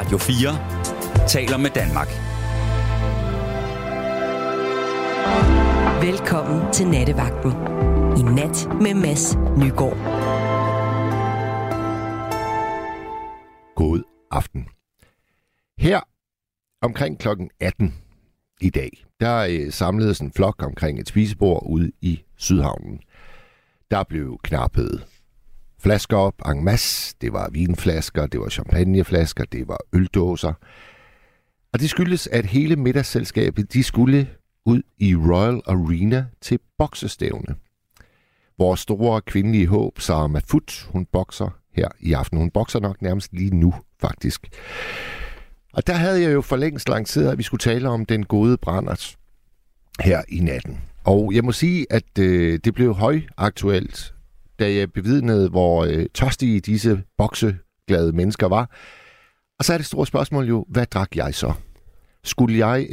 Radio 4 taler med Danmark. Velkommen til Nattevagten. I nat med Mads Nygaard. God aften. Her omkring klokken 18 i dag, der samledes en flok omkring et spisebord ude i Sydhavnen. Der blev knappet flasker op en masse. Det var vinflasker, det var champagneflasker, det var øldåser. Og det skyldes, at hele middagsselskabet, de skulle ud i Royal Arena til boksestævne. Vores store kvindelige håb, Sarah Mathut, hun bokser her i aften. Hun bokser nok nærmest lige nu, faktisk. Og der havde jeg jo for længst lanceret, at vi skulle tale om den gode brandert her i natten. Og jeg må sige, at det blev højaktuelt, da jeg bevidnede, hvor tørstige disse bokseglade mennesker var. Og så er det store spørgsmål jo, hvad drak jeg så? Skulle jeg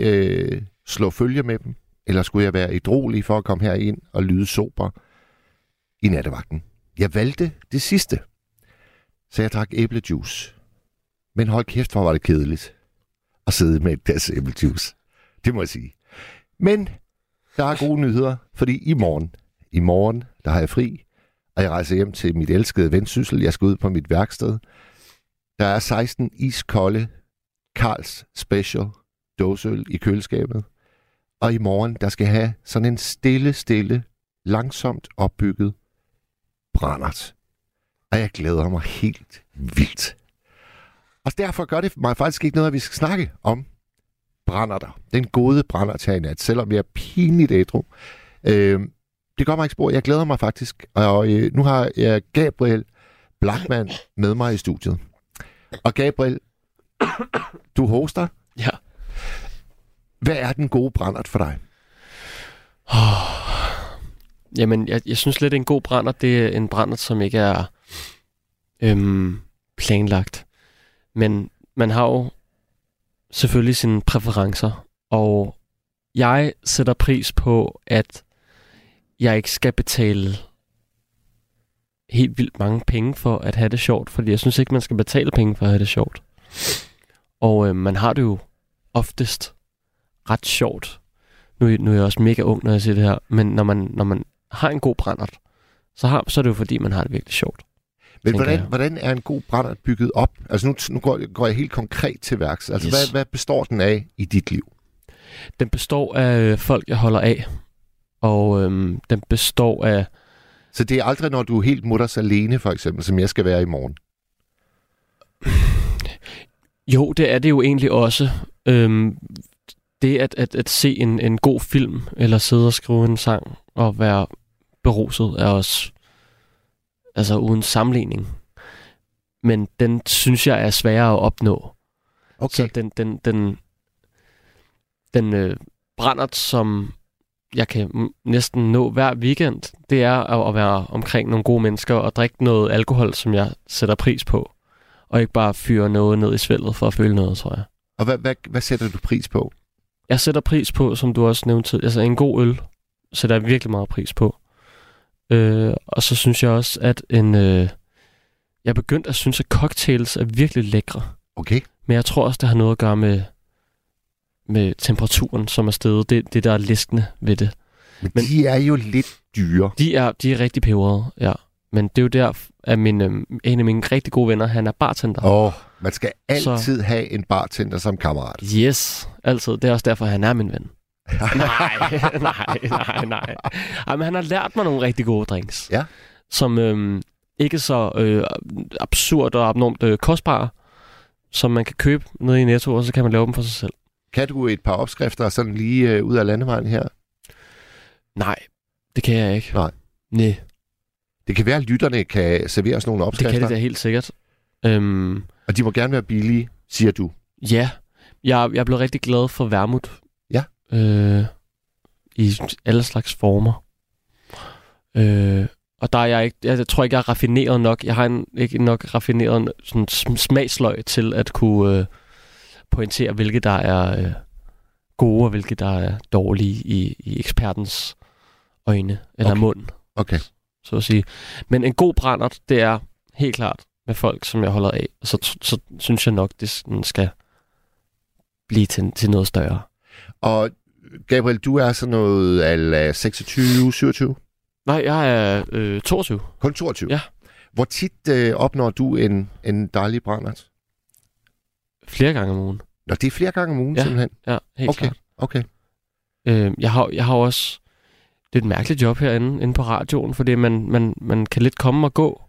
slå følge med dem, eller skulle jeg være ædruelig for at komme herind og lyde sober i nattevagten? Jeg valgte det sidste, så jeg drak æblejuice. Men hold kæft, hvor var det kedeligt at sidde med et glas æblejuice. Det må jeg sige. Men der er gode nyheder, fordi i morgen, der har jeg fri, og jeg rejser hjem til mit elskede Vendsyssel. Jeg skal ud på mit værksted. Der er 16 iskolde Karls Special dåseøl i køleskabet. Og i morgen, der skal jeg have sådan en stille, langsomt opbygget brandert. Og jeg glæder mig helt vildt. Og derfor gør det mig faktisk ikke noget, at vi skal snakke om branderter. Den gode brandert her i nat, selvom jeg er pinligt ædru. Det gør mig ikke spor. Jeg glæder mig faktisk. Og nu har jeg Gabriel Blackman med mig i studiet. Og Gabriel, du hoster. Ja. Hvad er den gode brandert for dig? Jamen, jeg synes lidt, en god brandert, det er en brandert, som ikke er planlagt. Men man har jo selvfølgelig sine præferencer. Og jeg sætter pris på, at jeg ikke skal betale helt vildt mange penge for at have det sjovt, fordi jeg synes ikke, man skal betale penge for at have det sjovt. Og man har det jo oftest ret sjovt. Nu er jeg også mega ung, når jeg siger det her, men når man har en god brandert, så er det jo fordi, man har det virkelig sjovt. Men hvordan er en god brandert bygget op? Altså nu går jeg helt konkret til værks. Altså yes. Hvad består den af i dit liv? Den består af folk, jeg holder af. Og den består af... Så det er aldrig, når du er helt mutters alene, for eksempel, som jeg skal være i morgen? Jo, det er det jo egentlig også. Det at se en god film, eller sidde og skrive en sang, og være beruset, er også... Altså uden sammenligning. Men den, synes jeg, er sværere at opnå. Okay. Så den brændert, som... jeg kan næsten nå hver weekend, det er at være omkring nogle gode mennesker og drikke noget alkohol, som jeg sætter pris på. Og ikke bare fyre noget ned i svældet for at føle noget, tror jeg. Og hvad sætter du pris på? Jeg sætter pris på, som du også nævnte, altså en god øl sætter jeg virkelig meget pris på. Og så synes jeg også, at jeg er begyndt at synes, at cocktails er virkelig lækre. Okay. Men jeg tror også, det har noget at gøre med temperaturen, som er steget. Det der er listende ved det. Men de er jo lidt dyre. De er rigtig peberede, ja. Men det er jo der, at en af mine rigtig gode venner, han er bartender. Man skal altid have en bartender som kammerat. Yes, altid. Det er også derfor, han er min ven. Nej. Ej, men han har lært mig nogle rigtig gode drinks. Ja. Som ikke så absurd og abnormt kostbare, som man kan købe nede i Netto, og så kan man lave dem for sig selv. Kan du et par opskrifter sådan lige ud af landevejen her? Nej, det kan jeg ikke. Nej. Det kan være, at lytterne kan servere os nogle opskrifter. Det kan det da helt sikkert. Og de må gerne være billige, siger du. Ja, jeg er blevet rigtig glad for vermut. Ja. I alle slags former. Og der er jeg ikke... Jeg tror ikke, jeg er raffineret nok. Jeg har ikke nok raffineret sådan smagsløg til at kunne... pointere, hvilke der er gode, og hvilke der er dårlige i ekspertens øjne eller mund. Okay. Så at sige. Men en god brandert, det er helt klart med folk, som jeg holder af, så synes jeg nok, det skal blive til noget større. Og Gabriel, du er sådan noget ala 26, 27? Nej, jeg er 22. Kun 22? Ja. Hvor tit opnår du en dejlig brandert? Flere gange om ugen. Nå, det er flere gange om ugen, ja, simpelthen? Ja, helt klart. Okay. Jeg har også... Det er et mærkeligt job herinde inde på radioen, fordi man kan lidt komme og gå.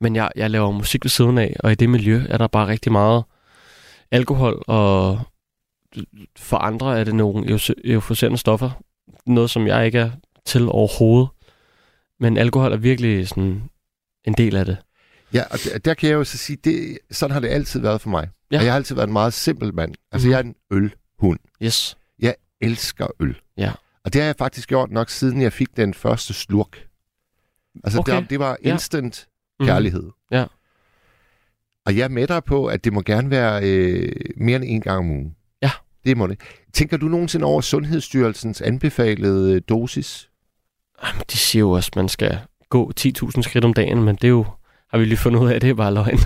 Men jeg laver musik ved siden af, og i det miljø er der bare rigtig meget alkohol, og for andre er det nogle euforiserende stoffer. Noget, som jeg ikke er til overhovedet. Men alkohol er virkelig sådan en del af det. Ja, og der kan jeg jo så sige, sådan har det altid været for mig. Ja. Og jeg har altid været en meget simpel mand. Altså, jeg er en ølhund. Yes. Jeg elsker øl. Ja. Og det har jeg faktisk gjort nok, siden jeg fik den første slurk. Altså, okay. Det var instant kærlighed. Ja. Og jeg er med dig på, at det må gerne være mere end en gang om ugen. Ja. Det må det. Tænker du nogensinde over Sundhedsstyrelsens anbefalede dosis? Jamen, de siger jo også, at man skal gå 10.000 skridt om dagen, men det er jo, har vi lige fundet ud af, det er bare løgn.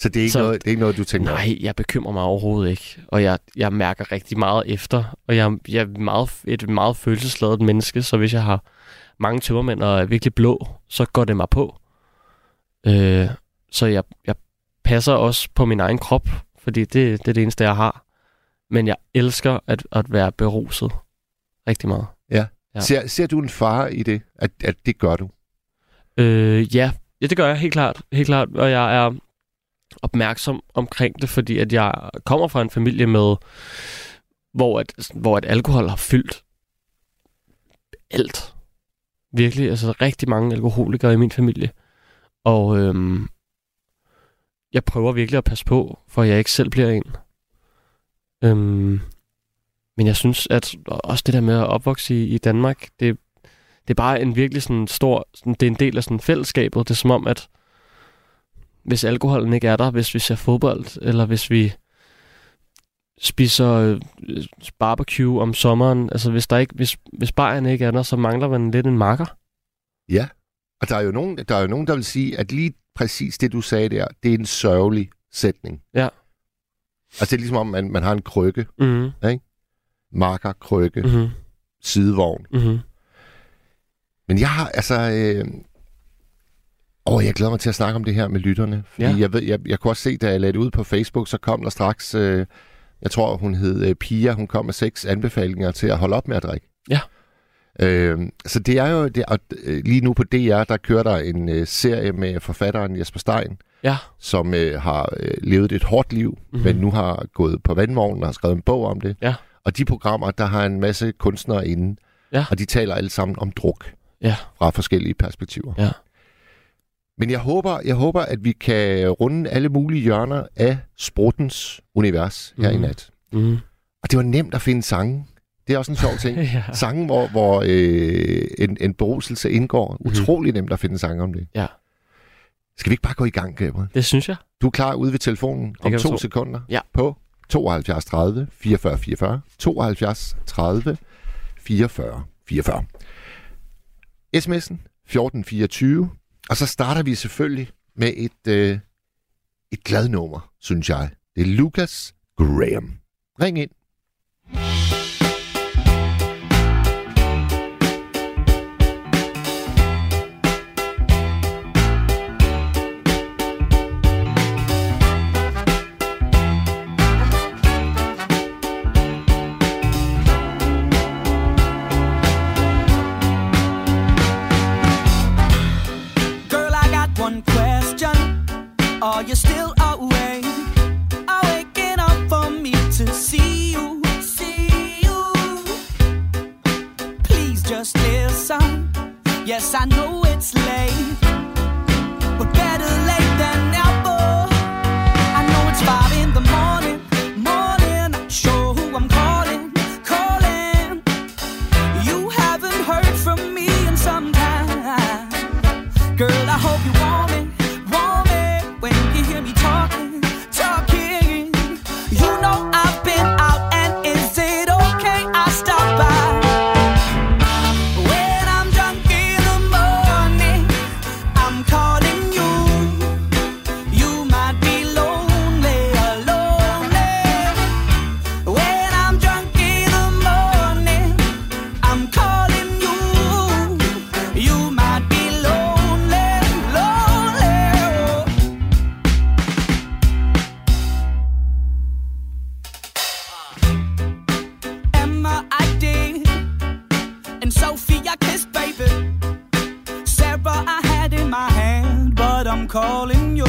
Så det er ikke, noget, det er ikke noget, du tænker? Nej, jeg bekymrer mig overhovedet ikke. Og jeg mærker rigtig meget efter. Og jeg er et meget følelsesladet menneske, så hvis jeg har mange tømmermænd og er virkelig blå, så går det mig på. Så jeg passer også på min egen krop, fordi det er det eneste, jeg har. Men jeg elsker at være beruset rigtig meget. Ja. Ja. Ser du en fare i det, at det gør du? Ja, det gør jeg helt klart. Og jeg er opmærksom omkring det, fordi at jeg kommer fra en familie med, hvor alkohol har fyldt alt. Virkelig, altså rigtig mange alkoholikere i min familie. Og jeg prøver virkelig at passe på, for jeg ikke selv bliver en. Men jeg synes, at også det der med at opvokse i Danmark, det er bare en virkelig sådan stor... Det er en del af sådan fællesskabet. Det er som om, at hvis alkoholen ikke er der, hvis vi ser fodbold, eller hvis vi spiser barbecue om sommeren, altså hvis bajerne ikke er der, så mangler man lidt en makker. Ja, og der er jo nogen, der vil sige, at lige præcis det, du sagde der, det er en sørgelig sætning. Ja. Altså det er ligesom om, man har en krykke, ikke? Marker, krykke, sidevogn. Mm-hmm. Men jeg har, altså... jeg glæder mig til at snakke om det her med lytterne. Fordi jeg ved, jeg kunne også se, da jeg lagde det ud på Facebook, så kom der straks, jeg tror hun hed Pia, hun kom med 6 anbefalinger til at holde op med at drikke. Ja. Så det er jo, lige nu på DR, der kører der en serie med forfatteren Jesper Stein, som har levet et hårdt liv, men nu har gået på vandvognen og har skrevet en bog om det. Ja. Og de programmer, der har en masse kunstnere inde, og de taler alle sammen om druk fra forskellige perspektiver. Ja. Men jeg håber, at vi kan runde alle mulige hjørner af spruttens univers her i nat. Mm. Og det var nemt at finde sange. Det er også en sjov ting. Sange, hvor en beruselse indgår. Utrolig nemt at finde sange om det. Ja. Skal vi ikke bare gå i gang, Gabriel? Det synes jeg. Du er klar ude ved telefonen om 2 sekunder på 72 30 44 44. 72 30 44 44. SMS'en 1424. Og så starter vi selvfølgelig med et glad nummer, synes jeg. Det er Lukas Graham. Ring ind. Yes, I know it's late, but better late than never. I know it's 5 in the morning, not sure who I'm calling. You haven't heard from me in some time. Girl, I hope you want me, when you hear me talking. You know I've been out, and is it okay I stop by? Call I'm calling you,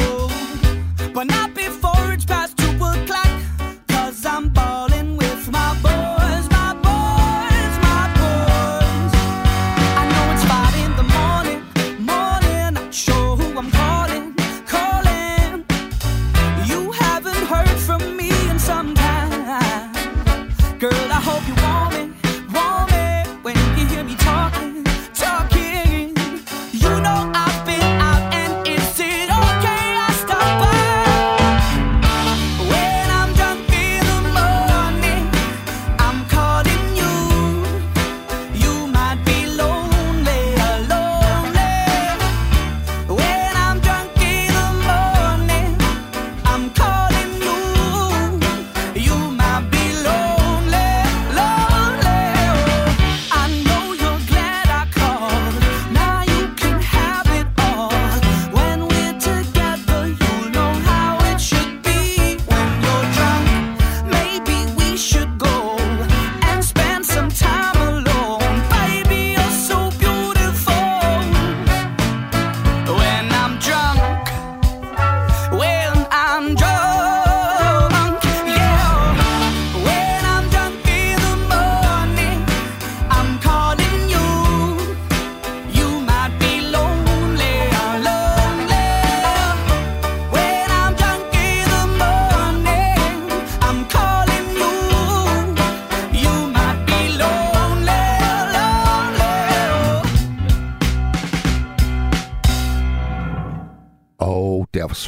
but not before it's past 2:00, 'cause I'm balling with my boys, my boys, my boys. I know it's 5 a.m, not sure who I'm calling, calling. You haven't heard from me in some time, girl. I hope you want me when you hear me talking, talking. You know I.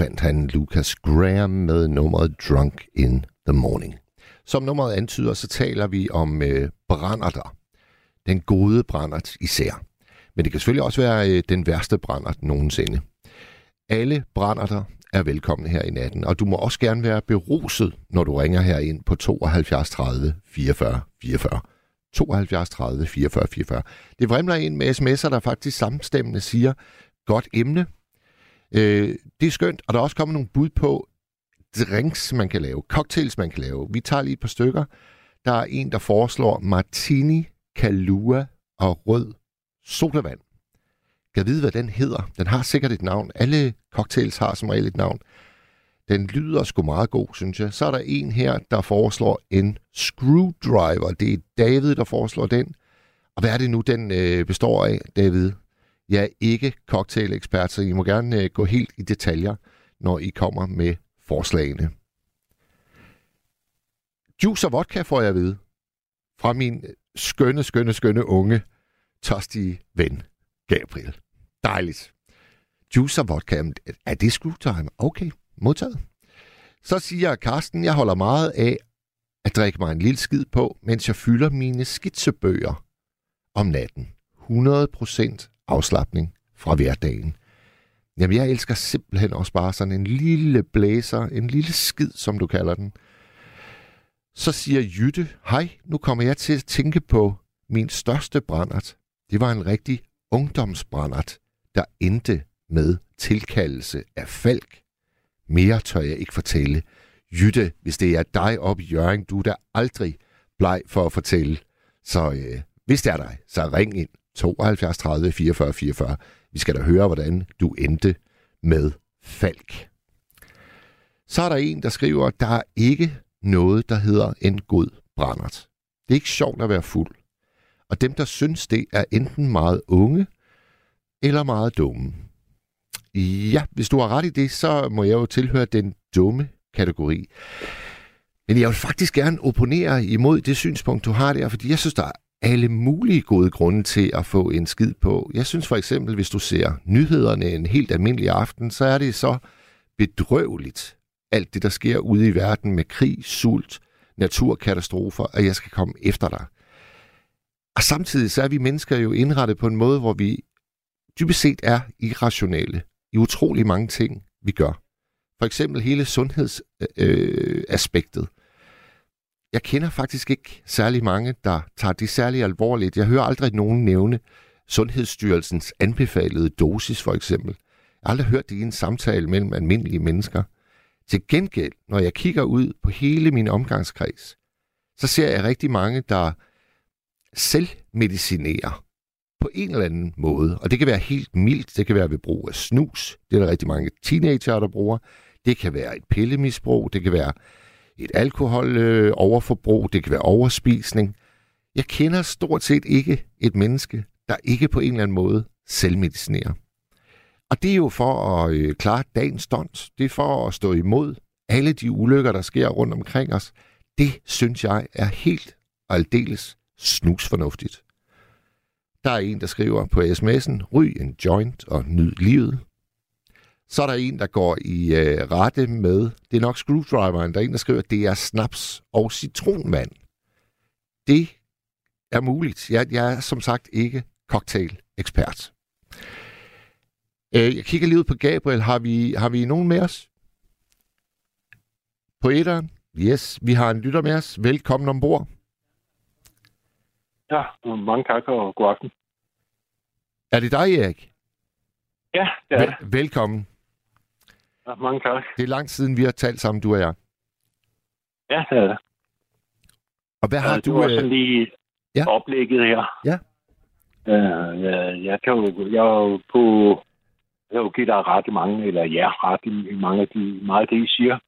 Fandt han Lukas Graham med nummeret Drunk in the Morning. Som nummeret antyder, så taler vi om branderter. Den gode brandert især. Men det kan selvfølgelig også være den værste brandert nogensinde. Alle branderter er velkomne her i natten, og du må også gerne være beruset, når du ringer herind på 72 30 44 44. 72 30 44 44. Det vrimler ind med sms'er, der faktisk samstemmende siger, godt emne. Det er skønt, og der er også kommet nogle bud på drinks, man kan lave, cocktails, man kan lave. Vi tager lige et par stykker. Der er en, der foreslår Martini, Calua og rød sodavand. Kan vide, hvad den hedder. Den har sikkert et navn. Alle cocktails har som regel et navn. Den lyder sgu meget god, synes jeg. Så er der en her, der foreslår en Screwdriver. Det er David, der foreslår den. Og hvad er det nu, den består af, David? Jeg er ikke cocktail-ekspert, så I må gerne gå helt i detaljer, når I kommer med forslagene. Juice og vodka får jeg at vide fra min skønne, skønne, skønne unge, tørstige ven, Gabriel. Dejligt. Juice og vodka, er det Screwtime? Okay, modtaget. Så siger Karsten, jeg holder meget af at drikke mig en lille skid på, mens jeg fylder mine skitsebøger om natten. 100% afslapning fra hverdagen. Jamen, jeg elsker simpelthen også bare sådan en lille blæser, en lille skid, som du kalder den. Så siger Jytte, hej, nu kommer jeg til at tænke på min største brandert. Det var en rigtig ungdomsbrandert, der endte med tilkaldelse af Falk. Mere tør jeg ikke fortælle. Jytte, hvis det er dig oppe i Hjørring, du er da aldrig bleg for at fortælle. Så hvis det er dig, så ring ind. 72 30 44 44. Vi skal da høre, hvordan du endte med Falk. Så er der en, der skriver, der er ikke noget, der hedder en god brandert. Det er ikke sjovt at være fuld. Og dem, der synes det, er enten meget unge eller meget dumme. Ja, hvis du har ret i det, så må jeg jo tilhøre den dumme kategori. Men jeg vil faktisk gerne opponere imod det synspunkt, du har der, fordi jeg synes, der er alle mulige gode grunde til at få en skid på. Jeg synes for eksempel, hvis du ser nyhederne en helt almindelig aften, så er det så bedrøveligt, alt det, der sker ude i verden med krig, sult, naturkatastrofer, og jeg skal komme efter dig. Og samtidig så er vi mennesker jo indrettet på en måde, hvor vi dybest set er irrationelle i utrolig mange ting, vi gør. For eksempel hele sundhedsaspektet. Jeg kender faktisk ikke særlig mange, der tager det særlig alvorligt. Jeg hører aldrig nogen nævne Sundhedsstyrelsens anbefalede dosis, for eksempel. Jeg har aldrig hørt det i en samtale mellem almindelige mennesker. Til gengæld, når jeg kigger ud på hele min omgangskreds, så ser jeg rigtig mange, der selvmedicinerer på en eller anden måde. Og det kan være helt mildt. Det kan være ved brug af snus. Det er der rigtig mange teenager, der bruger. Det kan være et pillemisbrug. Det kan være et alkoholoverforbrug. Det kan være overspisning. Jeg kender stort set ikke et menneske, der ikke på en eller anden måde selvmedicinerer. Og det er jo for at klare dagens stunt. Det er for at stå imod alle de ulykker, der sker rundt omkring os. Det synes jeg er helt og aldeles snusfornuftigt. Der er en, der skriver på sms'en, ryg en joint og nyd livet. Så er der en, der går i rette med, det er nok Screwdriveren, der er en, der skriver, det er snaps og citronvand. Det er muligt. Jeg er som sagt ikke cocktail-ekspert. Jeg kigger lige ud på Gabriel. Har vi nogen med os? På etteren? Yes, vi har en lytter med os. Velkommen ombord. Ja, mange tak og god aften. Er det dig, Erik? Ja, det er det. Velkommen. Ja, mange tak. Det er langt siden, vi har talt sammen, du og jeg. Ja, det er det. Og hvad har du... Det var lige oplægget her. Ja. Jeg kan jo give dig ret i mange, eller ret i mange af de meget af det, I siger.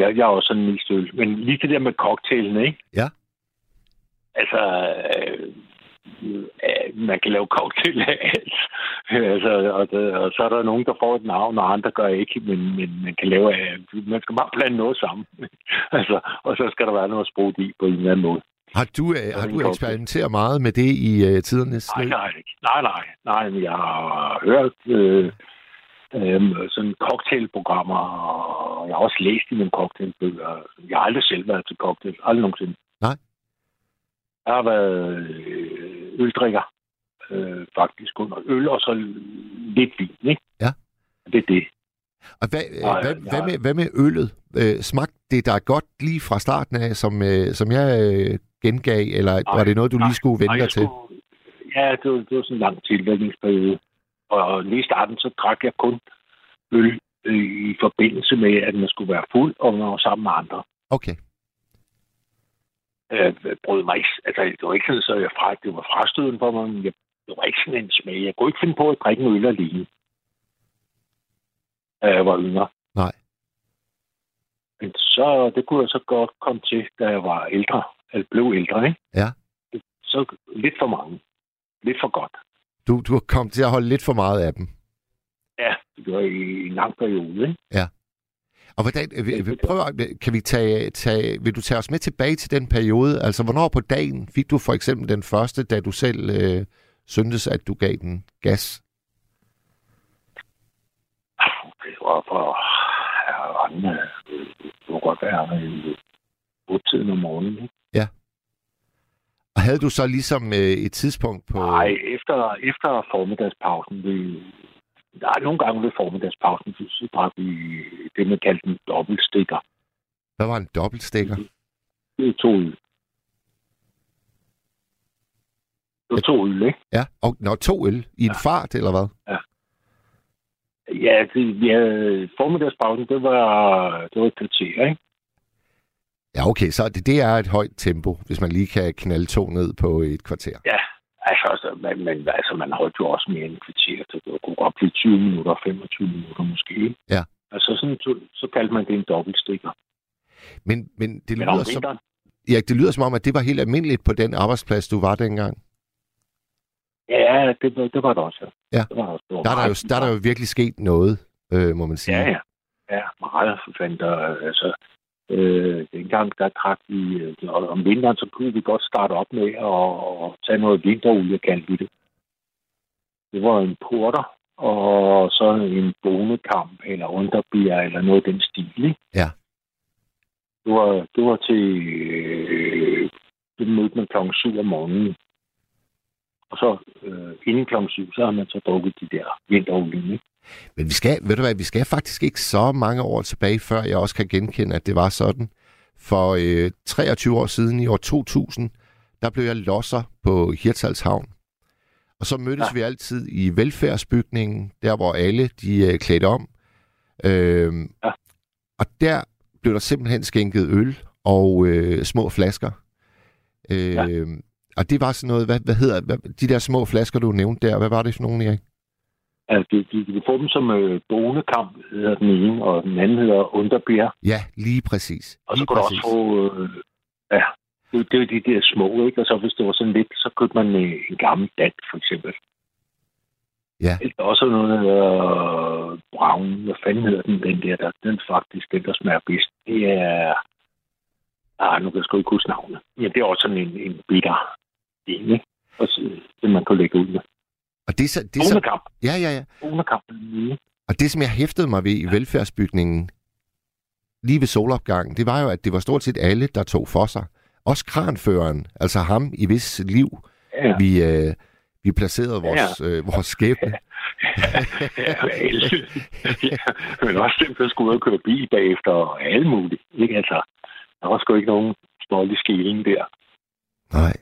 Jeg er også sådan en mest øl. Men lige det der med cocktailen, ikke? Ja. Altså, man kan lave cocktail af alt. Altså, og så er der nogen, der får et navn, og andre gør ikke. Men man kan lave af... Man skal bare blande noget sammen. Altså, og så skal der være noget sprut i på en eller anden måde. Har du eksperimenteret meget med det i tidernes løb? Nej, jeg har hørt... sådan cocktailprogrammer, og jeg har også læst i nogle cocktailbøger. Jeg har aldrig selv været til cocktail. Aldrig nogensinde. Nej. Jeg har været øldrikker, faktisk. Under øl og så lidt vin, ikke? Ja. Det er det. Og hvad med øllet? Smagte det der godt lige fra starten af, som jeg gengav, eller var det noget, du lige skulle vente til? Ja, det var sådan en lang tilvækningsperiode. Og lige i starten, så drak jeg kun øl i forbindelse med, at man skulle være fuld, og man var sammen med andre. Okay. Det var ikke sådan, så det var frastøden på mig, men det var ikke sådan en smag. Jeg kunne ikke finde på at drikke en øl alene, da jeg var yngre. Nej. Men så, det kunne jeg så godt komme til, da jeg var ældre, eller blev ældre, ikke? Ja. Så lidt for mange. Lidt for godt. Du har kommet til at holde lidt for meget af dem. Ja, det var i en lang periode, ikke? Ja. Og hvordan, vil du tage os med tilbage til den periode? Altså, hvornår på dagen fik du for eksempel den første, da du selv syntes, at du gav den gas? Det var for... Det var godt være i 8-tiden om morgenen, ikke? Ja. Og havde du så ligesom et tidspunkt på... Nej, efter formiddagspausen. Nogle gange ved formiddagspausen, så drak vi det, man kaldte en dobbeltstikker. Hvad var en dobbeltstikker? Det var to øl, ikke? Ja, og to øl i en fart, eller hvad? Ja. Ja, formiddagspausen, det var et kvarter, ikke? Ja, okay, så det er et højt tempo, hvis man lige kan knalde to ned på et kvarter. Ja, altså, man holdt jo også mere end et kvarter, så det kunne godt blive 20 minutter, 25 minutter måske. Ja. Altså, så kaldte man det en dobbeltstikker. Men det lyder som... Ja, det lyder som om, at det var helt almindeligt på den arbejdsplads, du var dengang. Ja, det var det også. Ja. Det var også, det var der er jo virkelig sket noget, må man sige. Ja, ja. Meget forfandt, altså... dengang, der trak vi... om vinteren, så kunne vi godt starte op med at tage noget vinterolie, kaldte vi det. Det var en porter, og så en bonekamp, eller underbjerg, eller noget af den stil, ikke? Ja. Det var til... det mødte man klokken 7 om morgenen. Og så inden klokken 7, så har man så drukket de der vinterolie, ikke? Men vi skal faktisk ikke så mange år tilbage, før jeg også kan genkende, at det var sådan. For 23 år siden, i år 2000, der blev jeg losser på Hirtshalshavn. Og så mødtes vi altid i velfærdsbygningen, der hvor alle de klædte om. Og der blev der simpelthen skænket øl og små flasker. Og det var sådan noget, hvad hedder de der små flasker, du nævnte der, hvad var det for nogen, Erik? Altså, de får dem som Bonekamp, hedder den ene, og den anden hedder Underbjerg. Ja, lige præcis. Og så kunne du også få, det var de der små, ikke? Og så hvis det var sådan lidt, så købte man en gammel dansk, for eksempel. Ja. Der er også noget, der hedder Braun, hvad fanden hedder den der, den faktisk, den der smager bedst, det er... nu kan jeg sgu ikke huske navnet. Ja, det er også sådan en bitter del, som man kan lægge ud med. Og det er så... Bonekamp. Ja. Bonekamp. Og det, som jeg hæftede mig ved i velfærdsbygningen, lige ved solopgangen, det var jo, at det var stort set alle, der tog for sig. Også kranføreren, altså ham i vis liv, vi placerede vores skæbne. Men også dem, der skulle ud og køre bil bagefter, og alle muligt, ikke altså... Der var sgu ikke nogen smålige skæling der. Nej.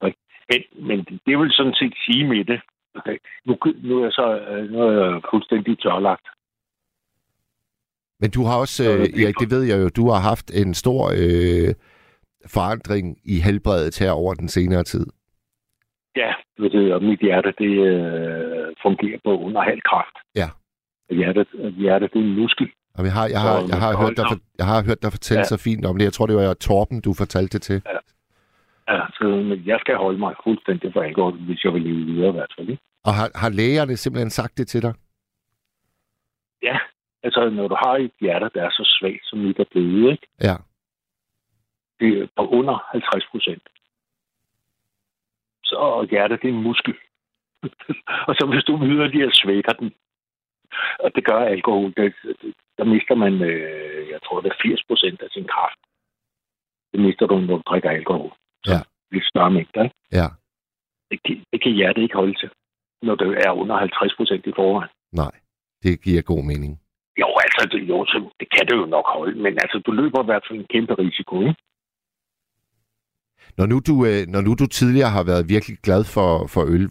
Okay. Men det vil sådan set sige med det. Okay. Nu er jeg fuldstændig tørlagt. Men du har også, Erik, det ved jeg jo, du har haft en stor forandring i helbredet her over den senere tid. Ja, og mit hjerte, det fungerer på under halv kraft. Ja. Hjertet, det er en muskel. Jeg har hørt dig fortælle så fint om det. Jeg tror, det var Torben, du fortalte det til. Ja, så jeg skal holde mig fuldstændig for alkohol, hvis jeg vil leve videre i hvert fald. Ikke? Og har lægerne simpelthen sagt det til dig? Ja, altså når du har et hjerte, der er så svagt, som mit er blevet, ikke? Ja. Det er på under 50%. Så hjertet, det er en muskel. Og så hvis du yderligere svækker den, og det gør alkohol, der mister man, jeg tror, det er 80% af sin kraft. Det mister du, når du drikker alkohol. Så lidt større mængder, ikke? Ja. Det kan hjertet ikke holde til, når det er under 50% i forvejen. Nej, det giver god mening. Jo, altså, det kan det jo nok holde, men altså, du løber i hvert fald en kæmpe risiko, ikke? Når nu du tidligere har været virkelig glad for øl,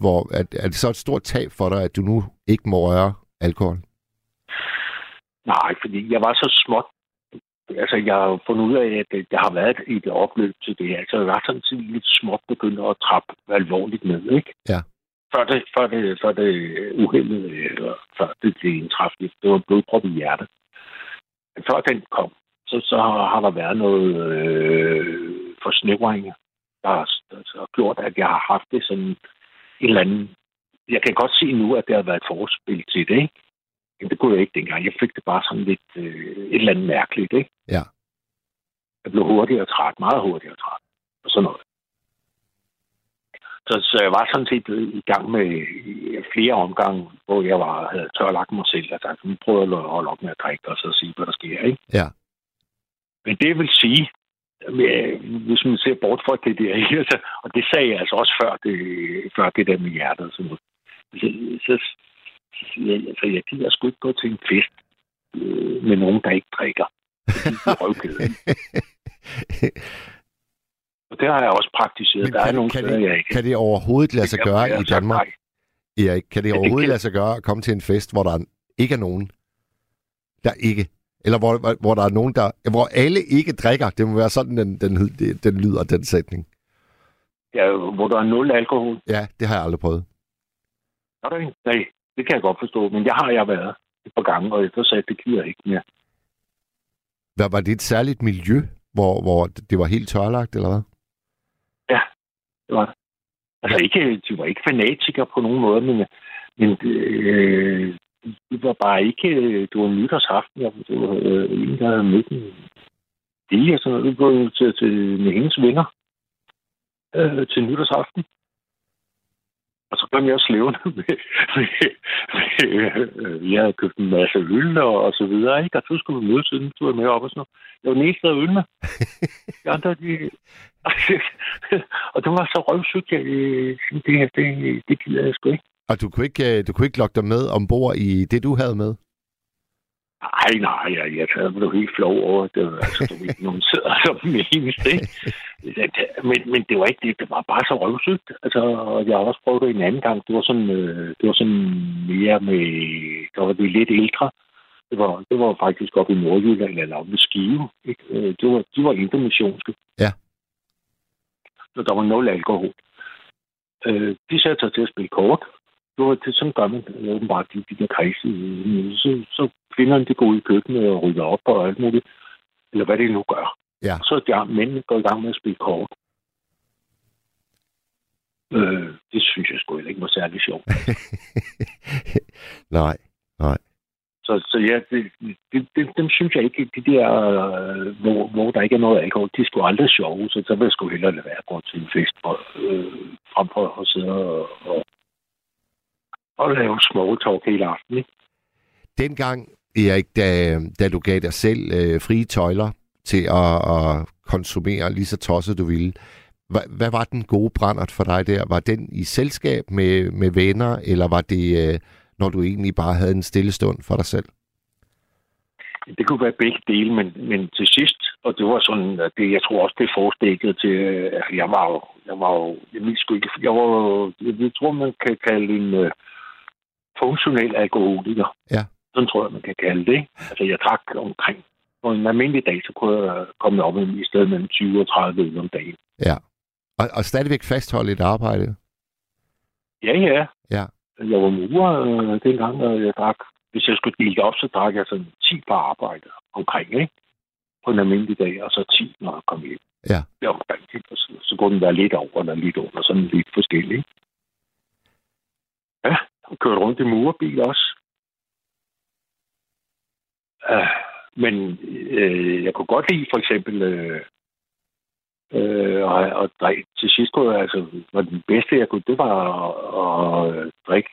er det så et stort tab for dig, at du nu ikke må røre alkohol? Nej, fordi jeg var så småt. Altså, jeg har fundet ud af, at jeg har været i det opløb til det. Altså, jeg var sådan set lidt småt begyndt at trappe alvorligt ned, ikke? Ja. Før det uheldet, eller før det blev indtræffet, det var blodprop i hjertet. Men før den kom, så har der været noget forsnævringer, der har gjort, at jeg har haft det sådan en eller anden... Jeg kan godt se nu, at det har været et forspil til det, ikke? Men det kunne jeg ikke dengang. Jeg fik det bare sådan lidt et eller andet mærkeligt, ikke? Ja. Jeg blev hurtigere træt, meget hurtigere træt, og sådan noget. Så jeg var sådan set i gang med flere omgange, hvor jeg havde tørlagt mig selv, og sagde, nu prøver jeg at holde op med at drikke, og så sige, hvad der sker, ikke? Ja. Men det vil sige, hvis man ser bort fra det der, ikke? Og det sagde jeg altså også før det der med hjertet, sådan noget. Så jeg gider sgu ikke gå til en fest med nogen, der ikke drikker. Og det har jeg også praktiseret. Der er nogle steder, jeg ikke... Kan det overhovedet lade sig gøre i Danmark? Erik, kan det overhovedet lade sig gøre at komme til en fest, hvor der ikke er nogen, der ikke... Eller hvor der er nogen, der... Hvor alle ikke drikker. Det må være sådan, den lyder, den sætning. Ja, hvor der er 0 alkohol. Ja, det har jeg aldrig prøvet. Nej. Det kan jeg godt forstå, men jeg har været et par gange, og efter sagde, det gider ikke mere. Hvad var det et særligt miljø, hvor det var helt tørlagt, eller hvad? Ja, det var det. Altså, de var ikke fanatikere på nogen måde, men det var bare ikke... Det var nytårsaften, det var en, der havde mødt en del, og sådan noget. Det var til med hendes venner til nytårsaften. Og så kom jeg også levende med jeg havde købt en masse øl og så videre, ikke? Og så skulle vi mødes, inden du var med op og sådan noget. Jeg var den eneste, der havde øl med. De andre, og det var så røvsygt, at det gider jeg sgu ikke. Og du kunne ikke lokke dig med ombord i det, du havde med? Nej, jeg blev helt flov over det. Altså, du ved, nogen sidder som eneste, ikke? Men det var ikke det. Det var bare så røvsygt. Altså, jeg har også prøvet det en anden gang. Det var sådan mere med... Der var det lidt ældre. Det var faktisk oppe i Nordjylland, eller oppe i Skive, ikke? De var intermissionske. Ja. og der var 0 alkohol. De satte sig til at spille kort. Det var sådan gør man åbenbart i de der kredse. Så kvinderne de går ud i køkkenet og rydder op og alt muligt. Eller hvad det nu gør. Ja. Så ja, mændene går i gang med at spille kort. Det synes jeg sgu ikke var særlig sjovt. Nej. Så ja, dem synes jeg ikke, de der, hvor der ikke er noget alkohol, de er sgu aldrig sjove, så vil jeg sgu hellere lade være at gå til en fest, frem for at sidde og lave små talk hele aftenen. Ikke? Dengang, Erik, da du gav dig selv frie tøjler til at konsumere lige så tosset du ville, hvad var den gode brændert for dig der? Var den i selskab med venner, eller var det... når du egentlig bare havde en stille stund for dig selv? Det kunne være begge dele, men til sidst, og det var sådan, at det, jeg tror også, det forestillede til, at jeg tror, man kan kalde en funktionel alkoholiker. Ja. Sådan tror jeg, man kan kalde det. Altså, jeg drak omkring. På en almindelig dag, så kunne jeg komme op i stedet mellem 20 og 30 øl om dagen. Ja. Og stadigvæk fastholde et arbejde? Ja. Jeg var murer dengang, og jeg drak. Hvis jeg skulle dele op, så drak jeg sådan 10 par arbejde omkring, ikke? På en almindelig dag, og så 10, når jeg kom hjem. Ja. Det omkring, så kunne den være lidt over eller lidt under, sådan lidt forskellig. Ja, jeg kørte rundt i murerbil også. Ja, men jeg kunne godt lide for eksempel... og drikke. Til sidst kunne jeg, altså, var det bedste, jeg kunne, det var at drikke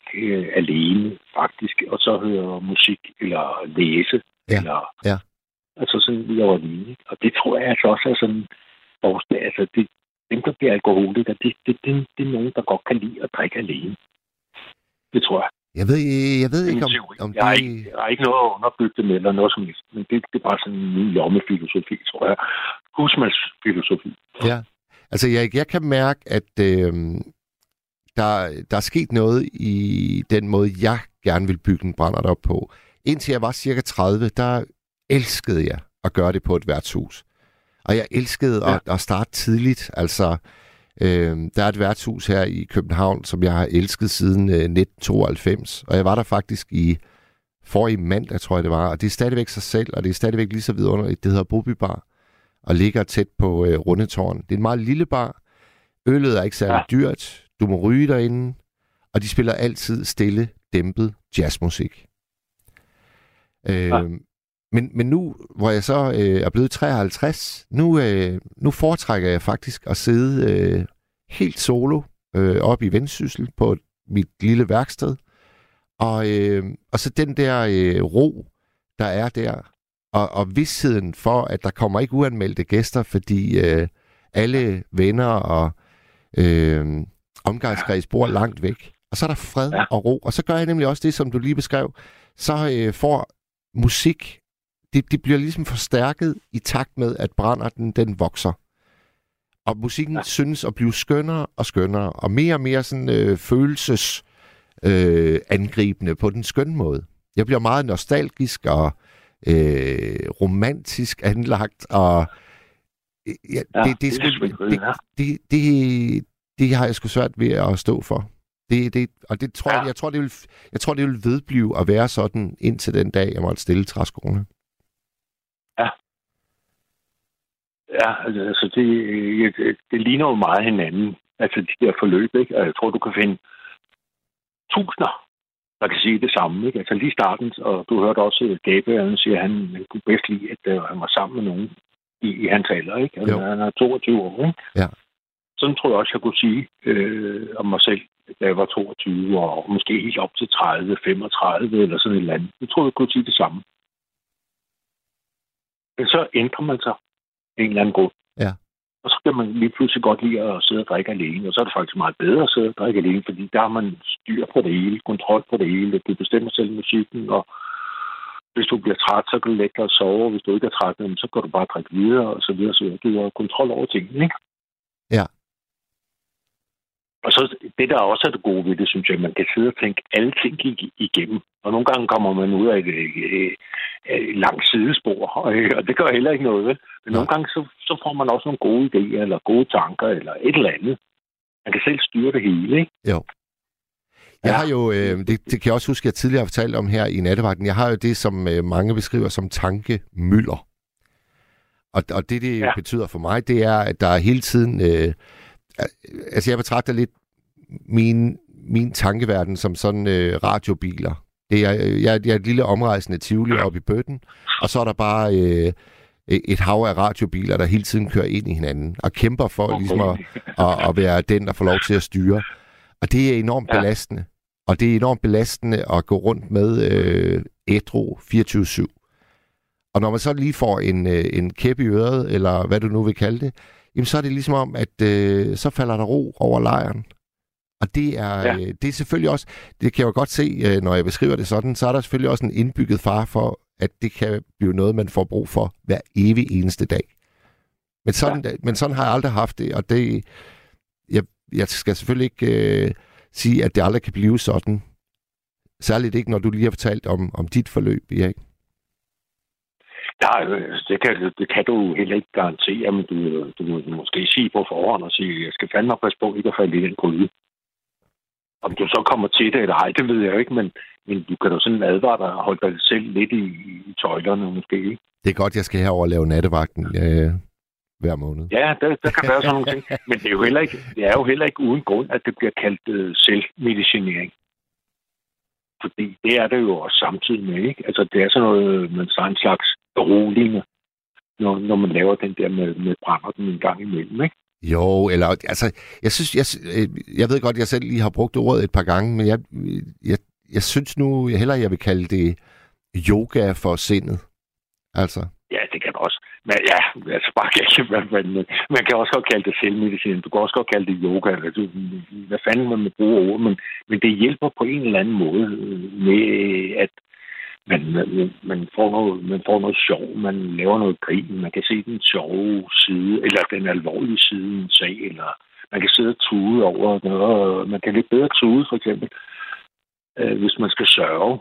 alene, faktisk, og så høre musik, eller læse, eller. Altså sådan lige over alene. Og det tror jeg altså også er sådan, altså, det, dem, der bliver alkoholikere, det er nogen, der godt kan lide at drikke alene. Det tror jeg. Jeg ved ikke, om det... Jeg har ikke noget at underbygge det med, eller noget som helst. Men det er bare sådan en lommefilosofi, tror jeg. Husmandsfilosofi. Ja. Altså, jeg kan mærke, at der er sket noget i den måde, jeg gerne vil bygge en brændert op på. Indtil jeg var cirka 30, der elskede jeg at gøre det på et værtshus. Og jeg elskede at starte tidligt, altså... Der er et værtshus her i København, som jeg har elsket siden 1992, og jeg var der faktisk forrige mandag, tror jeg det var, og det er stadigvæk sig selv, og det er stadigvæk lige så vidunderligt. Det hedder Bobybar, og ligger tæt på Rundetårn. Det er en meget lille bar, øllet er ikke særlig dyrt, du må ryge derinde, og de spiller altid stille, dæmpet jazzmusik. Men nu, hvor jeg så er blevet 53, nu foretrækker jeg faktisk at sidde helt solo oppe i Vendsyssel på mit lille værksted. Og så den der ro, der er der, og vidstheden for, at der kommer ikke uanmeldte gæster, fordi alle venner og omgangskreds bor langt væk. Og så er der fred og ro. Og så gør jeg nemlig også det, som du lige beskrev. Så får musik... Det bliver ligesom forstærket i takt med, at branderten, den vokser. Og musikken synes at blive skønnere og skønnere, og mere sådan følelsesangribende på den skønne måde. Jeg bliver meget nostalgisk og romantisk anlagt, og det har jeg sgu svært ved at stå for. Jeg tror, det vil vedblive at være sådan indtil den dag, jeg måtte stille træskoene. Ja, altså det ligner jo meget hinanden, altså de der forløb, ikke? Og jeg tror, du kan finde tusinder, der kan sige det samme, ikke? Altså lige starten, og du hørte også Gabriel siger, at han kunne bedst lide, at han var sammen med nogen i hans alder, ikke? Altså, han er 22 år, ikke? Ja. Sådan tror jeg også, jeg kunne sige om mig selv, da jeg var 22 og måske helt op til 30, 35 eller sådan et eller andet. Jeg tror, jeg kunne sige det samme. Men så ændrer man sig. En eller anden god. Ja. Og så kan man lige pludselig godt lide at sidde og drikke alene, og så er det faktisk meget bedre at sidde og drikke alene, fordi der har man styr på det hele, kontrol på det hele, du bestemmer selv musikken, og hvis du bliver træt, så kan du lægge dig og sove, og hvis du ikke er træt, så kan du bare drikke videre, og så videre, så videre. Du har kontrol over tingene, ikke? Ja. Og så det, der også er det gode ved det, synes jeg, at man kan sidde og tænke alle ting igennem. Og nogle gange kommer man ud af et langt sidespor, og det gør heller ikke noget. Vel? Men nogle gange, så får man også nogle gode idéer, eller gode tanker, eller et eller andet. Man kan selv styre det hele, ikke? Jo. Jeg har jo, det kan jeg også huske, jeg tidligere har fortalt om her i Nattevagten, jeg har jo det, som mange beskriver som tankemylder. Og det betyder for mig, det er, at der er hele tiden... Altså, jeg betragter lidt min tankeverden som sådan radiobiler. Jeg er et lille omrejsende Tivoli oppe i Bøtten, og så er der bare et hav af radiobiler, der hele tiden kører ind i hinanden og kæmper for ligesom at være den, der får lov til at styre. Og det er enormt belastende. Og det er enormt belastende at gå rundt med ædru 24/7. Og når man så lige får en kæp i øret, eller hvad du nu vil kalde det, jamen, så er det ligesom om, at så falder der ro over lejren. Og det er, det er selvfølgelig også, det kan jeg jo godt se, når jeg beskriver det sådan, så er der selvfølgelig også en indbygget fare for, at det kan blive noget, man får brug for hver evig eneste dag. Men sådan, men sådan har jeg aldrig haft det, og det, jeg skal selvfølgelig ikke sige, at det aldrig kan blive sådan. Særligt ikke, når du lige har fortalt om dit forløb, Erik. Nej, det kan du heller ikke garantere, men du må måske sige på forhånd og sige, jeg skal fandme passe på ikke at falde i den gryde. Om du så kommer til det eller ej, det ved jeg ikke, men du kan jo sådan advare dig og holde dig selv lidt i tøjlerne måske. Ikke? Det er godt, jeg skal herover lave nattevagten hver måned. Ja, der kan være sådan nogle ting, men det er jo heller ikke uden grund, at det bliver kaldt selvmedicinering. Fordi det er det jo også samtidig med, ikke? Altså, det er sådan noget, man siger en slags roligende, når man laver den der med brænder den en gang imellem, ikke? Jo, eller, altså, jeg synes, jeg ved godt, jeg selv lige har brugt ordet et par gange, men jeg synes nu, jeg vil kalde det yoga for sindet, altså. Ja, det kan man også. Men ja, altså bare ikke, man kan også godt kalde det selvmedicin. Du kan også godt kalde det yoga. Hvad fanden man må bruge ord, men det hjælper på en eller anden måde med, at man får noget sjov, man laver noget grin, man kan se den sjove side, eller den alvorlige side i en sag, eller man kan sidde og tude over noget, man kan lidt bedre tude, for eksempel, hvis man skal sørge.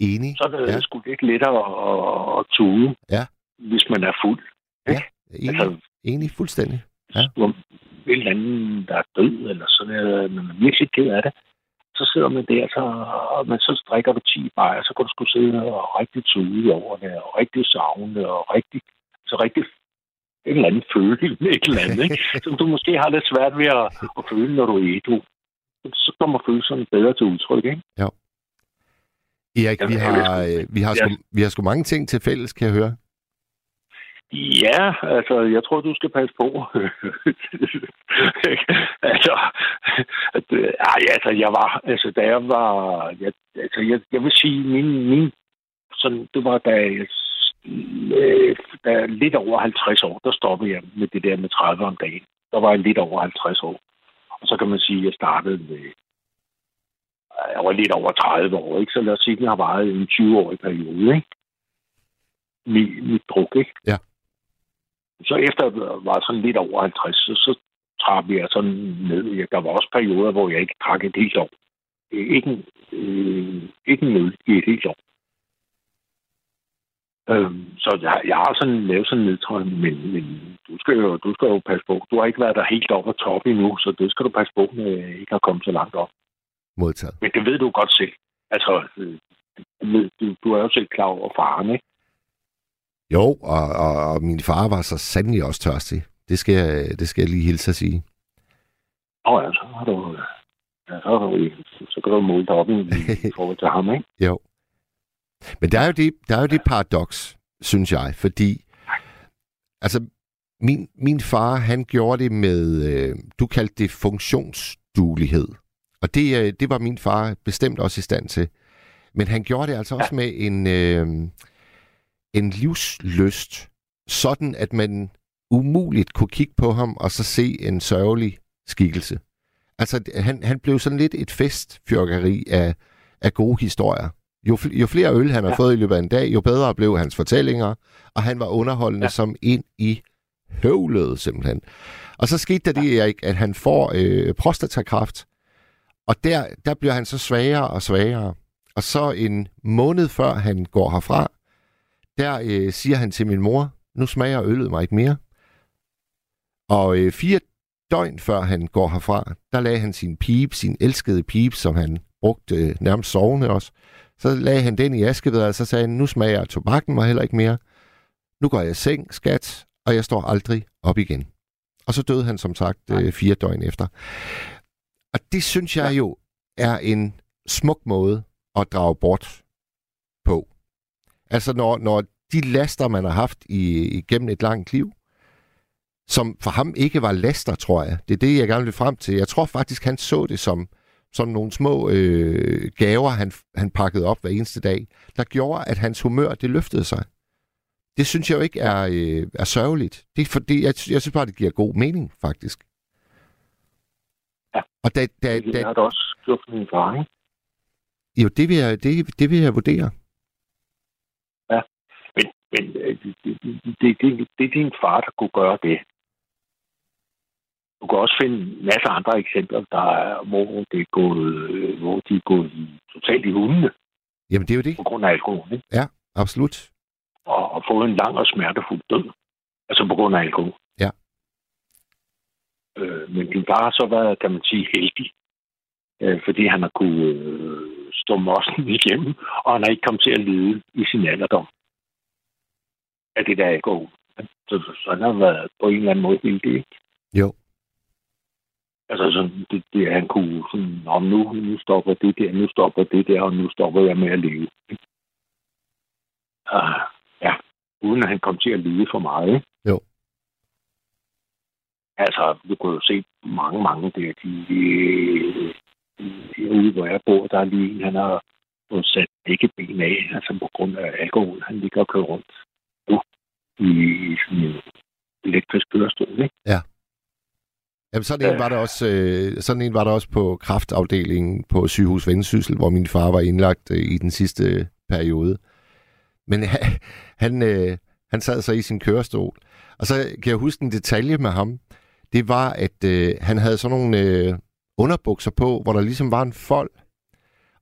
Enig. Så er det sgu lidt lettere at tude, hvis man er fuld. Ikke? Ja, enig fuldstændig. Ja. Et eller andet, der er død, eller sådan noget, man er virkelig ked af det. Så sidder man der, så drikker du 10 bajer, så kan du sgu sidde og rigtig tude over det, og rigtig savne, og rigtig et eller andet følelse, et eller andet, ikke? Som du måske har lidt svært ved at føle, når du er ædru. Så kommer følelserne bedre til udtryk, ikke? Jo. Erik, vi har sgu mange ting til fælles, kan jeg høre. Ja, altså, jeg tror, du skal passe på. Jeg vil sige, min sådan, det var, da jeg lidt over 50 år, der stoppede jeg med det der med 30 om dagen. Der var jeg lidt over 50 år. Og så kan man sige, at jeg startede med jeg var lidt over 30 år, ikke? Så lad os sige, at den har varet en 20-årig periode, ikke? Mit druk, ikke? Ja. Så efter jeg var sådan lidt over 50, så trappede jeg sådan ned. Der var også perioder, hvor jeg ikke drak et helt år. Ikke en øl i et helt år. Så jeg har sådan lavet sådan en nedtræning, men du skal jo passe på. Du har ikke været der helt oppe og top endnu, så det skal du passe på, når jeg ikke har kommet så langt op. Modtaget. Men det ved du godt selv. Altså, du er jo selv klar over faren, ikke? Jo, og min far var så sandelig også tørstig. Det skal jeg lige hilse at sige. Nå ja, så kan du måle dig op i forhold til ham, ikke? Jo. Men der er jo det paradoks, synes jeg, fordi altså, min far, han gjorde det med, du kaldte det funktionsduelighed. Og det var min far bestemt også i stand til. Men han gjorde det altså også med en livslyst, sådan at man umuligt kunne kigge på ham og så se en sørgelig skikkelse. Altså, han blev sådan lidt et festfyrkeri af gode historier. Jo flere øl han har fået i løbet af en dag, jo bedre blev hans fortællinger, og han var underholdende som ind i høvlede simpelthen. Og så skete der det, Erik, at han får prostatakræft, og der bliver han så svagere og svagere. Og så en måned før han går herfra, der siger han til min mor, nu smager øllet mig ikke mere. Og 4 døgn før han går herfra, der lagde han sin elskede pibe, som han brugte nærmest sovende også. Så lagde han den i askevædder, og så sagde han, nu smager tobakken mig heller ikke mere. Nu går jeg i seng, skat, og jeg står aldrig op igen. Og så døde han som sagt 4 døgn efter. Og det synes jeg jo er en smuk måde at drage bort på. Altså når de laster, man har haft igennem et langt liv, som for ham ikke var laster, tror jeg. Det er det, jeg gerne vil frem til. Jeg tror faktisk, han så det som nogle små gaver, han pakkede op hver eneste dag, der gjorde, at hans humør, det løftede sig. Det synes jeg jo ikke er sørgeligt. Jeg synes bare, det giver god mening, faktisk. Ja, og det har du også gjort for min far, ikke? Jo, det vil jeg vurdere. Ja, men det er din far, der kunne gøre det. Du kan også finde masser af andre eksempler, hvor de er gået totalt i hundene. Jamen, det er jo det. På grund af alkohol, ikke? Ja, absolut. Og fået en lang og smertefuld død. Altså på grund af alkohol. Ja. Men din far har så været, kan man sige, heldig. Fordi han har kunnet stå mossen igennem, og han har ikke kommet til at lide i sin alderdom af det der alkohol. Så han har været på en eller anden måde heldig, ikke? Jo. Altså sådan, det han kunne sådan, om nu stopper det der, nu stopper det der, og nu stopper jeg med at leve. Ja, uden at han kom til at lide for meget, ikke? Jo. Altså, du kunne jo se mange der, derude, hvor jeg bor, der er lige en, han har fået sat begge ben af, altså på grund af alkohol. Han ligger og kører rundt nu i sådan en elektrisk kørestol, ikke? Ja. Jamen, sådan en var der også på kræftafdelingen på sygehus Vendsyssel, hvor min far var indlagt i den sidste periode. Men han sad så i sin kørestol. Og så kan jeg huske en detalje med ham. Det var, at han havde sådan nogle underbukser på, hvor der ligesom var en fold.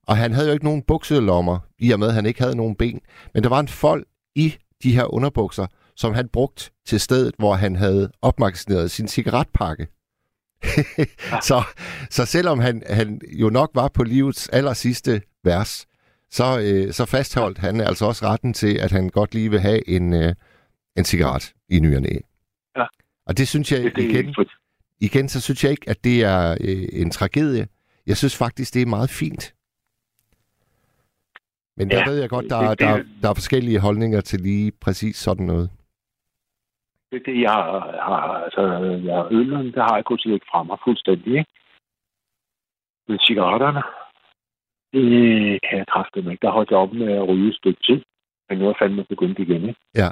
Og han havde jo ikke nogen bukselommer, i og med, at han ikke havde nogen ben. Men der var en fold i de her underbukser, som han brugte til stedet, hvor han havde opmagasineret sin cigaretpakke. så selvom han jo nok var på livets allersidste vers, så fastholdt han altså også retten til, at han godt lige vil have en cigaret i ny og næ. Ja. Og det synes jeg igen, så synes jeg ikke, at det er en tragedie. Jeg synes faktisk, det er meget fint. Men der ved jeg godt, der er forskellige holdninger til lige præcis sådan noget. Det jeg har, altså øllen, der har jeg kunnet lægge fra mig fuldstændig, ikke? Men cigaretterne, det kan jeg træffe dem, ikke? Der holdt jeg op med at ryge et stykke tid, men nu er jeg fandme begyndt igen, ikke? Ja.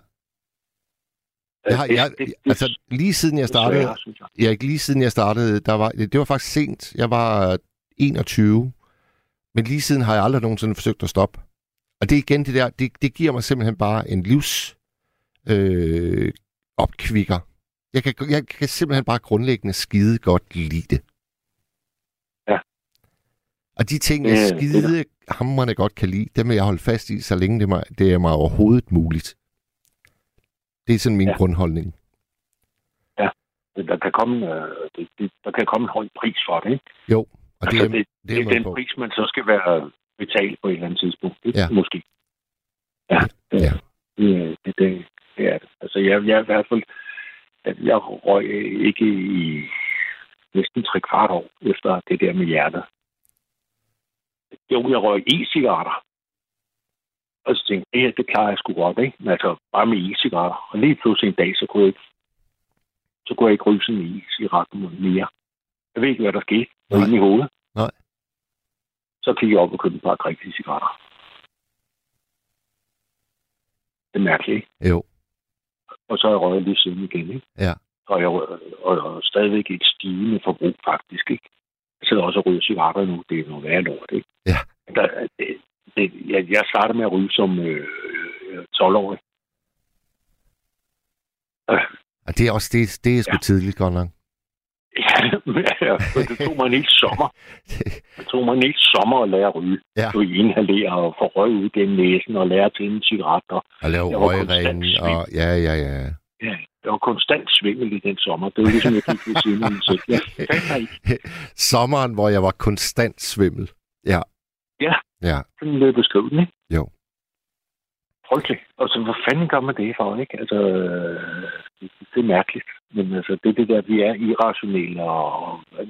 Altså lige siden jeg startede, det var faktisk sent, jeg var 21, men lige siden har jeg aldrig nogensinde forsøgt at stoppe. Og det er igen det der, det giver mig simpelthen bare en livs opkvikker. Jeg kan simpelthen bare grundlæggende skide godt lide det. Ja. Og de ting, jeg skide hamrende godt kan lide, dem vil jeg holde fast i, så længe det er mig overhovedet muligt. Det er sådan min grundholdning. Ja. Der kan komme en høj pris for det, ikke? Jo. Og altså, det er den på. Pris, man så skal være betalt på et eller andet tidspunkt. Ja. Måske. Ja. Ja. Det er det. Altså, jeg i hvert fald... Jeg røg ikke i næsten 3/4 år efter det der med hjertet. Jo, jeg røg e-cigaretter. Og så tænkte jeg, det klarer jeg sgu godt, ikke? Men altså, bare med e-cigaretter. Og lige pludselig en dag, så kunne jeg ikke ryge sådan en e-cigaret mere. Jeg ved ikke, hvad der skete. Nej. Inde i hovedet. Nej. Så kiggede jeg op og købte et par rigtige cigaretter. Det er mærkeligt, ikke? Jo. Og så har jeg røget lige siden igen, ikke? Ja. Og stadigvæk et stigende forbrug, faktisk, ikke? Jeg sidder også og ryger cigaretter nu. Det er noget værre lort, ikke? Ja. Jeg startede med at ryge som 12-årig. Og det er også det er sgu tidligt godt nok. Ja, det tog mig en hel sommer. Det tog mig en hel sommer at lære at ryge. Ja. Du inhalerer og får røg ud gennem næsen og lære at tænde cigaretter. Og lave røgringen og... Ja, jeg var konstant svimmel i den sommer. Det var ligesom, jeg gik ved siden af min sæt. Sommeren, hvor jeg var konstant svimmel. Ja. Sådan løb beskrivelsen, ikke? Jo. Okay. Og så hvor fanden gør man det for, ikke? Altså, det er mærkeligt. Men altså, det er det der, vi er irrationelle.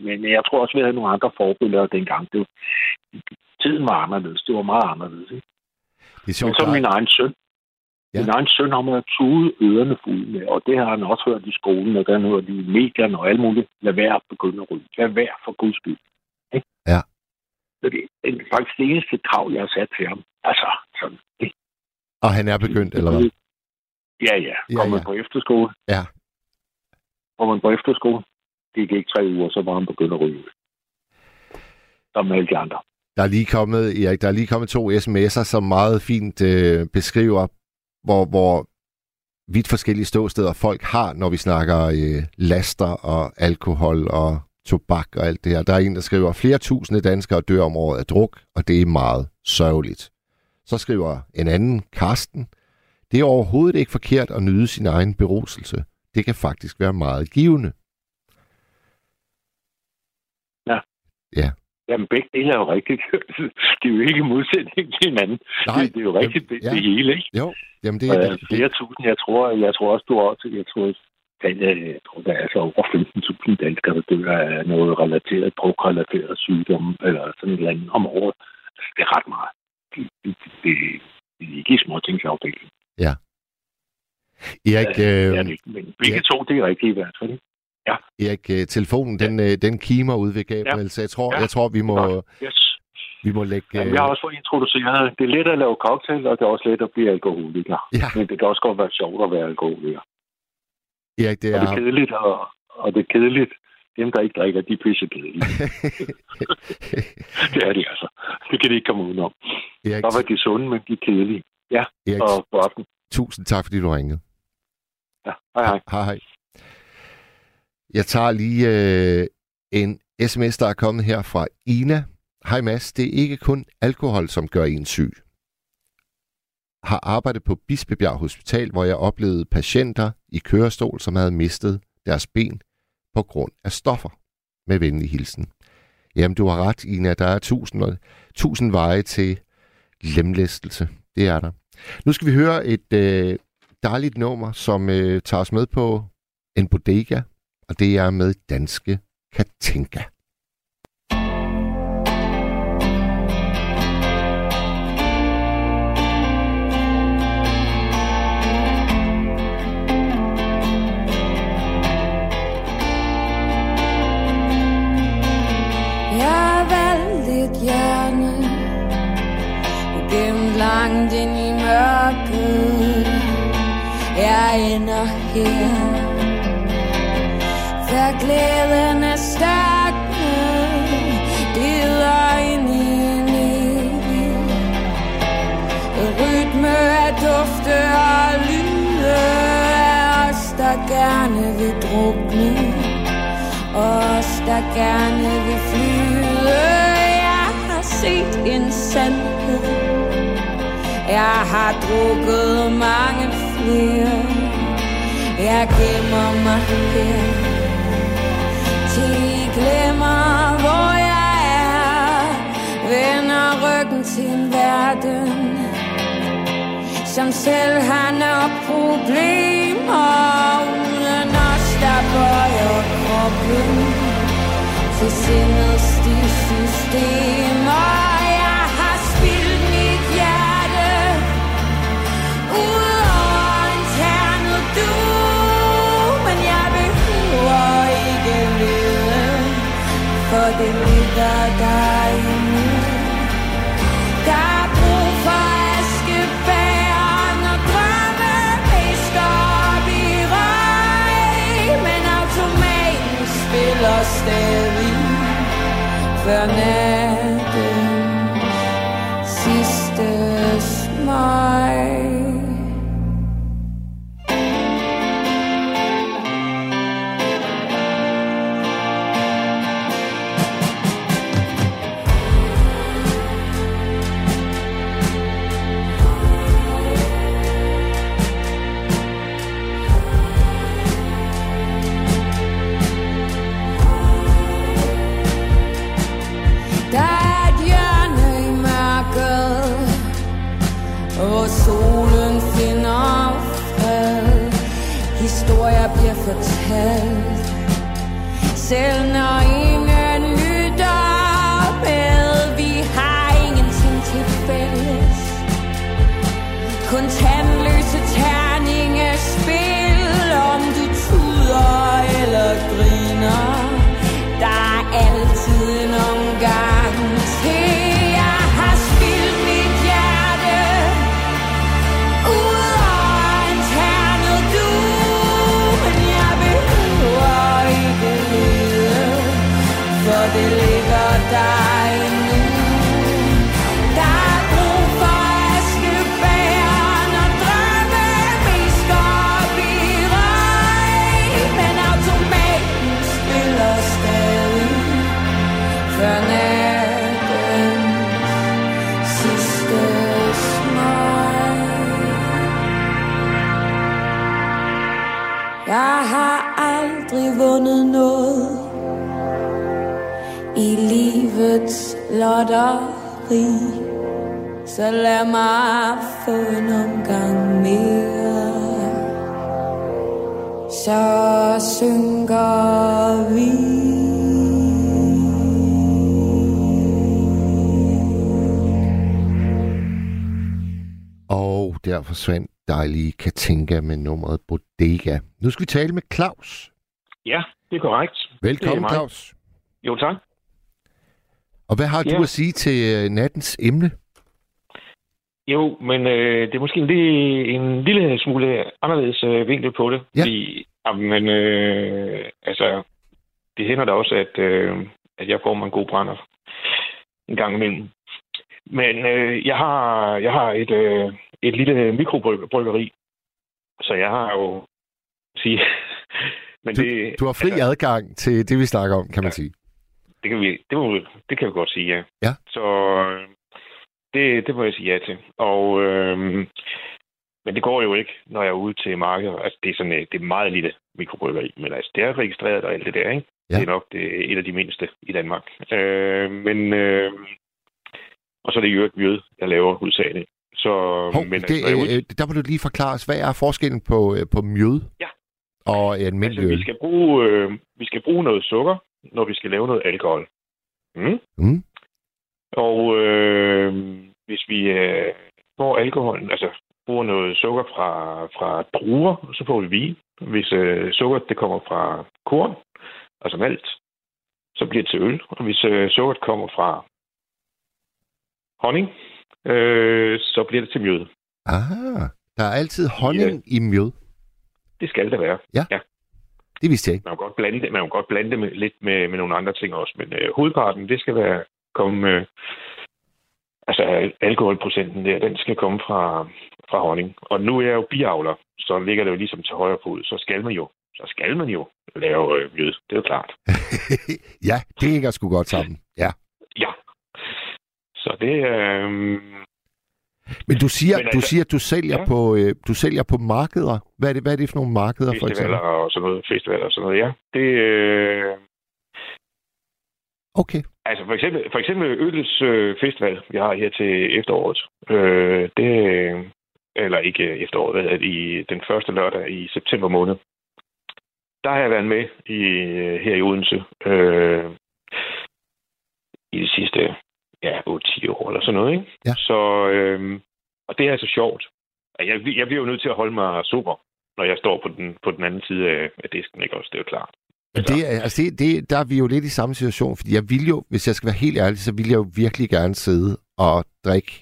Men jeg tror også, vi havde nogle andre forbilleder dengang. Det var, tiden var anderledes. Det var meget anderledes, ikke? Det er men så min egen søn. Ja. Min egen søn har man tudet ørerne fulde med, og det har han også hørt i skolen, og der har hørt i medierne og alt muligt. Lad være at begynde at ryge. Lad være for guds skyld. Ikke? Ja. Det er faktisk det eneste krav, jeg har sat til ham. Altså, sådan det. Og han er begyndt, eller hvad? Ja. Kommer på efterskole. Ja. Kommer på efterskole. Det gik 3 uger, så var han begyndt at ryge. Som alle de andre. Der er lige kommet 2 sms'er, som meget fint beskriver, hvor vidt forskellige ståsteder folk har, når vi snakker laster og alkohol og tobak og alt det her. Der er en, der skriver, flere tusinde danskere dør om året af druk, og det er meget sørgeligt. Så skriver en anden, Karsten, det er overhovedet ikke forkert at nyde sin egen beruselse. Det kan faktisk være meget givende. Ja. Jamen, begge dele er jo rigtigt. Det er jo ikke modsætning til hinanden. Nej, det er jo rigtigt, det hele, ikke? Jo, jamen det er... Flere tusind, jeg tror også, du har også... Jeg tror, der er altså over 15.000 danskere, der dør af noget relateret, drukrelateret sygdom, eller sådan et eller andet om året. Det er ret meget. Det er ikke i småtingsafdelingen. Ja. Begge to, det er rigtigt i hvert fald. Ja. Erik, telefonen, den kimer ud ved Gabriel, så jeg tror, vi må lægge... Jamen, jeg har også fået introduceret, det er let at lave cocktail, og det er også let at blive alkoholiker. Ja. Men det kan også godt være sjovt at være alkoholiker. Erik, det er... Og det er kedeligt, dem, der ikke drikker, de er pissekedelige. Det er de altså. Det kan de ikke komme udenom. Erik... Der var de sunde, men de er kedelige. Ja, Erik... og på aften. Tusind tak, fordi du ringede. Ja, hej. Jeg tager lige en sms, der er kommet her fra Ina. Hej Mads, det er ikke kun alkohol, som gør en syg. Har arbejdet på Bispebjerg Hospital, hvor jeg oplevede patienter i kørestol, som havde mistet deres ben på grund af stoffer. Med venlig hilsen. Jamen, du har ret, Ina. Der er 1000 veje til lemlæstelse. Det er der. Nu skal vi høre et dejligt nummer, som tager os med på en bodega. Og det er med danske Katinka. Jeg valgte dit hjerne gennem langt ind i mørket. Jeg ender her, der glæden er stærk med glider ind i en evig rytme af dufte og lyde af os, der gerne vil drukne, os, der gerne vil flyde. Jeg har set en sandhed, jeg har drukket mange flere. Jeg gemmer mig her, glemmer, hvor jeg er, vender ryggen til en verden, som selv har nok problemer, uden os, der bøjer kroppen til sindets de systemer. Jeg har spildt mit hjerte ud over en ternet du, men jeg behøver ikke lide, for det ligger der endnu. Der er brug for askebæren, og drømme væsker op i røg, men automaten spiller stadig før nattens sidste smøg. kun tandløse terningespil. Om du tuder eller griner, der er altid en omgang til. Jeg har spildt mit hjerte ud over en ternet du, men jeg behøver ikke lede, for det ligger dig nu. Jeg har aldrig vundet noget i livets lotteri, så lad mig få en omgang mere, så synker vi. Og der forsvandt dejlige Katinka med nummeret Bodega. Nu skal vi tale med Claus. Ja, det er korrekt. Velkommen, Claus. Jo, tak. Og hvad har du at sige til nattens emne? Jo, men det er måske en lille smule anderledes vinkel på det. Ja. Fordi, men altså, det hænder da også, at jeg får mig en god brænder en gang imellem. Men jeg har et lille mikrobryggeri, så jeg har jo sige. Men du har fri adgang til det vi snakker om, kan man sige. Det kan vi godt sige, ja. Ja. Så det må jeg sige ja til. Og men det går jo ikke, når jeg er ude til markedet. Altså det er meget lille mikrobryggeri, men altså det er registreret og alt det der, ikke? Ja. Det er nok et af de mindste i Danmark. Og så er det jo et mjød, jeg laver hovedsageligt. Så, der må du lige forklare os, hvad er forskellen på mjød og almindelig øl? Altså, vi skal bruge noget sukker, når vi skal lave noget alkohol. Og hvis vi får alkoholen, altså bruger noget sukker fra druer, så får vi vin. Hvis sukkeret det kommer fra korn, altså malt, så bliver det til øl. Og hvis sukkeret kommer fra honning, så bliver det til mjød. Aha, der er altid honning i mjød. Det skal det være. Ja. Det vidste jeg ikke. Man kan godt blande det, med, lidt med nogle andre ting også, men hovedparten, det skal være altså alkoholprocenten der, den skal komme fra honning. Og nu er jeg jo biavler, så ligger det jo ligesom til højre fod, så skal man jo lave mjød. Det er jo klart. Ja, det hænger sgu godt sammen. Ja. Ja. Så det. Men du siger, du sælger på du sælger på markeder. Hvad er det for nogle markeder, for eksempel? Festivaler og sådan noget, ja. Det. Okay. Altså for eksempel Ødels festival, vi har her til efteråret. Det eller ikke efteråret, hvad er det, i den første lørdag i september måned. Der har jeg været med her i Odense i det sidste. 8-10 år eller sådan noget, ikke? Ja. Så, og det er altså sjovt. Jeg bliver jo nødt til at holde mig sober, når jeg står på den anden side af disken, ikke også? Det er jo klart. Der er vi jo lidt i samme situation, fordi jeg vil jo, hvis jeg skal være helt ærlig, så vil jeg jo virkelig gerne sidde og drikke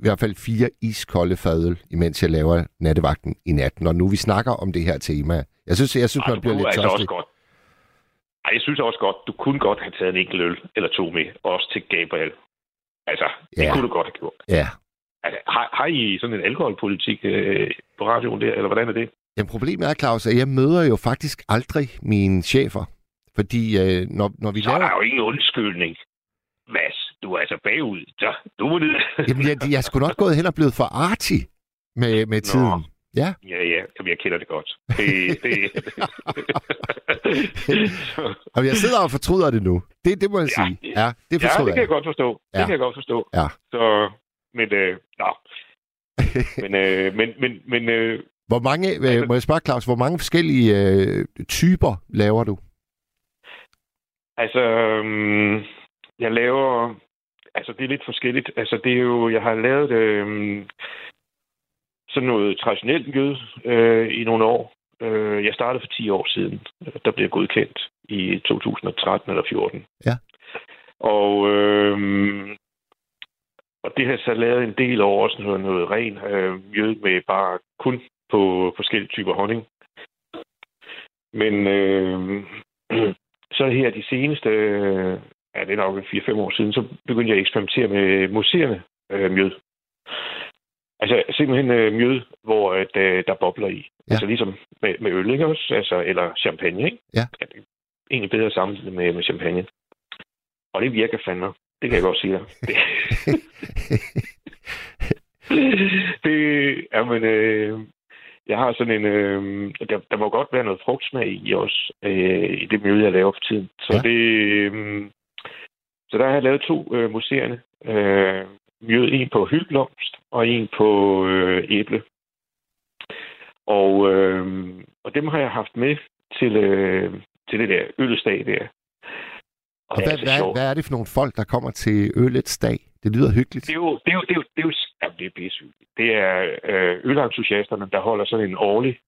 i hvert fald 4 iskolde fadøl, imens jeg laver nattevagten i natten. Og nu vi snakker om det her tema, jeg synes man bliver lidt tørstig. Ej, jeg synes også godt, du kunne godt have taget en enkelt øl eller 2 med, også til Gabriel. Altså, det kunne du godt have gjort. Ja. Altså, har I sådan en alkoholpolitik på radioen der, eller hvordan er det? Jamen, problemet er, Claus, at jeg møder jo faktisk aldrig mine chefer. Fordi når vi så laver. Der er jo ingen undskyldning. Mads, du er altså bagud. Så du må det. Jamen, jeg skulle nok gået hen og blevet for artig med tiden. Ja. Ja. Jamen, jeg kender det godt. Jamen, jeg sidder og fortryder det nu. Det må jeg sige. Ja, det forstår jeg. Det kan jeg godt forstå. Ja. Ja. Så, men, hvor mange? Må jeg spørge, Claus? Hvor mange forskellige typer laver du? Altså, jeg laver. Altså, det er lidt forskelligt. Altså, det er jo. Jeg har lavet sådan noget traditionelt mjød i nogle år. Jeg startede for 10 år siden. Der blev jeg godkendt i 2013 eller 14. Ja. Og det har jeg så lavet en del over, sådan noget ren mjød med bare kun på forskellige typer honning. Men så her de seneste, det er nok 4-5 år siden, så begyndte jeg at eksperimentere med muserende mjød. Altså simpelthen mjød, hvor der bobler i. Ja. Altså ligesom med øl, ikke også? Altså, eller champagne, ikke? Ja. Ja, det er egentlig bedre sammenlignet med champagne. Og det virker fandme. Det kan jeg godt sige dig. Jeg har sådan en... Der må godt være noget frugtsmag i også, i det mjød, jeg laver for tiden. Så, ja. Så der har jeg lavet 2 muserende mjød. En på hyldblomst og en på æble. Og dem har jeg haft med til det der ølsdag der. Og hvad er det for nogle folk, der kommer til ølets dag? Det lyder hyggeligt. Det er pissehyggeligt. Det er ølentusiasterne, der holder sådan en årlig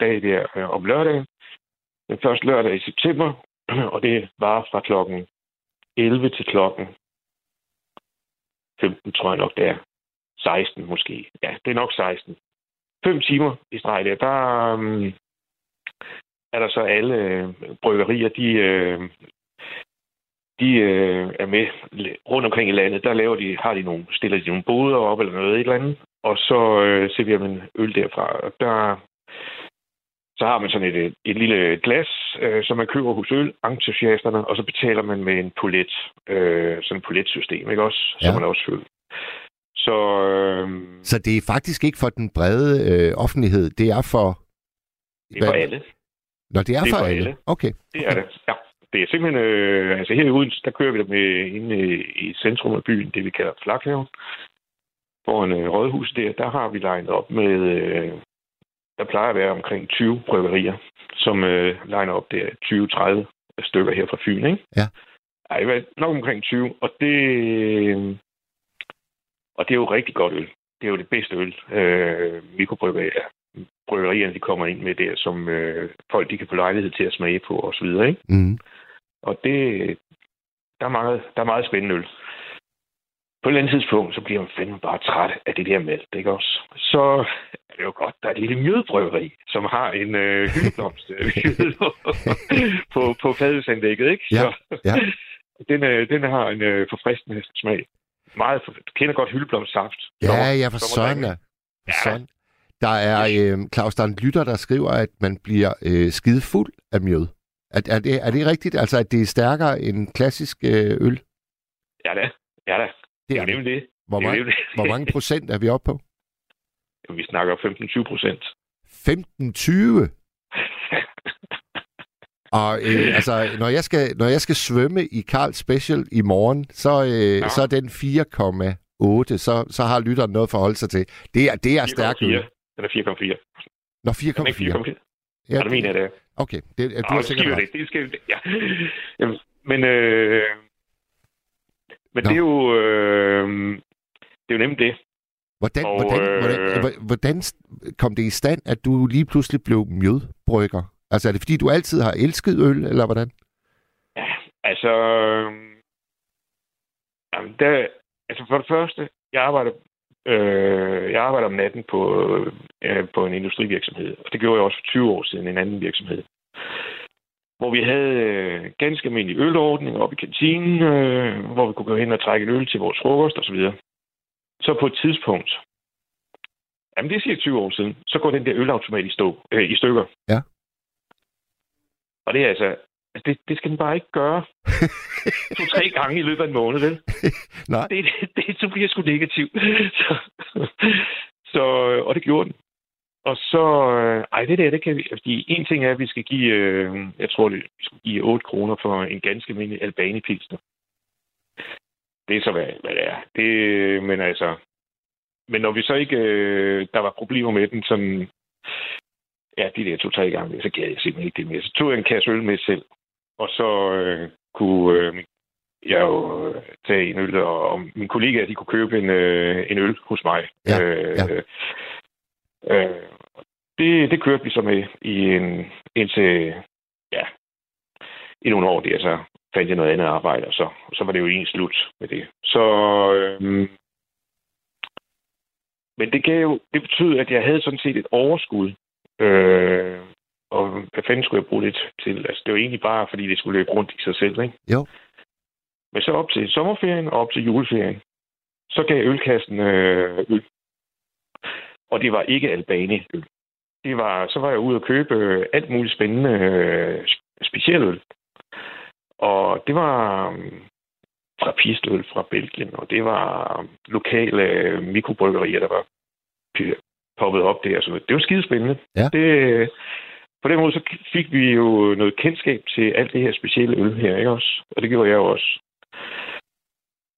dag der om lørdagen. Den første lørdag i september, og det varer fra klokken 11 til klokken 15, tror jeg nok, det er. 16 måske. Ja, det er nok 16. 5 timer i streg der. Der er der så alle bryggerier, de er med rundt omkring i landet. Der stiller de nogle boder op eller noget et eller andet, og så serverer man øl derfra. Så har man sådan et lille glas, som man køber hos ølentusiasterne, og så betaler man med en polet, sådan et poletsystem, ikke også? Ja. Som man også føler. Så det er faktisk ikke for den brede offentlighed, det er for... Det er for alle. Nå, det er for alle. Okay. Det er det, ja. Det er simpelthen... altså her i Odense, der kører vi der med inde i centrum af byen, det vi kalder Flakhaven. Foran rådhuset der har vi legnet op med... der plejer at være omkring 20 bryggerier, som legner op der 20-30 stykker her fra Fyn, ikke? Ja. Ej, nok omkring 20, og det... Og det er jo rigtig godt øl. Det er jo det bedste øl, mikrobryggerierne, de kommer ind med der, som folk, de kan få lejlighed til at smage på og så videre, ikke? Mm. Og der er meget spændende øl. På et eller andet tidspunkt, så bliver man fandme bare træt af det der mælk, ikke også? Så er det jo godt, der er et lille mjødbryggeri, som har en hyldeblomst på fadelsanlægget, ikke? Ja, så, ja. Den har en forfriskende smag. Meget kender godt hyldeblomstsaft. Ja, jeg forstår. Sådan. Der er Claus, der er en lytter, der skriver, at man bliver skidefuld af mjød. Er det rigtigt? Altså, at det er stærkere end klassisk øl? Ja da. Det er nemlig det. Hvor mange procent er vi oppe på? Vi snakker 15-20%. 15-20? Og altså, når jeg skal svømme i Karls Special i morgen, så er den 4,8, så har lytteren noget at forholde sig til. Det er stærkt. Den er 4,4. Nå, 4,4. Ja, det mener jeg, det er. Okay, du har sikkert ret. Det skal, ja. Men det er jo nemt det. Hvordan kom det i stand, at du lige pludselig blev mjødbrygger? Altså, er det fordi, du altid har elsket øl, eller hvordan? Ja, altså... for det første, jeg arbejder om natten på en industrivirksomhed, og det gjorde jeg også for 20 år siden, en anden virksomhed, hvor vi havde ganske almindelige ølordninger oppe i kantinen, hvor vi kunne gå hen og trække en øl til vores frokost, og så videre. Så på et tidspunkt, det er cirka 20 år siden, så går den der ølautomat i stykker. Ja. Og det er det skal den bare ikke gøre 2-3 gange i løbet af en måned, vel? Nej. Så bliver sgu negativ. Og det gjorde den. Og så, det kan vi, fordi en ting er, at vi skal give, jeg tror, vi skal give 8 kroner for en ganske almindelig Albani-pilsner. Det er så, hvad det er. Men når vi så ikke, der var problemer med den, sådan... Ja, de der 2-3 gange, så gav jeg simpelthen ikke det mere. Så tog jeg en kasse øl med selv, og så kunne min jeg jo tage en øl, og mine kollegaer, de kunne købe en øl hos mig. Ja. Det kørte vi så med i nogle år der, så fandt jeg noget andet arbejde, og så var det jo egentlig slut med det. Så, men det gav jo, det betød, at jeg havde sådan set et overskud, og hvad fanden skulle jeg bruge det til? Altså, det var egentlig bare, fordi det skulle løbe rundt i sig selv, ikke? Jo. Men så op til sommerferien og op til juleferien, så gav ølkassen øl. Og det var ikke Albani øl. Så var jeg ude at købe alt muligt spændende specielt øl. Og det var trappistøl fra Belgien, og det var lokale mikrobryggerier, der var poppet op der. Så det var skidespændende. Ja. På den måde så fik vi jo noget kendskab til alt det her specielle øl her, ikke også? Og det gjorde jeg jo også.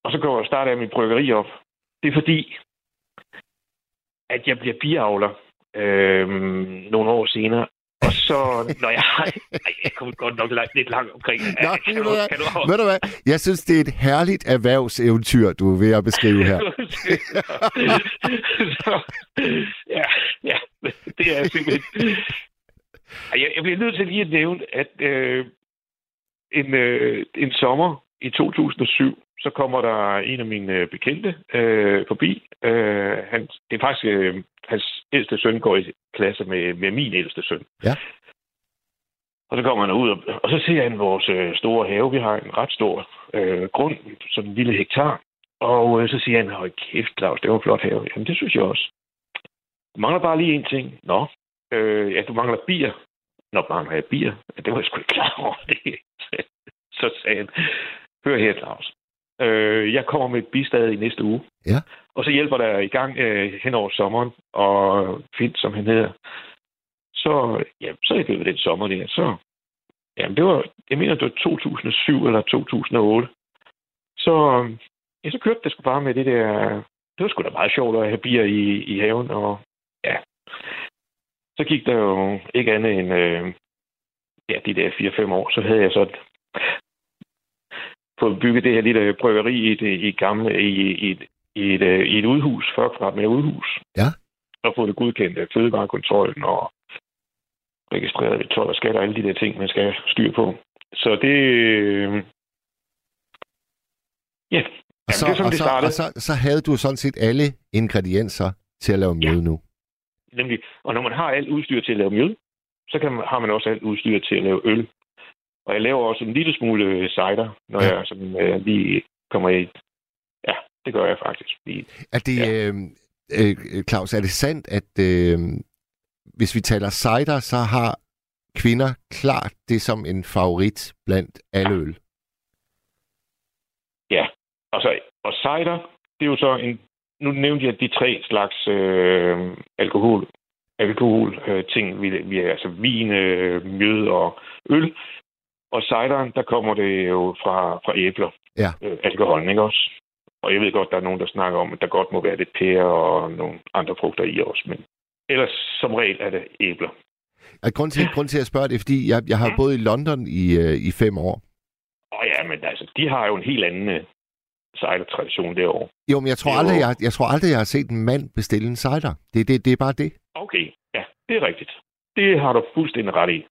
Og så går jeg og starter af min bryggeri op. Det er fordi, at jeg bliver biavler nogle år senere. Og så, når jeg har... jeg kom godt nok lidt langt omkring. Ved du hvad? Jeg synes, det er et herligt erhvervseventyr, du er ved at beskrive her. så, det er simpelthen... Jeg bliver nødt til lige at nævne, at en sommer i 2007, så kommer der en af mine bekendte forbi. Det er faktisk hans ældste søn går i klasse med min ældste søn. Ja. Og så kommer han ud, og så ser han vores store have. Vi har en ret stor grund, sådan en lille hektar. Og så siger han, høj kæft, Claus, det var en flot have. Jamen, det synes jeg også. Det mangler bare lige en ting. Nå. Ja, du mangler bier. Nå, mangler jeg bier? Ja, det var jeg sgu ikke klar over det. Så sagde han, hør her, Claus. Jeg kommer med et bistad i næste uge. Ja. Og så hjælper der i gang hen over sommeren. Og Fyn, som han hedder. Så er det jo den sommer der. Så, jamen, det var, jeg mener, det var 2007 eller 2008. Så kørte det sgu bare med det der. Det var sgu da meget sjovt at have bier i haven. Og ja... Så gik der jo ikke andet end de der 4-5 år, så havde jeg så fået bygget det her lille bryggeri i et udhus, 40 kvadratmeter udhus. Ja. Og fået det godkendt af fødevarekontrollen og registreret ved told og skat og alle de der ting, man skal styre på. Så det... Så havde du sådan set alle ingredienser til at lave mjød nu. Nemlig, og når man har alt udstyr til at lave mjød, så har man også alt udstyr til at lave øl. Og jeg laver også en lille smule cider, når jeg sådan, lige kommer i... Ja, det gør jeg faktisk. Lige. Er det, Claus, er det sandt, at hvis vi taler cider, så har kvinder klart det som en favorit blandt alle øl? Ja, og cider, det er jo så en... Nu nævnte jeg de 3 slags alkoholting, altså vin, mjød og øl. Og cideren, der kommer det jo fra æbler, alkoholen, ikke også? Og jeg ved godt, der er nogen, der snakker om, at der godt må være lidt pære og nogle andre frugter i også, men ellers som regel er det æbler. Grunden til at spørge det, er, fordi jeg har boet i London i 5 år. Åh ja, men altså, de har jo en helt anden... cider-tradition derovre. Jo, men jeg tror aldrig, jeg har set en mand bestille en cider. Det er bare det. Okay, ja, det er rigtigt. Det har du fuldstændig ret i.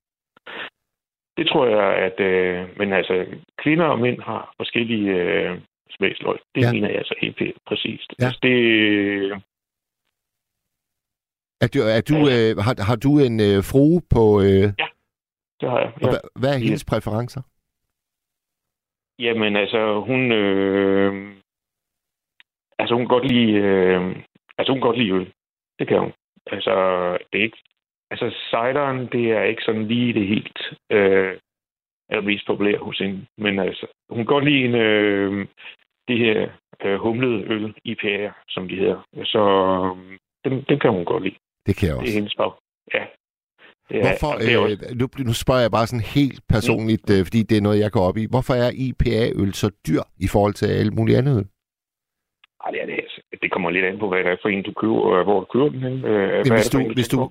Det tror jeg, at... men altså, kvinder og mænd har forskellige smagsløg. Det mener jeg altså helt præcist. Ja. Altså, det... Har du en frue på... Ja, det har jeg. Ja. Hvad er hendes præferencer? Jamen, altså, hun kan godt lide... hun kan godt lide øl. Det kan hun. Altså, det er ikke... Altså, cideren, det er ikke sådan lige det helt allermest populære hos hende. Men altså, hun kan godt lide en... det her humlede øl, IPA, som de hedder. Så den kan hun godt lide. Det kan jeg også. Det er hendes bag. Ja. Hvorfor, nu spørger jeg bare sådan helt personligt, fordi det er noget, jeg går op i. Hvorfor er IPA-øl så dyr i forhold til alt muligt andet øl? Ej, det kommer lidt an på, hvad der er for en, du køber, og hvor du køber den hen.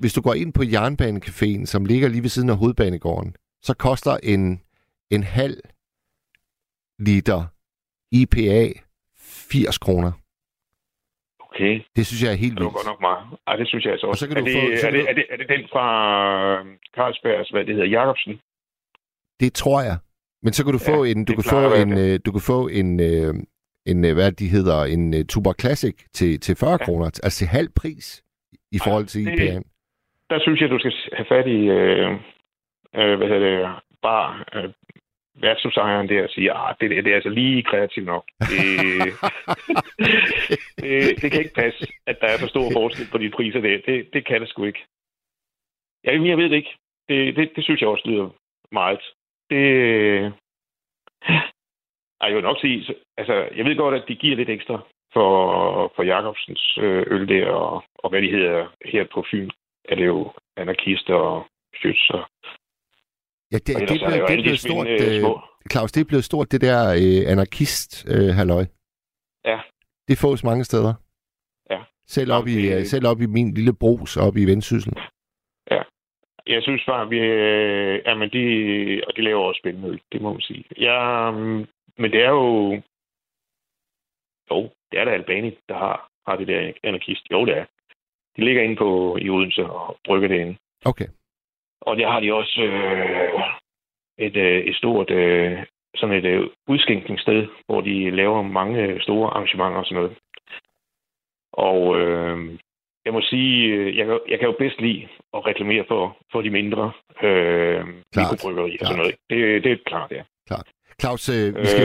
Hvis du går ind på Jernbanecaféen, som ligger lige ved siden af Hovedbanegården, så koster en halv liter IPA 80 kroner. Okay. Det synes jeg er helt vildt. Det var godt nok meget. Ej, det synes jeg altså også. Og er det den fra Carlsbergs, hvad det hedder, Jacobsen? Det tror jeg. Men så kan du få en, du kan få en, hvad de hedder, en Tuborg Classic til 40 kroner. Altså til halv pris i forhold til IPA'en. Der synes jeg, du skal have fat i, værtshusejeren der og siger, at det er altså lige kreativt nok. Det kan ikke passe, at der er for stor forskel på de priser der. Det kan det sgu ikke. Jeg ved det ikke. Det synes jeg også lyder meget. Jeg vil nok sige, altså, jeg ved godt, at de giver lidt ekstra for Jacobsens øl der, og hvad de hedder her på Fyn. Er det jo Anarkist og Schütz og Claus, det er blevet stort, det der anarkist-halløj. Ja. Det fås mange steder. Ja. Selv op i min lille brus, op i Vendsyssel. Ja. Jeg synes bare, de laver også spændende, det må man sige. Ja, men det er jo, det er da Albani, der har det der anarkist. Jo, det er. De ligger inde i Odense og brygger det inde. Okay. Og der har de også et stort sådan et udskænkningssted, hvor de laver mange store arrangementer og sådan noget. Og jeg må sige, jeg kan jo bedst lide at reklamere for de mindre mikrobryggerier og sådan noget. Det er klart, ja. Klart. Claus,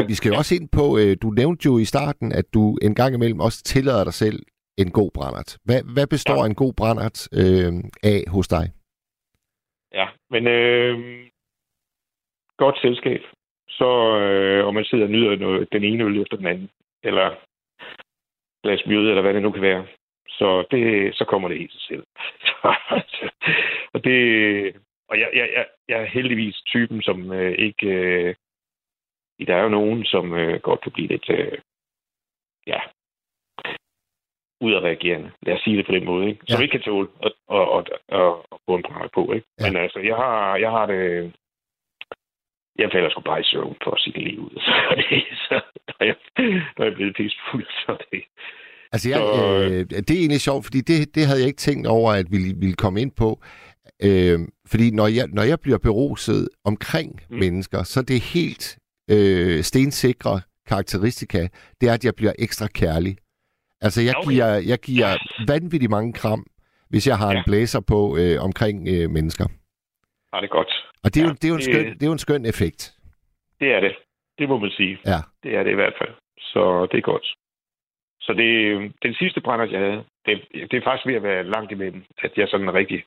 vi skal også ind på, du nævnte jo i starten, at du en gang imellem også tillader dig selv en god brandert. Hvad består en god brandert af hos dig? Ja, men godt selskab. Så om man sidder og nyder den ene øl efter den anden, eller glas mjøde, eller hvad det nu kan være, så kommer det i sig selv. Jeg er heldigvis typen, som ikke... der er jo nogen, som godt kan blive lidt... udadreagerende. Lad os sige det på den måde, ikke? Som ikke kan tåle at få en brænder på, ikke? Ja. Men altså, jeg har det... Jeg falder sgu bare i søvn for at sige det lige ud. Så når jeg bliver pissefuld, så er det... Altså, det er egentlig sjovt, fordi det havde jeg ikke tænkt over, at vi ville komme ind på. Fordi når jeg bliver beruset omkring mennesker, så er det helt stensikre karakteristika, det er, at jeg bliver ekstra kærlig. Altså, jeg giver vanvittigt mange kram, hvis jeg har en blæser på omkring mennesker. Ja, det er godt. Og det er, jo en skøn effekt. Det er det. Det må man sige. Ja. Det er det i hvert fald. Så det er godt. Så den sidste brænder, jeg havde, det er faktisk ved at være langt imellem, at jeg sådan rigtig...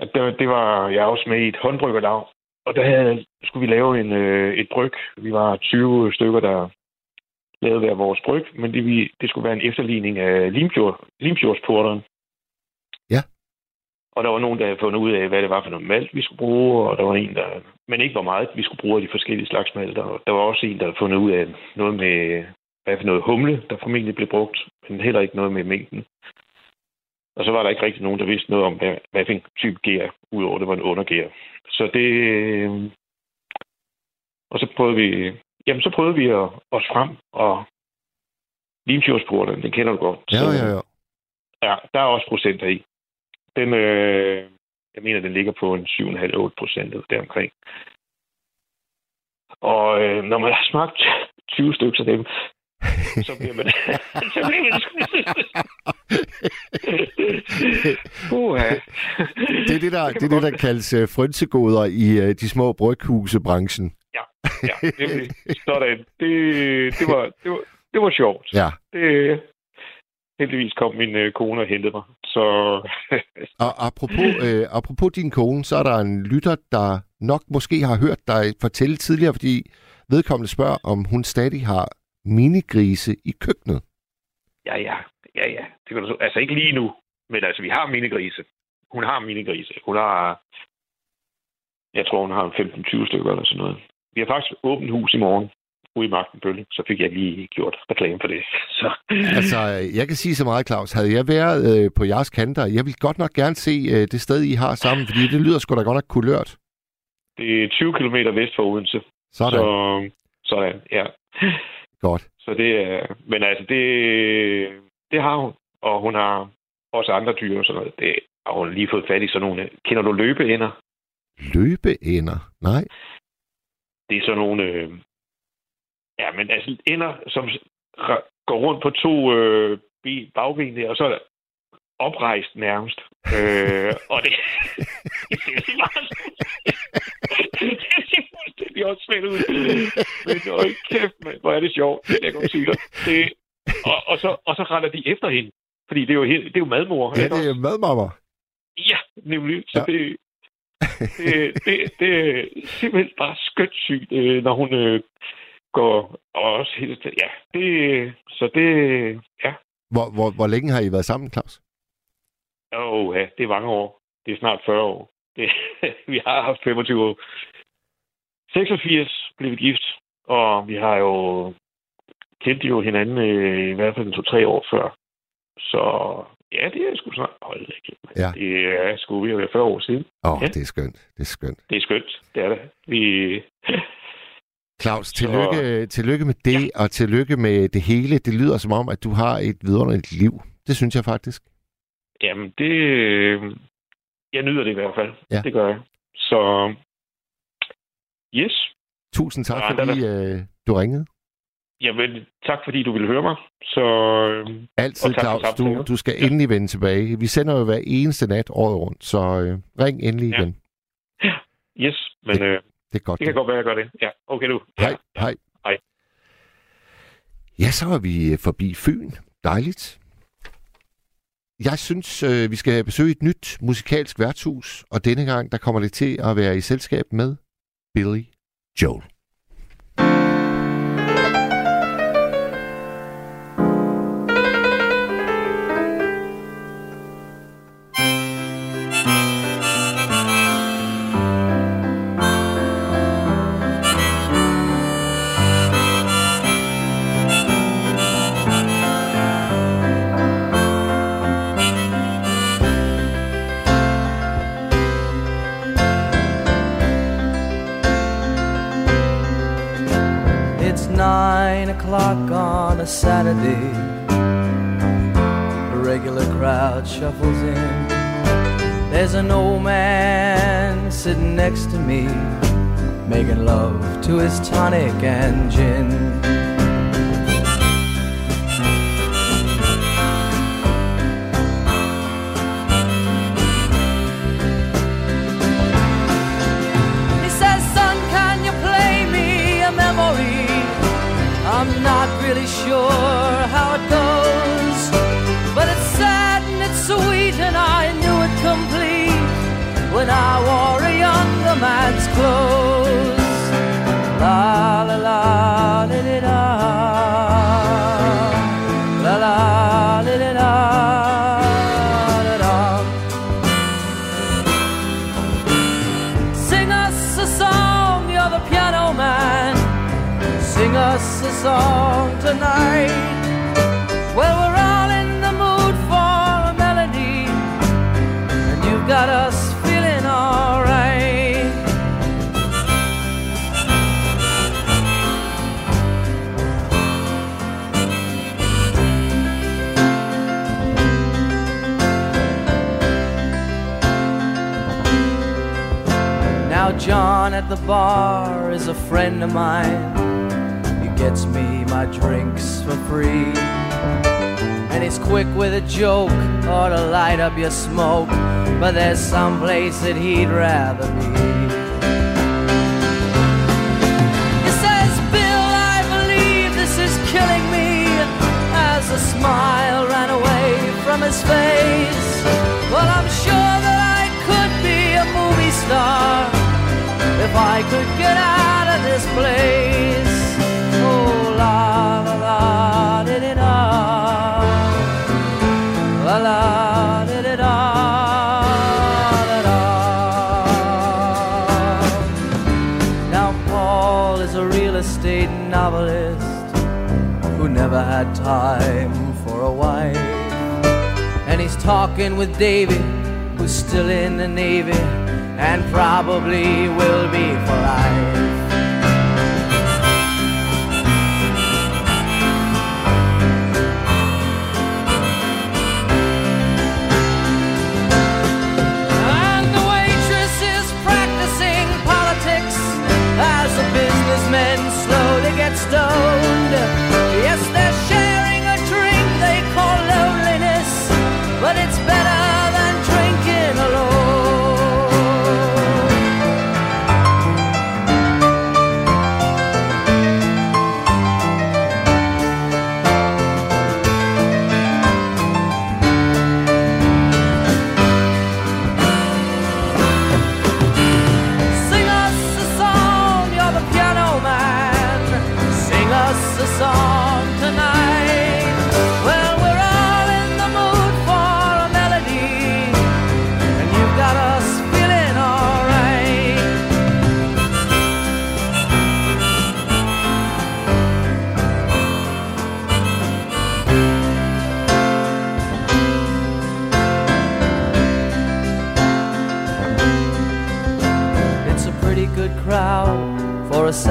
At det var jeg også med i et håndbryggerlag, og der skulle vi lave et bryg. Vi var 20 stykker, der... lavede hver vores bryg, men det skulle være en efterligning af Limfjordsporteren. Ja. Og der var nogen, der havde fundet ud af, hvad det var for noget malt, vi skulle bruge, og der var en, der... Men ikke hvor meget vi skulle bruge af de forskellige slags malter. Der var også en, der havde fundet ud af noget med... Hvad for noget humle, der formentlig blev brugt, men heller ikke noget med mængden. Og så var der ikke rigtig nogen, der vidste noget om, hvad for en type gær, udover det var en undergær. Så det... Og så prøvede vi... Jamen, så prøvede vi os frem, og Limfjordsporteren, den kender du godt. Ja. Ja, der er også procenter i. Den, jeg mener, den ligger på en 7,5-8% deromkring. Og når man har smagt 20 stykker af dem, så bliver man... Det er det, der kaldes frynsegoder i de små bryghusebranchen. Ja, det var sjovt. Ja. Det, heldigvis kom min kone og hentede mig. Så... og apropos din kone, så er der en lytter, der nok måske har hørt dig fortælle tidligere, fordi vedkommende spørger, om hun stadig har minigrise i køkkenet. Ja. Det kan du så. Altså ikke lige nu, men altså vi har minigrise. Hun har jeg tror, hun har 15-20 stykker eller sådan noget. Vi har faktisk åbent hus i morgen ude i Magtenbølle, så fik jeg lige gjort reklame for det. Så. Altså, jeg kan sige så meget, Claus. Havde jeg været på jeres kanter, jeg ville godt nok gerne se det sted, I har sammen, fordi det lyder sgu da godt nok kulørt. Det er 20 km vest for Odense. Sådan. Så, Sådan, ja. Godt. Så det, men altså, det har hun. Og hun har også andre dyr og sådan noget. Det har hun lige fået fat i sådan nogle. Kender du løbeænder? Løbeænder? Nej. Det er sådan nogle... ja, men altså ænder, som går rundt på to bagben der, og så er der oprejst nærmest. Og det... det er fuldstændig også svært ud. Men øj, kæft, man, hvor er det sjovt. Jeg kan sige det. Og så retter de efter hende. Fordi det er jo madmor. Ja, det er jo madmammer. Ja, nemlig. Så ja. Det er simpelthen bare skønt sygt, når hun går og også hele tiden. Ja, ja. Hvor længe har I været sammen, Claus? Åh, ja, det er mange år. Det er snart 40 år. Vi har haft 25 år. 86 blev vi gift, og vi har jo kendte jo hinanden i hvert fald 2-3 år før. Så ja, det er sgu snart. Hold da, ja. Det er sgu vi har været 40 år siden. Ja. Det er skønt. Det er skønt. Det er skønt, det er det. Claus, tillykke med det, ja. Og tillykke med det hele. Det lyder som om, at du har et vidunderligt liv. Det synes jeg faktisk. Jamen, det... Jeg nyder det i hvert fald. Ja. Det gør jeg. Så... Yes. Tusind tak, fordi du ringede. Jamen, tak fordi du ville høre mig. Så... Altid, Claus. Du skal endelig vende tilbage. Vi sender jo hver eneste nat året rundt, så ring endelig igen. Ja. Yes, men... Det er godt. Det kan godt være, jeg gør det. Ja, okay du. Ja. Hej, hej. Hej. Ja, så var vi forbi Fyn. Dejligt. Jeg synes, vi skal besøge et nyt musikalsk værtshus, og denne gang, der kommer det til at være i selskab med Billy Joel. On a Saturday, the regular crowd shuffles in. There's an old man sitting next to me, making love to his tonic and gin. He says, son, can you play me a memory? I'm not really sure how it goes, but it's sad and it's sweet, and I knew it complete when I wore a younger man's clothes. La la la la la la la la la la la la. Sing us a song, you're the piano man. Sing us a song tonight. Well, we're all in the mood for a melody, and you've got us feeling all right. Now John at the bar is a friend of mine. Gets me my drinks for free, and he's quick with a joke or to light up your smoke, but there's some place that he'd rather be. He says, Bill, I believe this is killing me, as a smile ran away from his face. Well, I'm sure that I could be a movie star if I could get out of this place. La la la da da da, la la da da da da. Now Paul is a real estate novelist who never had time for a wife, and he's talking with Davy, who's still in the Navy and probably will be for life.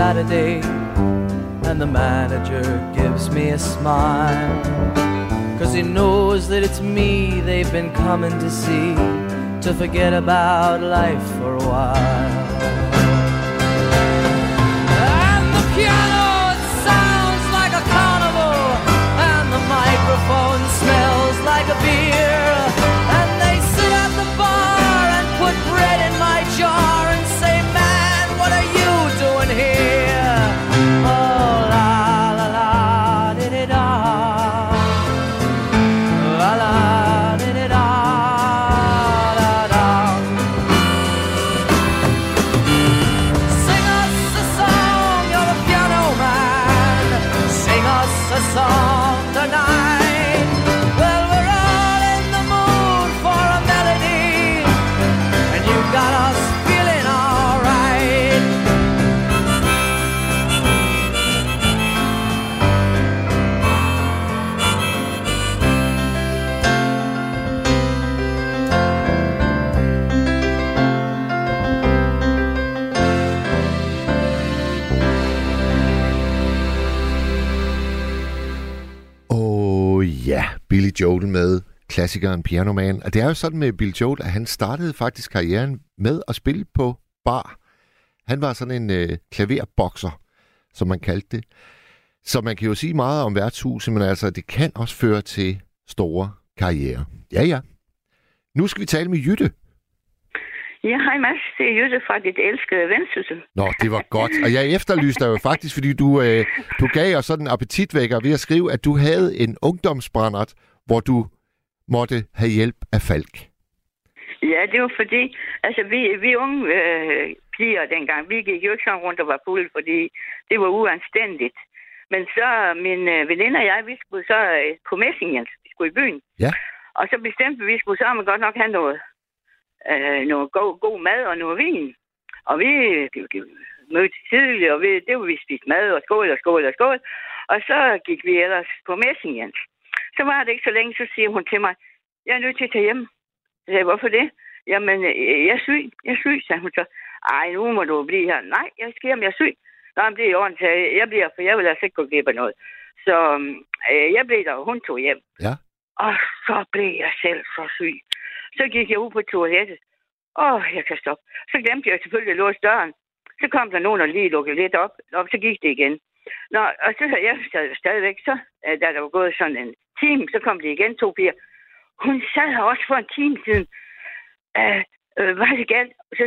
Saturday, and the manager gives me a smile, 'cause he knows that it's me they've been coming to see, to forget about life for a while. And the piano, it sounds like a carnival, and the microphone smells like a beer, and they sit at the bar and put bread in my jar and say, man, what are you doing here? Oh, la la la, di-di-da, la la, di-di-da, la-da. Sing us a song, you're a piano man, sing us a song tonight. Billy Joel med klassikeren Piano Man. Og det er jo sådan med Billy Joel, at han startede faktisk karrieren med at spille på bar. Han var sådan en klaverbokser, som man kaldte det. Så man kan jo sige meget om værtshuset, men altså det kan også føre til store karriere. Ja, ja. Nu skal vi tale med Jytte. Ja, hej Mads. Det er Jytte fra dit elskede Vendsyssel. Nå, det var godt. Og jeg efterlyste dig jo faktisk, fordi du gav os sådan en appetitvækker ved at skrive, at du havde en ungdomsbrændert, hvor du måtte have hjælp af Falk. Ja, det var fordi, altså vi unge piger dengang, vi gik jo ikke sådan rundt og var fulde, fordi det var uanstændigt. Men så min veninde og jeg, vi skulle så på messingen, vi skulle i byen. Ja. Og så bestemte vi, at vi skulle så godt nok have noget god mad og noget vin. Og vi mødte tidligt, og det var vi spiste mad og skål og skål og skål. Og så gik vi ellers på messingen. Så var det ikke så længe, så siger hun til mig, jeg er nødt til at tage hjem. Så sagde jeg, hvorfor det? Jamen, jeg er syg, sagde hun så. Ej, nu må du blive her. Nej, jeg skal hjem, jeg er syg. Nå, men det er i orden, sagde jeg. Jeg bliver, for jeg vil altså ikke gå glip af noget. Så jeg blev der, og hun tog hjem. Ja. Og så blev jeg selv så syg. Så gik jeg ud på toilettet. Jeg kan stoppe. Så glemte jeg selvfølgelig at låse døren. Så kom der nogen og lige lukkede lidt op. Og så gik det igen. Nå, og så havde jeg stadigvæk så, da der var gået sådan en time, så kom det igen to piger. Hun sad her også for en time siden. Var det galt? Så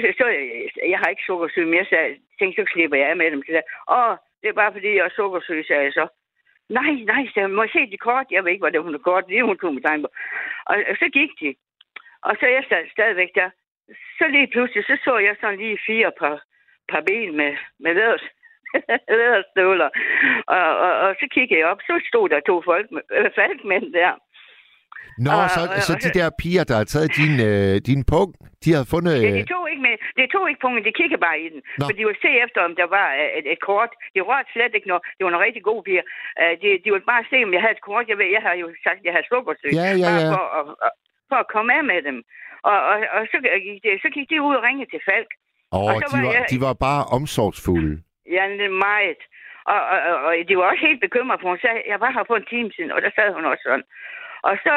jeg har ikke sukkersyge mere, så jeg tænkte, så slipper jeg af med dem. Så sagde, det er bare fordi jeg er sukkersyge, sagde jeg så. Nej, så må jeg se de kort? Jeg ved ikke, hvor det hun kort. Det hun tog med tegn på. Og så gik de. Og så jeg sad stadigvæk der. Så lige pludselig, så jeg sådan lige fire par ben med læderstøvler. Og så kiggede jeg op, så stod der to falkmænd der. Nå, så de der piger, der har taget din pung, de har fundet... Ja, de tog ikke pungen, de kiggede bare i den. Nå. For de ville se efter, om der var et kort. De rørte slet ikke noget. Det var nogle rigtig gode piger. De ville bare se, om jeg havde et kort. Jeg har jo sagt, at jeg havde sukkersyge. Ja. For at komme af med dem. Og så gik de ud og ringede til Falk. De var bare omsorgsfulde. Ja, meget. Og de var også helt bekymrede, for hun sagde, jeg var her på en time siden, og der sad hun også sådan. Og så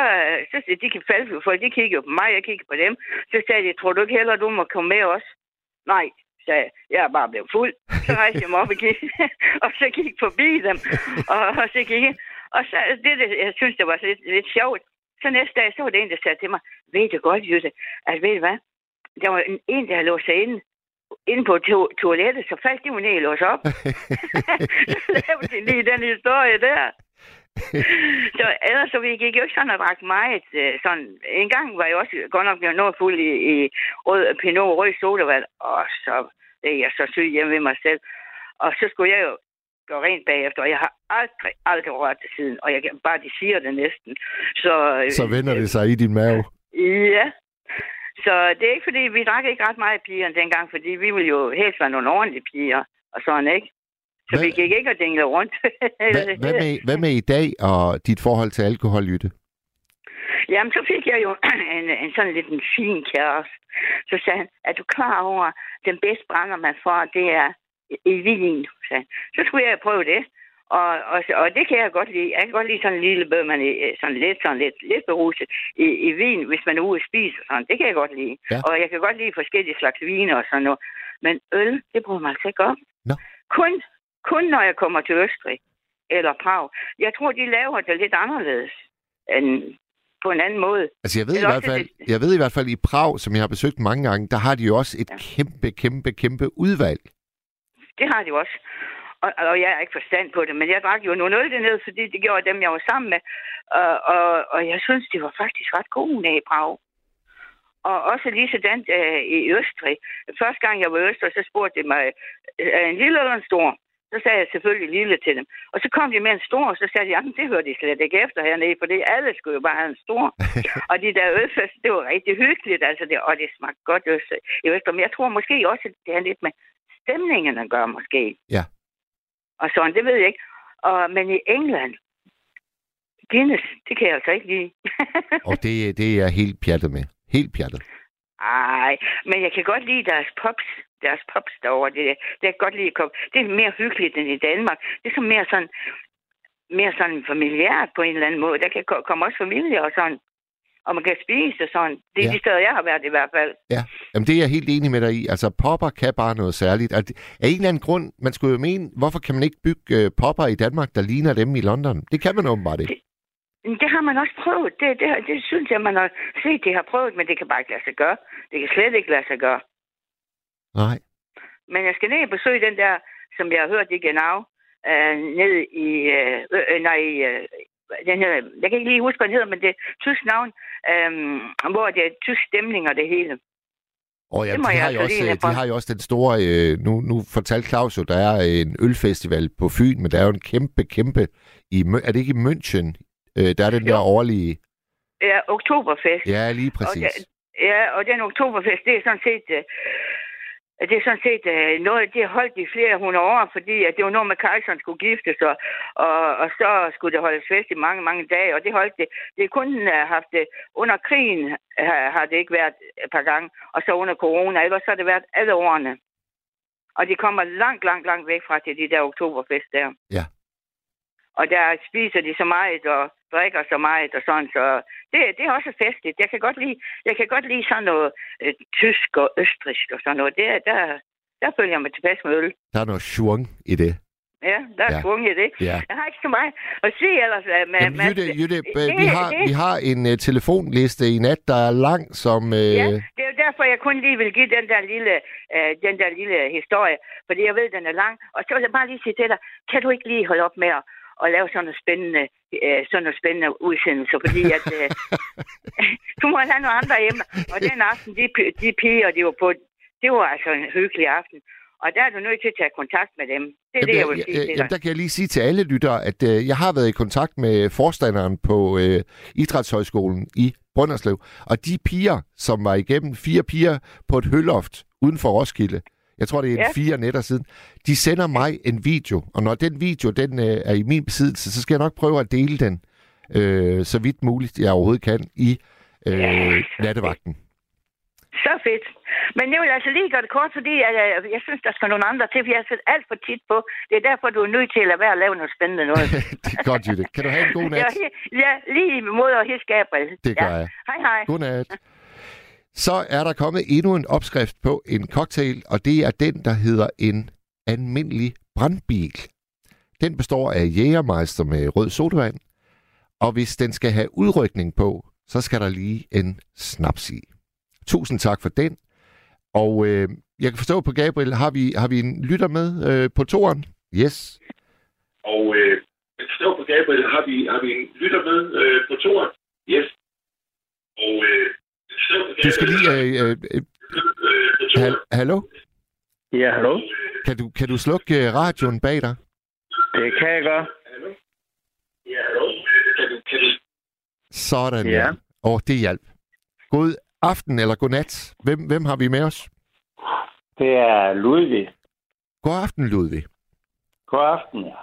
de kan falde, for de kiggede jo på mig, jeg kiggede på dem. Så sagde de, tror du ikke heller, du må komme med os? Nej, sagde jeg er bare blevet fuld. Så rejste jeg mig op og gik, og så gik forbi dem. Og så gik jeg. Og så, jeg synes, det var lidt sjovt. Så næste dag, så var det en, der sagde til mig, ved du godt, Jytte, at ved du hvad? Der var en, der havde låst sig inde på toilettet, så faldt de jo ned og låst op. Så lavede de lige den historie der. Så ellers, så vi gik jo ikke sådan og drak meget. Sådan. En gang var jeg også godt nok blevet noget fuld i rød pinot og rød sodavand. Og så blev jeg så syg hjemme ved mig selv. Og så skulle jeg jo og rent bagefter, og jeg har aldrig rørt det siden, og jeg kan bare, de siger det næsten. Så vender det sig i din mave? Ja. Så det er ikke, fordi vi drak ikke ret meget piger dengang, fordi vi ville jo helst være nogle ordentlige piger, og sådan, ikke? Så vi gik ikke og dinglede rundt. Hvad med i dag og dit forhold til alkohol, Jytte? Jamen, så fik jeg jo en sådan lidt en fin kæreste. Så sagde han, er du klar over, den bedste brænder man får, det er i vin, sagde. Så skulle jeg prøve det. Og det kan jeg godt lide. Jeg kan godt lide sådan en lille bødmand, sådan lidt beruset i vin, hvis man er ude og spise og sådan. Det kan jeg godt lide. Ja. Og jeg kan godt lide forskellige slags viner og sådan noget. Men øl, det bruger man altså ikke om. No. Kun når jeg kommer til Østrig eller Prag. Jeg tror, de laver det lidt anderledes end på en anden måde. Altså, jeg ved i hvert fald i Prag, som jeg har besøgt mange gange, der har de jo også et kæmpe udvalg. Det har de også. Og jeg har ikke forstand på det, men jeg drak jo nogle øl dernede, fordi det gjorde dem, jeg var sammen med. Og jeg synes, de var faktisk ret gode nede i Prag. Og også lige sådan i Østrig. Første gang, jeg var i Østrig, så spurgte de mig, en lille eller en stor? Så sagde jeg selvfølgelig lille til dem. Og så kom de med en stor, og så sagde de, jamen, det hørte de slet ikke efter hernede, for det alle skulle jo bare have en stor. Og de der ølfest, det var rigtig hyggeligt, altså det, og det smagte godt i Østrig. Men jeg tror måske også, at det har lidt med stemningen at gøre, måske. Ja. Og sådan, det ved jeg ikke. Men i England, Guinness, det kan jeg altså ikke lide. Og det er jeg helt pjattet med. Helt pjattet. Ej, men jeg kan godt lide deres pops derovre. Det kan godt lide at det er mere hyggeligt end i Danmark. Det er så mere sådan familiært på en eller anden måde. Der kan komme også familie og sådan. Og man kan spise og sådan. Det er de steder, jeg har været i hvert fald. Ja, jamen, det er jeg helt enig med dig i. Altså, popper kan bare noget særligt. Altså, af en eller anden grund, man skulle jo mene, hvorfor kan man ikke bygge popper i Danmark, der ligner dem i London? Det kan man åbenbart ikke. Det har man også prøvet. Det synes jeg, man har set, de har prøvet, men det kan bare ikke lade sig gøre. Det kan slet ikke lade sig gøre. Nej. Men jeg skal ned og besøge den der, som jeg har hørt i Genau, ned i... Den hedder, jeg kan ikke lige huske, hvad den hedder, men det er tysk navn, hvor det er tysk stemning og det hele. Og ja, de har jo også den store... Nu fortalte Claus jo, der er en ølfestival på Fyn, men der er jo en kæmpe... Er det ikke i München? Der er den der årlige... Ja, Oktoberfest. Ja, lige præcis. Og den Oktoberfest, det er sådan set... Det er sådan set noget, det har holdt i flere hundrede år, fordi at det var noget med, at kejseren skulle giftes, og så skulle det holdes fest i mange, mange dage, og det holdt det. Det er kun haft det. Under krigen har det ikke været et par gange, og så under corona, ellers har det været alle årene. Og de kommer langt væk fra til de der oktoberfest der. Ja. Og der spiser de så meget, og drikker så meget, og sådan, så det er også festligt. Jeg kan godt lide sådan noget tysk og østrigsk og sådan noget. Der følger jeg mig tilpas med øl. Der er noget schwung i det. Ja, der er schwung i det. Ja. Jeg har ikke så meget at sige ellers. Vi har en telefonliste i nat, der er lang som... Ja, det er jo derfor, jeg kun lige vil give den der lille historie, fordi jeg ved, den er lang. Og så vil jeg bare lige sige til dig, kan du ikke lige holde op med og lave sådan noget spændende, udsendelser, fordi at, du må have nogle andre hjemme. Og den aften, de piger, det var altså en hyggelig aften. Og der er du nødt til at tage kontakt med dem. Det er det, jeg vil sige til dig. Jamen, der kan jeg lige sige til alle lyttere, at jeg har været i kontakt med forstanderen på Idrætshøjskolen i Brønderslev. Og de piger, som var igennem, 4 piger på et høloft uden for Roskilde, jeg tror, det er 4 nætter siden. De sender mig en video, og når den video er i min besiddelse, så skal jeg nok prøve at dele den, så vidt muligt jeg overhovedet kan, i nattevagten. Så fedt. Men jeg vil altså lige gøre det kort, fordi jeg synes, der skal nogle andre til, for jeg har set alt for tit på. Det er derfor, du er nødt til at lade være at lave noget spændende noget. Det er godt, Jytte. Kan du have en god nat? Ja, lige imod og hilse Gabriel. Det gør jeg. Hej. God nat. Så er der kommet endnu en opskrift på en cocktail, og det er den, der hedder en almindelig brandbil. Den består af Jägermeister med rød sodavand, og hvis den skal have udrykning på, så skal der lige en snaps i. Tusind tak for den, og jeg kan forstå på Gabriel, har vi en lytter med på toren? Yes. Og jeg kan forstå på Gabriel, har vi en lytter med på toren? Yes. Og... Du skal lige... Hallo? Ja, hallo? Kan du slukke radioen bag dig? Det kan jeg gøre. Ja, hallo? Sådan, ja. Åh, det hjalp. God aften eller god nat. Hvem har vi med os? Det er Ludvig. God aften, Ludvig. God aften, ja.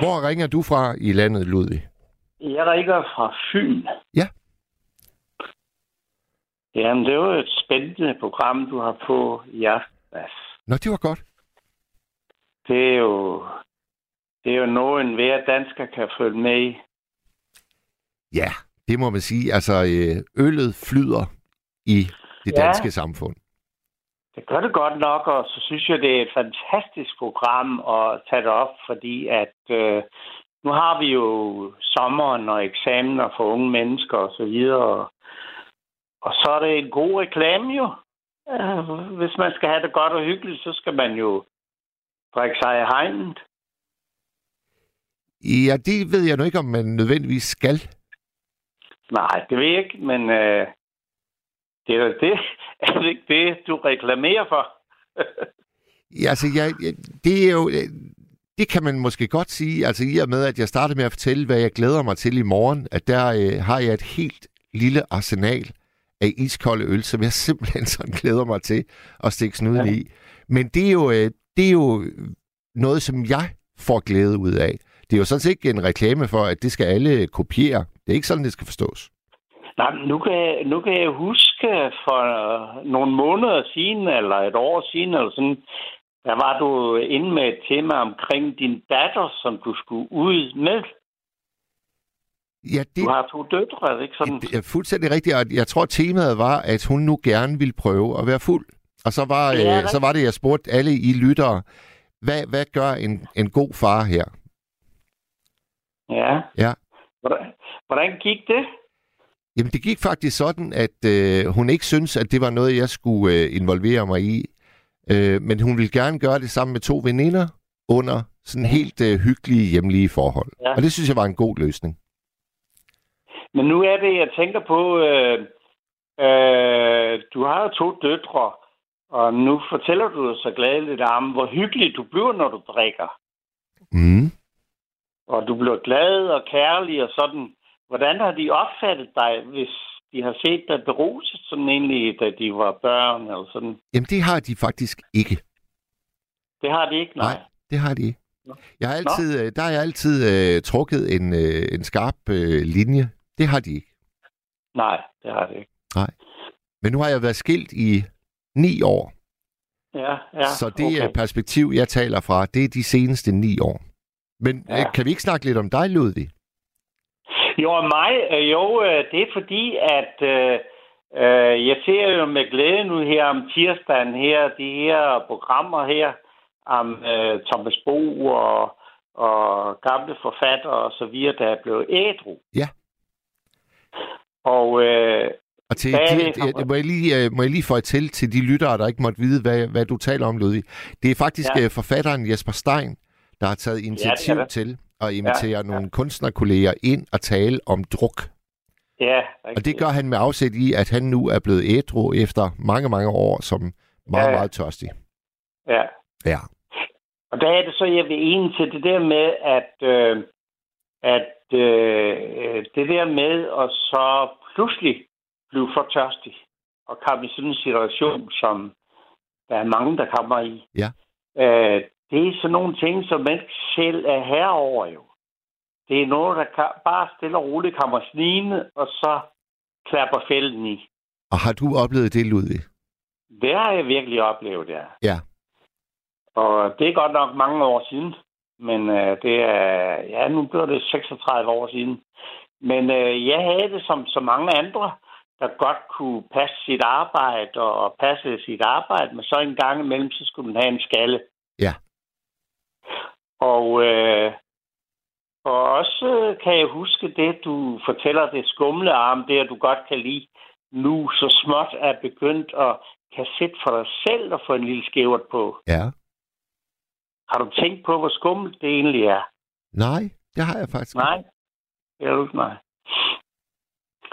Hvor ringer du fra i landet, Ludvig? Jeg ringer fra Fyn. Ja. Jamen, det var et spændende program, du har på i aften. Nå, det var godt. det er jo noget, en hver dansker kan følge med i. Ja, det må man sige. Altså, øllet flyder i det danske samfund. Det gør det godt nok, og så synes jeg, det er et fantastisk program at tage det op, fordi at nu har vi jo sommeren og eksamener for unge mennesker osv., og så er det en god reklame jo. Hvis man skal have det godt og hyggeligt, så skal man jo drikke sig i hegnet. Ja, det ved jeg nu ikke, om man nødvendigvis skal. Nej, det ved jeg ikke, men det er det. Er det ikke det, du reklamerer for? Ja, altså, det er jo... Det kan man måske godt sige, altså i og med, at jeg startede med at fortælle, hvad jeg glæder mig til i morgen, at der har jeg et helt lille arsenal af iskolde øl, som jeg simpelthen sådan glæder mig til at stikke snuden i. Men det er jo noget, som jeg får glæde ud af. Det er jo sådan set ikke en reklame for, at det skal alle kopiere. Det er ikke sådan, det skal forstås. Nej, nu kan jeg huske for nogle måneder siden, eller et år siden, eller sådan, der var du inde med et tema omkring din datter, som du skulle ud med. Ja, det... Du har 2 døtre, er det ikke sådan? Det er fuldstændig rigtigt, og jeg tror, temaet var, at hun nu gerne ville prøve at være fuld. Og så var, så var det, jeg spurgte alle I lyttere, hvad gør en god far her? Ja. Hvordan gik det? Jamen, det gik faktisk sådan, at hun ikke syntes, at det var noget, jeg skulle involvere mig i. Men hun ville gerne gøre det sammen med 2 veninder under sådan helt hyggelige hjemlige forhold. Ja. Og det synes jeg var en god løsning. Men nu er det, jeg tænker på, du har jo 2 døtre, og nu fortæller du så gladeligt om, hvor hyggelig du bliver, når du drikker. Mm. Og du bliver glad og kærlig og sådan. Hvordan har de opfattet dig, hvis... De har set dig beruset sådan egentlig, da de var børn eller sådan. Jamen, det har de faktisk ikke. Det har de ikke, nej. Det har de ikke. Jeg har altid, der har jeg altid trukket en skarp linje. Det har de ikke. Nej, det har de ikke. Nej. Men nu har jeg været skilt i 9 år. Ja. Så det perspektiv, jeg taler fra, det er de seneste 9 år. Men kan vi ikke snakke lidt om dig, Ludvig? Jo, det er fordi, at jeg ser jo med glæde nu her om tirsdagen her, de her programmer her, om Thomas Bo og gamle forfattere og så videre, der er blevet ædru. Ja. Og til, må jeg lige få et til de lyttere, der ikke måtte vide, hvad du taler om, Ludvig. Det er faktisk forfatteren Jesper Stein, der har taget initiativ til og inviterer nogle kunstnerkolleger ind og tale om druk. Ja. Rigtig. Og det gør han med afsæt i, at han nu er blevet ædru efter mange, mange år som meget, meget tørstig. Ja. Ja. Og der er det så, jeg vil ind til det der med, at det der med at så pludselig blive for tørstig og komme i sådan en situation, som der er mange, der kommer i. Ja. Det er sådan nogle ting, som man selv er herover jo. Det er noget, der kan bare stille og roligt kommer snigende, og så klapper fælden i. Og har du oplevet det, Ludvig? Det har jeg virkelig oplevet, ja. Og det er godt nok mange år siden. Men det er... Ja, nu bliver det 36 år siden. Men jeg havde det som så mange andre, der godt kunne passe sit arbejde, og passe sit arbejde, men så en gang imellem, så skulle man have en skalle. Ja. Og også kan jeg huske det, du fortæller det skumle arm, det at du godt kan lide, nu så småt er begyndt at kan sætte for dig selv og få en lille skævert på. Ja. Har du tænkt på, hvor skummelt det egentlig er? Nej, det har jeg faktisk ikke. Nej, det er du ikke, nej.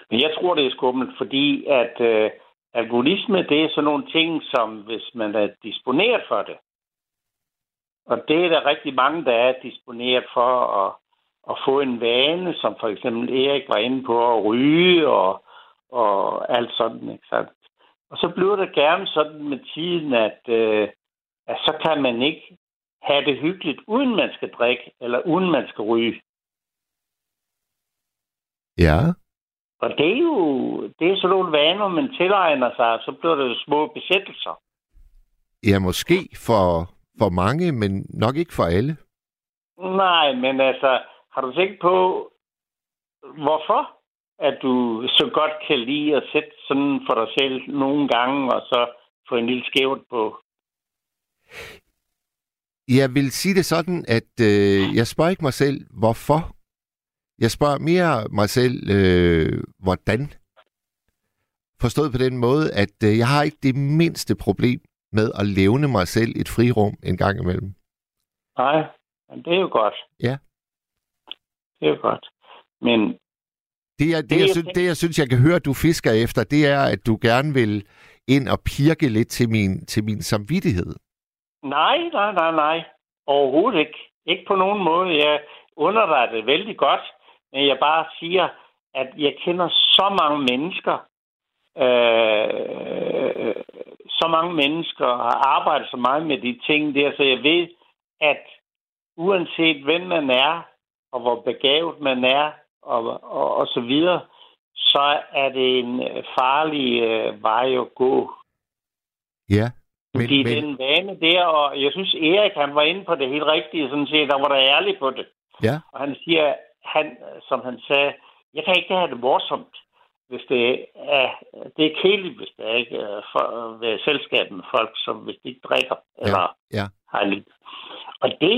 Men jeg tror, det er skummelt, fordi at alkoholisme, det er sådan nogle ting, som hvis man er disponeret for det, og det er der rigtig mange, der er disponeret for at få en vane, som for eksempel Erik var inde på, at ryge og alt sådan, ikke sant? Og så bliver det gerne sådan med tiden, at så kan man ikke have det hyggeligt, uden man skal drikke, eller uden man skal ryge. Ja. Og det er sådan nogle vaner, man tilegner sig, og så bliver det små besættelser. Ja, måske for... for mange, men nok ikke for alle. Nej, men altså, har du tænkt på, hvorfor at du så godt kan lide at sætte sådan for dig selv nogle gange, og så få en lille skævt på? Jeg vil sige det sådan, at jeg spørger ikke mig selv, hvorfor. Jeg spørger mere mig selv, hvordan. Forstået på den måde, at jeg har ikke det mindste problem med at levne mig selv et frirum en gang imellem. Nej, men det er jo godt. Ja. Det er jo godt. Men det jeg synes, jeg kan høre, du fisker efter, det er, at du gerne vil ind og pirke lidt til min samvittighed. Nej. Overhovedet ikke. Ikke på nogen måde. Jeg underdrejer det vældig godt, men jeg bare siger, at jeg kender så mange mennesker har arbejdet så meget med de ting der, så jeg ved, at uanset hvem man er, og hvor begavet man er, og så videre, så er det en farlig vej at gå. Ja. Men den vane der, og jeg synes, Erik, han var inde på det helt rigtige, sådan set, der var der ærlig på det. Ja. Og han siger, som han sagde, jeg kan ikke have det morsomt, hvis det er kedeligt, hvis det ikke er ved selskab med folk, som hvis de ikke drikker, eller har en lille. Og det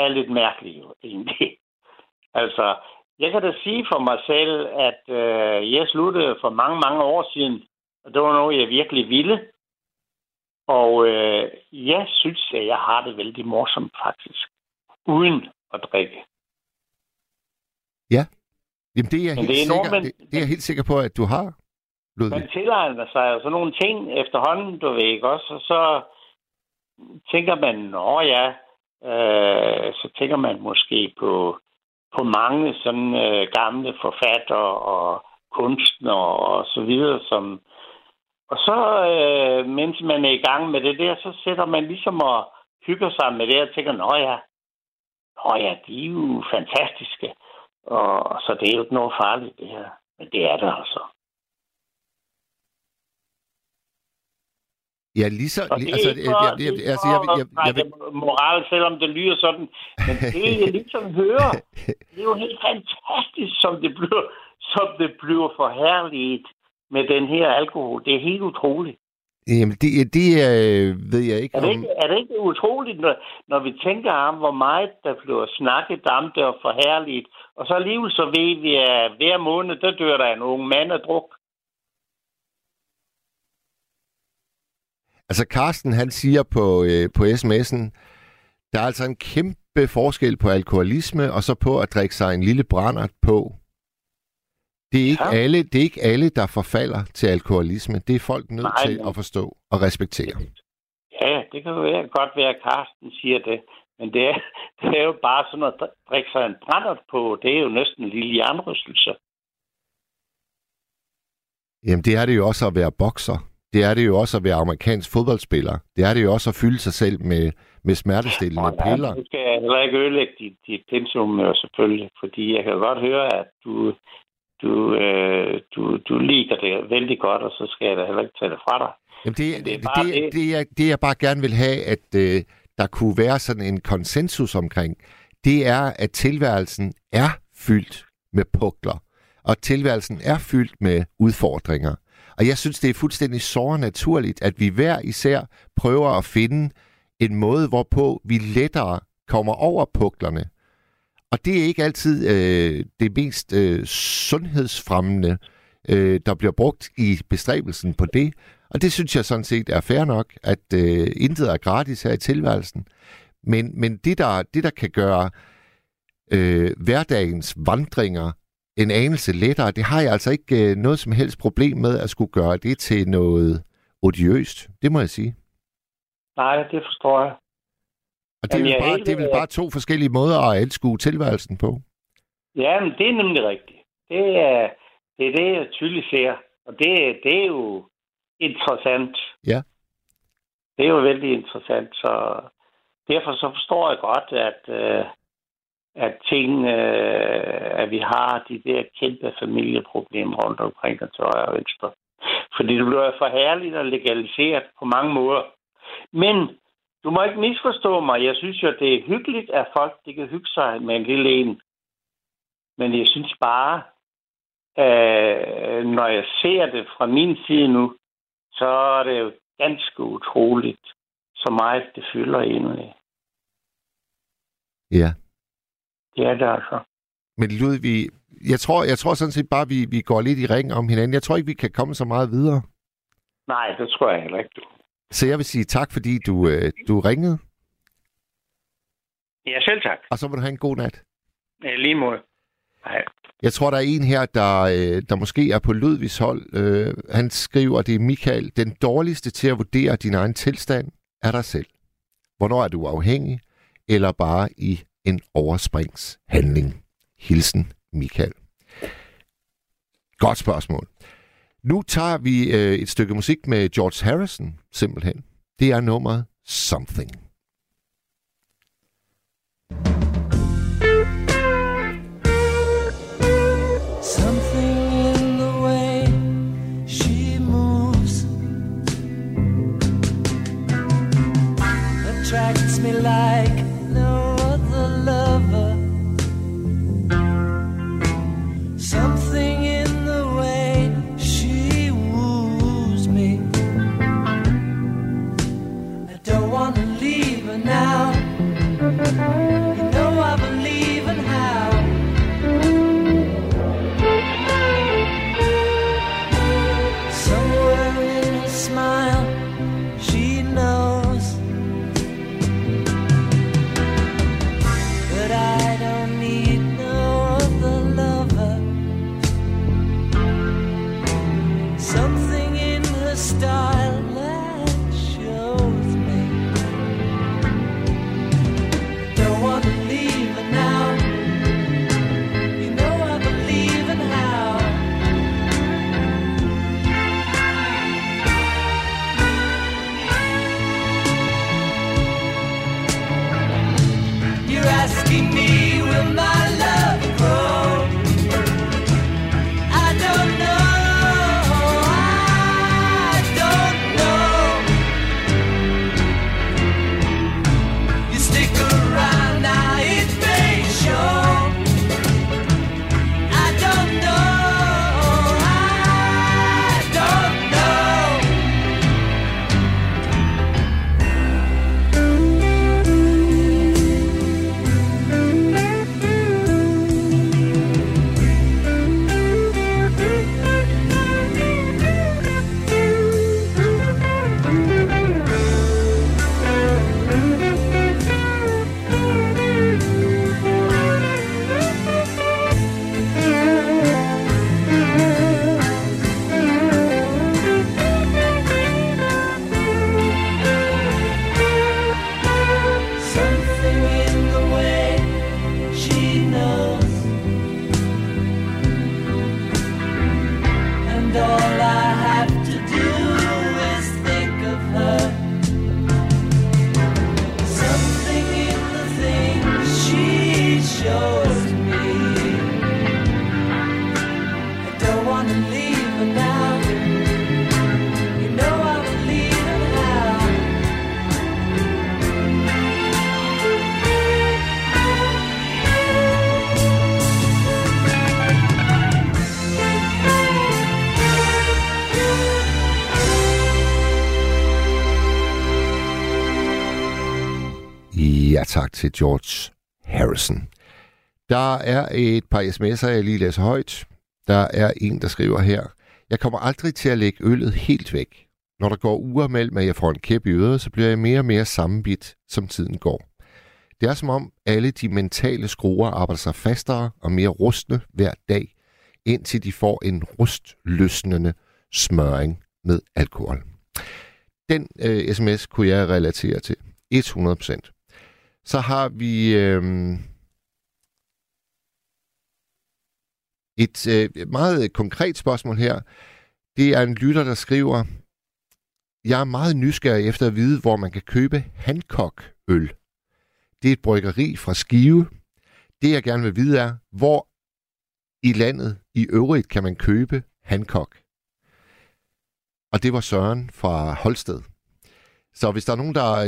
er lidt mærkeligt jo, egentlig. Altså, jeg kan da sige for mig selv, at jeg sluttede for mange, mange år siden, og det var noget, jeg virkelig ville. Og jeg synes, at jeg har det vældig morsomt faktisk, uden at drikke. Ja, jamen, det er jeg helt sikker på, at du har. Ludvig. Man tilegner sig altså nogle ting efterhånden, du ved ikke også, og så tænker man, så tænker man måske på mange sådan gamle forfattere og kunstnere og så videre, som. Og så, mens man er i gang med det der, så sætter man ligesom og hygger sig med det og tænker, nå ja, de er jo fantastiske. Og så det er jo ikke noget farligt, det her. Men det er det altså. Ja, lige så. Moral, selvom det lyder sådan. Men det, jeg ligesom hører, det er jo helt fantastisk, som det bliver forherliget. Med den her alkohol. Det er helt utroligt. Jamen, det ved jeg ikke. Er det ikke utroligt, når vi tænker om, hvor meget der bliver snakket om det og forherligt, og så alligevel så ved vi, at hver måned, der dør der en ung mand af druk. Altså, Carsten, han siger på sms'en, der er altså en kæmpe forskel på alkoholisme, og så på at drikke sig en lille brandert på. Det er ikke alle, der forfalder til alkoholisme. Det er folk nødt til at forstå og respektere. Ja, det kan godt være, at Carsten siger det. Men det er jo bare sådan at drikke sig en brændert på. Det er jo næsten en lille jernrystelse. Jamen, det er det jo også at være bokser. Det er det jo også at være amerikansk fodboldspiller. Det er det jo også at fylde sig selv med smertestillende piller. Du skal heller ikke ødelægge dit pensum, selvfølgelig. Fordi jeg kan godt høre, at du liker det vældig godt, og så skal jeg da heller ikke tage det fra dig. Jamen det jeg bare gerne vil have, at der kunne være sådan en konsensus omkring, det er, at tilværelsen er fyldt med pukler, og tilværelsen er fyldt med udfordringer. Og jeg synes, det er fuldstændig såre naturligt, at vi hver især prøver at finde en måde, hvorpå vi lettere kommer over puklerne. Og det er ikke altid det mest sundhedsfremmende, der bliver brugt i bestræbelsen på det. Og det synes jeg sådan set er fair nok, at intet er gratis her i tilværelsen. Men det, der kan gøre hverdagens vandringer en anelse lettere, det har jeg altså ikke noget som helst problem med at skulle gøre det til noget odiøst. Det må jeg sige. Nej, det forstår jeg. Og det er vel bare to forskellige måder at anskue tilværelsen på. Ja, men det er nemlig rigtigt. Det er det, jeg tydeligt ser. Og det er jo interessant. Ja. Det er jo vældig interessant. Så derfor så forstår jeg godt, at tingene, at vi har de der kæmpe familieproblemer rundt omkring og til højre og venstre. Fordi det bliver forherligt og legaliseret på mange måder. Men Du må ikke misforstå mig. Jeg synes jo, det er hyggeligt, at folk de kan hygge sig med en lille en. Men jeg synes bare, når jeg ser det fra min side nu, så er det jo ganske utroligt, så meget det fylder egentlig. Ja. Det er det altså. Men Ludvig, jeg tror sådan set bare, vi går lidt i ring om hinanden. Jeg tror ikke, vi kan komme så meget videre. Nej, det tror jeg heller ikke. Så jeg vil sige tak, fordi du ringede. Ja, selv tak. Og så må du have en god nat. Ja, lige måde. Hej. Jeg tror, der er en her, der måske er på Ludvigs hold. Han skriver, det er Michael, den dårligste til at vurdere din egen tilstand er dig selv. Hvornår er du afhængig, eller bare i en overspringshandling? Hilsen, Michael. Godt spørgsmål. Nu tager vi et stykke musik med George Harrison, simpelthen. Det er nummeret Something. Something in the way she moves attracts me like no other lover. Something in the way she woos me. I don't want to leave her now. You know I believe in how. Somewhere in her smile, she knows that I don't need no other lover. Something in her style that shows me. I don't want to leave her now. You know I believe in how. You're asking me, will my love grow? I don't know, I don't know. You stick around, now it may show. I don't know, I don't know. Something in the way she knows, and all I have to do is think of her. Something in the thing she shows me. I don't want to leave her now. You know I believe in how. Ja, tak til George Harrison. Der er et par sms'er, jeg lige læser højt. Der er en, der skriver her. Jeg kommer aldrig til at lægge øllet helt væk. Når der går uger mellem, at jeg får en kæp i øret, så bliver jeg mere og mere sammenbidt, som tiden går. Det er som om alle de mentale skruer arbejder sig fastere og mere rustne hver dag, indtil de får en rustløsnende smøring med alkohol. Den sms kunne jeg relatere til 100%. Så har vi et meget konkret spørgsmål her. Det er en lytter, der skriver, jeg er meget nysgerrig efter at vide, hvor man kan købe Hancock-øl. Det er et bryggeri fra Skive. Det, jeg gerne vil vide, er, hvor i landet i øvrigt kan man købe Hancock? Og det var Søren fra Holsted. Så hvis der er nogen, der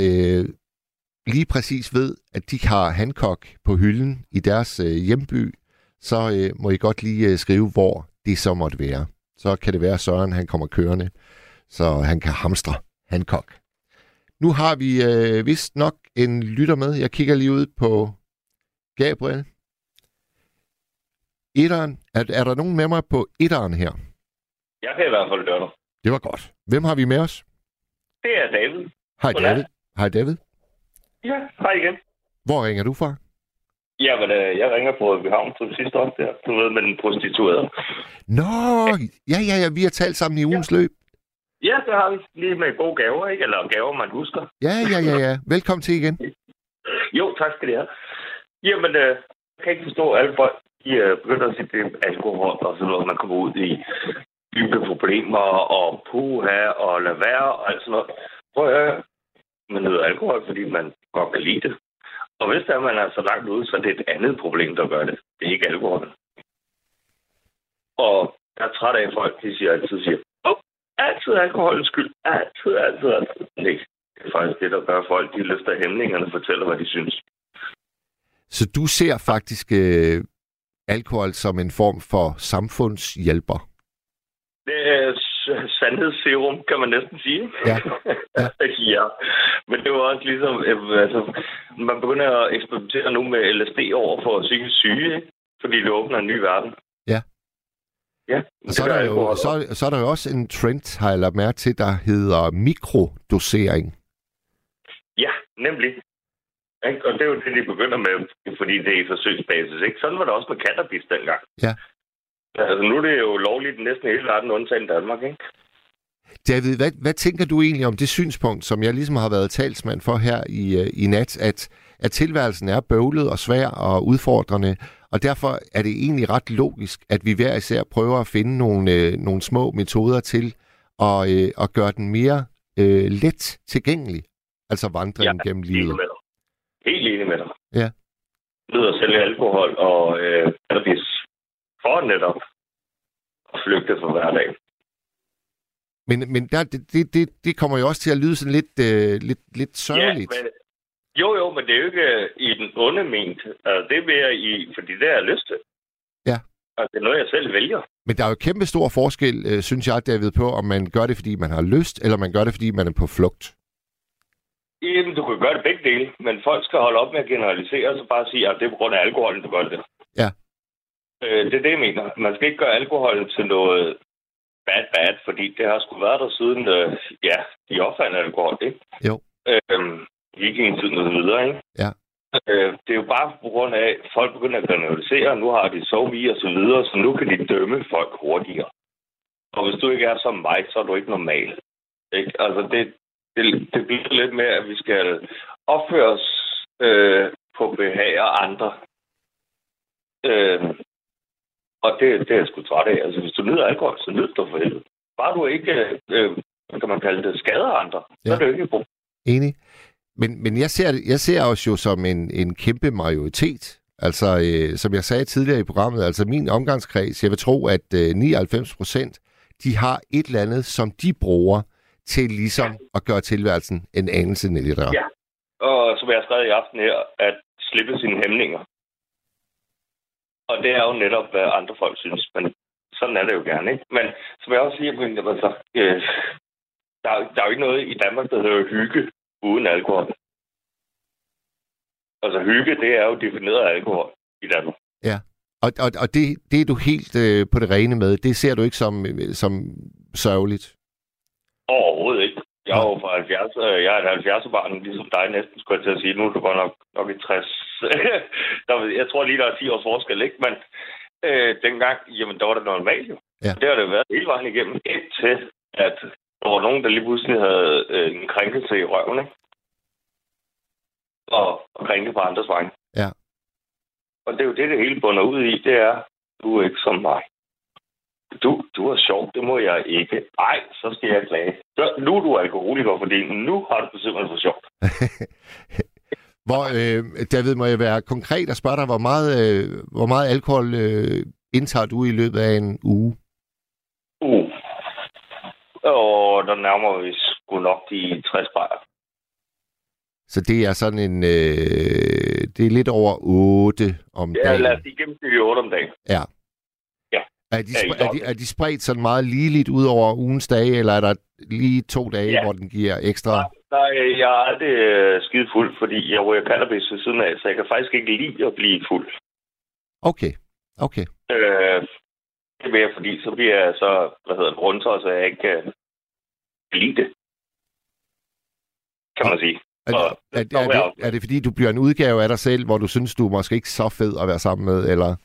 lige præcis ved, at de har Hancock på hylden i deres hjemby, så må I godt lige skrive, hvor det så måtte være. Så kan det være, at Søren han kommer kørende, så han kan hamstre Hancock. Nu har vi vist nok en lytter med. Jeg kigger lige ud på Gabriel. Etteren. Er der nogen med mig på etteren her? Jeg kan i hvert fald gøre det. Det var godt. Hvem har vi med os? Det er David. Hej David. Hej David. Ja, hej igen. Hvor ringer du fra? Jamen, jeg ringer fra København til sidste år der. Du ved, med den prostituerede. Nå, ja, vi har talt sammen i ugens løb. Ja, det har vi. Lige med gode gaver, ikke? Eller gaver, man husker. Ja. Velkommen til igen. Jo, tak skal det have. Jamen, jeg kan ikke forstå, alle folk de begynder at sige alkohol og sådan noget. Man kommer ud i dybe problemer og puha og lad være og alt sådan noget. Prøv at høre. Man hedder alkohol, fordi man godt kan lide det. Og hvis der man er så langt ude, så er det et andet problem, der gør det. Det er ikke alkoholen. Og jeg er træt af, at folk de siger, altid alkoholens skyld. Altid. Nej, det er faktisk det, der gør folk. De løfter hæmningerne og fortæller, hvad de synes. Så du ser faktisk alkohol som en form for samfundshjælper? Det er sandhedsserum, kan man næsten sige. Ja. Men det var også ligesom, man begynder at eksperimentere nu med LSD over for psykisk syge, ikke? Fordi det åbner en ny verden. Ja. Ja, og så er der jo også en trend, har jeg lagt mærke til, der hedder mikrodosering. Ja, nemlig. Og det er jo det, de begynder med, fordi det er i forsøgsbasis, ikke? Sådan var det også med cannabis dengang. Ja. Altså, nu er det jo lovligt næsten hele verden, undtagen Danmark, ikke? David, hvad tænker du egentlig om det synspunkt, som jeg ligesom har været talsmand for her i nat, at tilværelsen er bøvlet og svær og udfordrende, og derfor er det egentlig ret logisk, at vi hver især prøver at finde nogle små metoder til at gøre den mere let tilgængelig, altså vandringen gennem livet. Helt enig med dig. Ja. Lyd og sælge alkohol og cannabis for netop at flygte fra hverdagen. Men der, det kommer jo også til at lyde sådan lidt sørgeligt. Ja, men, jo, men det er jo ikke i den onde ment. Altså, det er mere i, fordi det er lyst til. Ja. Og det er noget, jeg selv vælger. Men der er jo kæmpe stor forskel, synes jeg, David, på, om man gør det, fordi man har lyst, eller man gør det, fordi man er på flugt. Jamen, du kan gøre det begge dele, men folk skal holde op med at generalisere, og så bare sige, at det er på grund af alkoholen, du gør det. Ja. Det er det, jeg mener. Man skal ikke gøre alkoholen til noget bad, fordi det har sgu været der siden, de opfandt alkohol, ikke? Jo. Vikingtiden og så videre, ikke? Ja. Det er jo bare på grund af, at folk begynder at generalisere, nu har de SoMe og så videre, så nu kan de dømme folk hurtigere. Og hvis du ikke er som mig, så er du ikke normal, ikke? Altså, det bliver lidt mere, at vi skal opføre os på behag og andre. Og det er jeg sgu træt af. Altså, hvis du nyder alkohol, så nyder du for helvede. Bare du ikke, kan man kalde det, skader andre, så er det jo ikke et problem. Enig. Men jeg ser os jo som en kæmpe majoritet. Altså, som jeg sagde tidligere i programmet, altså min omgangskreds, jeg vil tro, at 99%, de har et eller andet, som de bruger til ligesom at gøre tilværelsen en anelse nettere. Ja, og som jeg skrev i aften her, at slippe sine hæmninger. Og det er jo netop, hvad andre folk synes, men sådan er det jo gerne, ikke? Men som jeg også siger, altså, der er jo ikke noget i Danmark, der hedder hygge uden alkohol. Altså hygge, det er jo defineret af alkohol i Danmark. Ja, og det er du helt på det rene med. Det ser du ikke som sørgeligt? Overhovedet ikke. Jeg er jo fra 70, jeg er et 70'er-barn, ligesom dig næsten, skulle jeg til at sige. Nu er du godt nok i 60. Jeg tror lige, der er 10 års forskel, ikke? Men dengang, jamen, der var det normalt jo. Ja. Det har det været hele vejen igennem, indtil at der var nogen, der lige pludselig havde en krænkelse i røven, ikke? Og krænke på andres vegne. Ja. Og det er jo det hele bunder ud i, det er, du er ikke som mig. Du er sjov, det må jeg ikke. Nej, så skal jeg klage. Nu er du alkoholiker, fordi nu har du simpelthen for sjovt. David, må jeg være konkret og spørge dig, hvor meget alkohol indtager du i løbet af en uge? Der nærmer vi sgu nok de 60 bajer. Så det er sådan en... det er lidt over 8 om dagen. Ja, lad os sige gennemsnitlig 8 om dagen. Ja. Ja. Er de spredt sådan meget ligeligt ud over ugens dage, eller er der lige 2 dage, ja, hvor den giver ekstra... Nej, jeg er aldrig skide fuld, fordi jeg rører cannabis til siden af, så jeg kan faktisk ikke lide at blive fuld. Okay. Det er mere, fordi så bliver jeg så rundt, så jeg ikke kan lide det, kan man sige. Er det fordi, du bliver en udgave af dig selv, hvor du synes, du er måske ikke så fed at være sammen med, eller?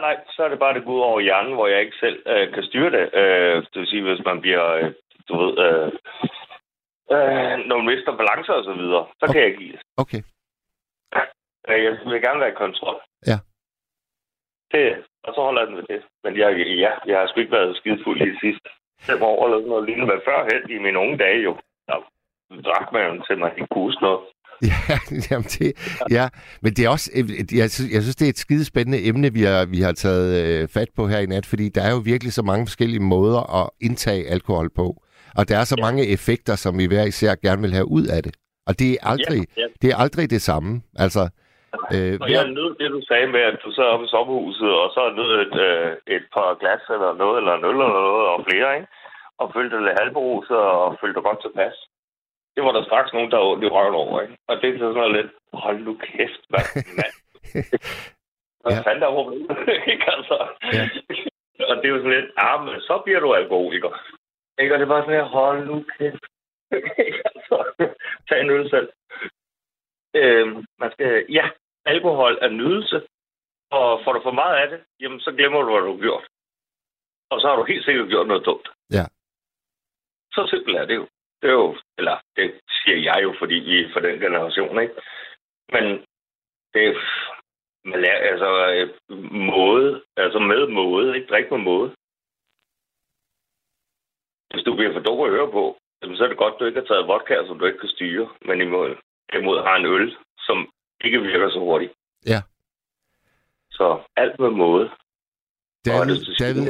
Nej. Så er det bare, det går ud over hjernen, hvor jeg ikke selv kan styre det. Det vil sige, hvis man bliver, når man mister balancer og så videre, så kan jeg ikke lide det. Okay. Jeg vil gerne være i kontrol. Ja. Det, og så holder jeg den ved det. Men jeg har sgu ikke været skidefuld i de sidste 5 år, eller sådan noget lignende, men førhen i mine unge dage jo. Drak man til mig ikke kunne huske noget. Ja, men det er også, jeg synes, det er et skidespændende emne, vi har taget fat på her i nat, fordi der er jo virkelig så mange forskellige måder at indtage alkohol på, og der er så mange effekter, som vi hver især gerne vil have ud af det. Og det er aldrig, det er aldrig det samme. Altså, og jeg er nødt til det, du sagde med, at du sidder oppe i sommerhuset, og så er nødt et par glas eller noget, eller en øl eller noget, og flere, ikke? Og følte dig lidt halvberuset, og følte dig godt tilpas. Det var der straks nogen, der åbte røven over, ikke? Og det er sådan noget lidt, hold nu kæft, mand. Hvad fanden der over det, ikke altså? Ja. Og det er jo sådan lidt, men så bliver du alkoholiker. Ikke? Og det var sådan her, hold nu kæft. Ikke altså? Tag en øl selv. Man skal, alkohol er nydelse. Og får du for meget af det, jamen så glemmer du, hvad du har gjort. Og så har du helt sikkert gjort noget dumt. Ja. Så simpelt er det jo. Det er jo, eller det siger jeg jo, fordi I er fra den generation, ikke? Men det er man lærer, altså måde, altså med måde, ikke? Drik med måde. Hvis du bliver for dog at høre på, så er det godt, du ikke har taget vodka, som du ikke kan styre, men imod har en øl, som ikke virker så hurtigt. Ja. Så alt med måde. David,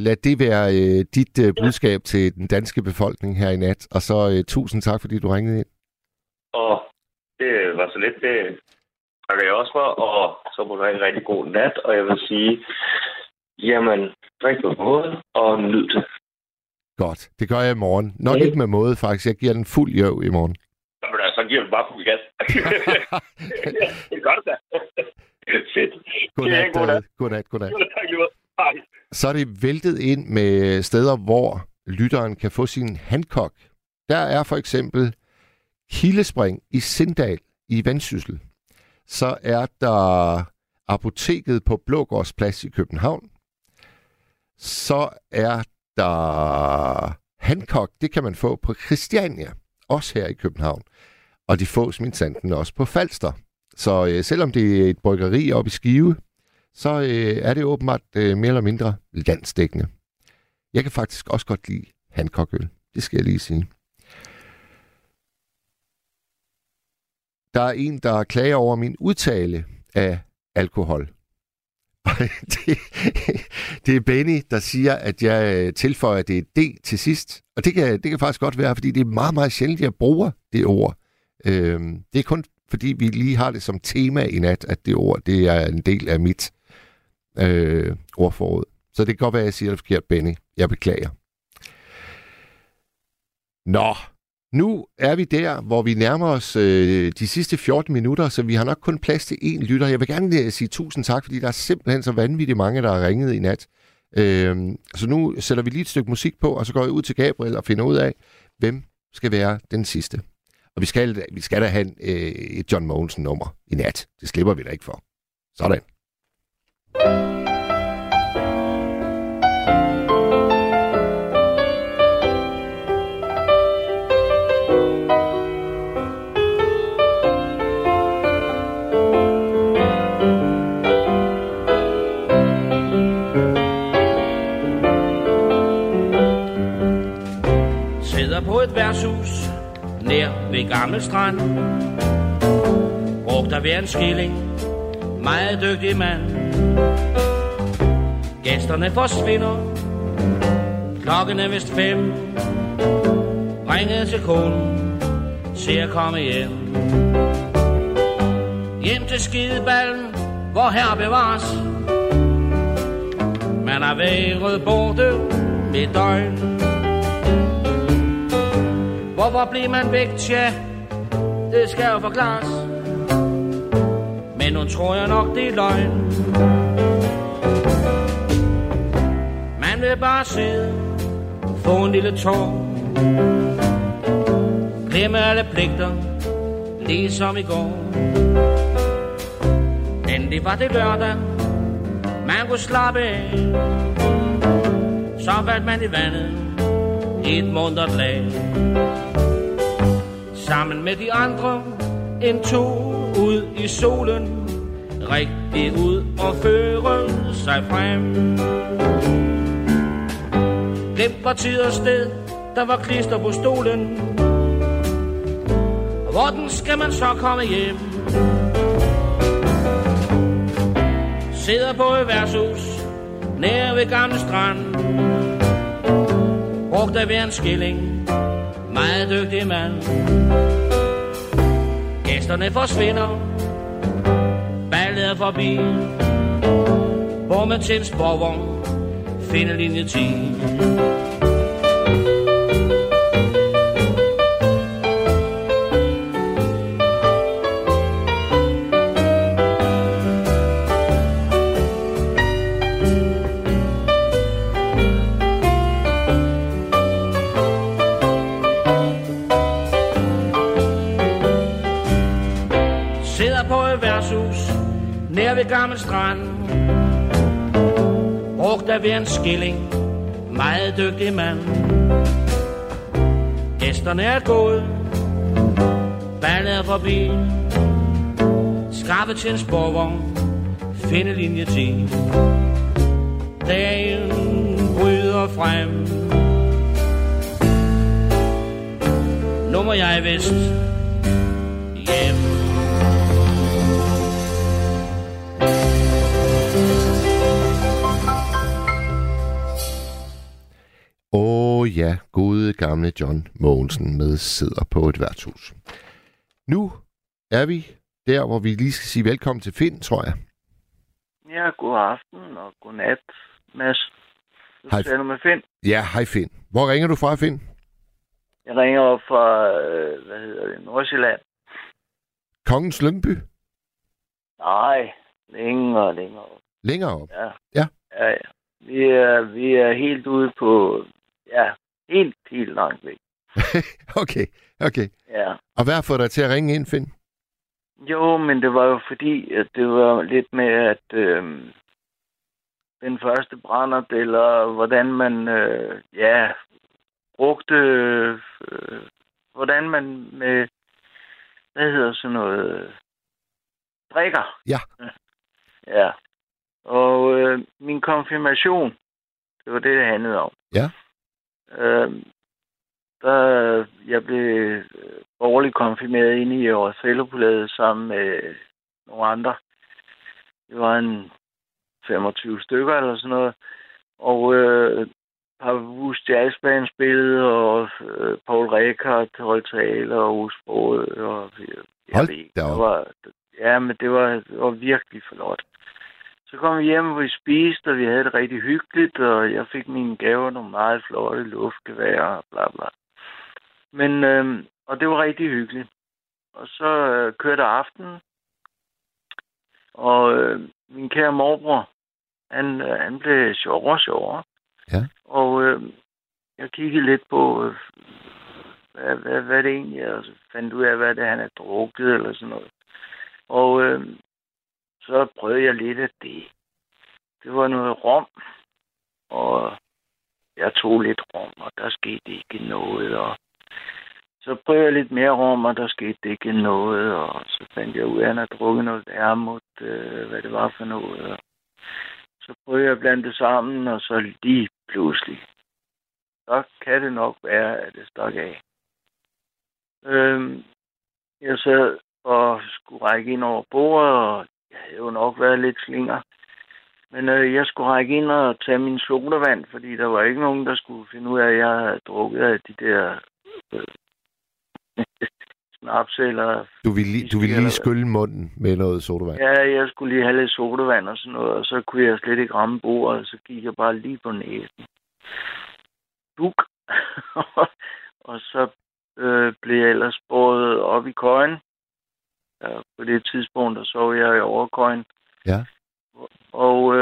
lad det være dit budskab til den danske befolkning her i nat, og så tusind tak, fordi du ringede ind. Og det var så lidt, det takker jeg også for, og så må du have en rigtig god nat, og jeg vil sige, jamen, drik med måde og nyd det. Godt, det gør jeg i morgen. Nok ikke med måde, faktisk. Jeg giver den fuld jøv i morgen. Jamen da, så giver den bare fuld gas. Det gør det da. Fedt. Godnat. Så er det væltet ind med steder, hvor lytteren kan få sin Hancock. Der er for eksempel Kildespring i Sindal i Vendsyssel. Så er der apoteket på Blågårdsplads i København. Så er der Hancock, det kan man få på Christiania, også her i København. Og de fås min sanden også på Falster. Så selvom det er et bryggeri oppe i Skive, så er det åbenbart mere eller mindre landsdækkende. Jeg kan faktisk også godt lide Hancock-øl. Det skal jeg lige sige. Der er en, der klager over min udtale af alkohol. Det er Benny, der siger, at jeg tilføjer det D til sidst. Og det kan faktisk godt være, fordi det er meget, meget sjældent, jeg bruger det ord. Det er kun fordi vi lige har det som tema i nat, at det ord, det er en del af mit ordforråd. Så det kan godt være, at jeg siger det forkert, Benny. Jeg beklager. Nå, nu er vi der, hvor vi nærmer os de sidste 14 minutter, så vi har nok kun plads til én lytter. Jeg vil gerne sige tusind tak, fordi der er simpelthen så vanvittigt mange, der har ringet i nat. Så nu sætter vi lige et stykke musik på, og så går jeg ud til Gabriel og finder ud af, hvem skal være den sidste. Og vi skal da have et John Mogensen-nummer i nat. Det slipper vi da ikke for. Sådan. Sidder på et værtshus nær ved Gammel Strand. Brugte at være en skilling, meget dygtig mand. Gæsterne forsvinder, klokken er vist 5. Ringede til konen, til at komme hjem. Hjem til skideballen, hvor her bevares. Man har været borte et døgn. Hvorfor blev man væk, tja? Det skal jo forklares. Men nu tror jeg nok, det er løgn. Man vil bare sidde, få en lille tår, glemme alle pligter, ligesom i går. Endelig var det lørdag, man kunne slappe af. Så faldt man i vandet, et mundret lag, sammen med de andre, en tur ud i solen, rigtig ud og føre sig frem. Glem var tid og sted, der var klister på stolen. Hvordan skal man så komme hjem? Sidder på et værtshus, nær ved gamle strand. Brugt af hver en skilling, meget dygtig mand. Gæsterne forsvinder, ballet er forbi. Hvor man til en sporvogn, finder linje 10. Gammel strand, brugt af hver en skilling, meget dygtig mand. Gæsterne er gået, ballet er forbi. Skrabe til en sporvogn, finde linje 10. Dagen bryder frem. Nu må jeg vist hjem. Ja, gode gamle John Mogensen med sidder på et værtshus. Nu er vi der, hvor vi lige skal sige velkommen til Fyn, tror jeg. Ja, god aften og god nat, Mads. Så hej. Taler du med Fyn? Ja, hej Fyn. Hvor ringer du fra, Fyn? Jeg ringer op fra, Nordsjælland. Kongens Lyngby? Nej, længere op. Længere op? Ja. Ja. Ja, ja. Vi er helt ude på... Ja, helt langt væk. Okay. Ja. Og hvad har fået dig til at ringe ind, Finn? Jo, men det var jo fordi, at det var lidt med, at den første brændert, eller hvordan man, brugte, hvordan man med, drikker. Ja. Ja. Og min konfirmation, det var det, det handlede om. Ja. Der jeg blev borgerligt konfirmeret inde i Årsfællepoladet sammen med nogle andre. Det var en 25 stykker eller sådan noget. Og Pavus Jazzband spillede, og Paul Rekard holdt tale, og Osbrode, og det var virkelig forlort. Så kom vi hjem, hvor vi spiste, og vi havde det rigtig hyggeligt, og jeg fik mine gaver, nogle meget flotte luftgeværer og bla bla. Men, og det var rigtig hyggeligt. Og så kørte aftenen, og min kære morbror, han blev sjovere. Ja. Og jeg kiggede lidt på, hvad det egentlig er, og så fandt ud af, hvad det er, han har drukket eller sådan noget. Og... så prøvede jeg lidt af det. Det var noget rom, og jeg tog lidt rom, og der skete ikke noget. Og så prøvede jeg lidt mere rom, og der skete ikke noget. Og så fandt jeg ud af, at han havde drukket noget ærmut, hvad det var for noget. Og så prøvede jeg at blande det sammen, og så lige pludselig. Så kan det nok være, at det stak af. Jeg sad og skulle række ind over bordet, og jeg havde jo nok været lidt slinger. Men jeg skulle række ind og tage min sodavand, fordi der var ikke nogen, der skulle finde ud af, at jeg havde drukket af de der snaps eller... Du ville lige skylle munden med noget sodavand? Ja, jeg skulle lige have lidt sodavand og sådan noget, og så kunne jeg slet ikke ramme bordet, og så gik jeg bare lige på næsen. Duk! Og så blev jeg ellers båret op i køjen. Ja, på det tidspunkt, der sov jeg i overkøjen. Ja. Og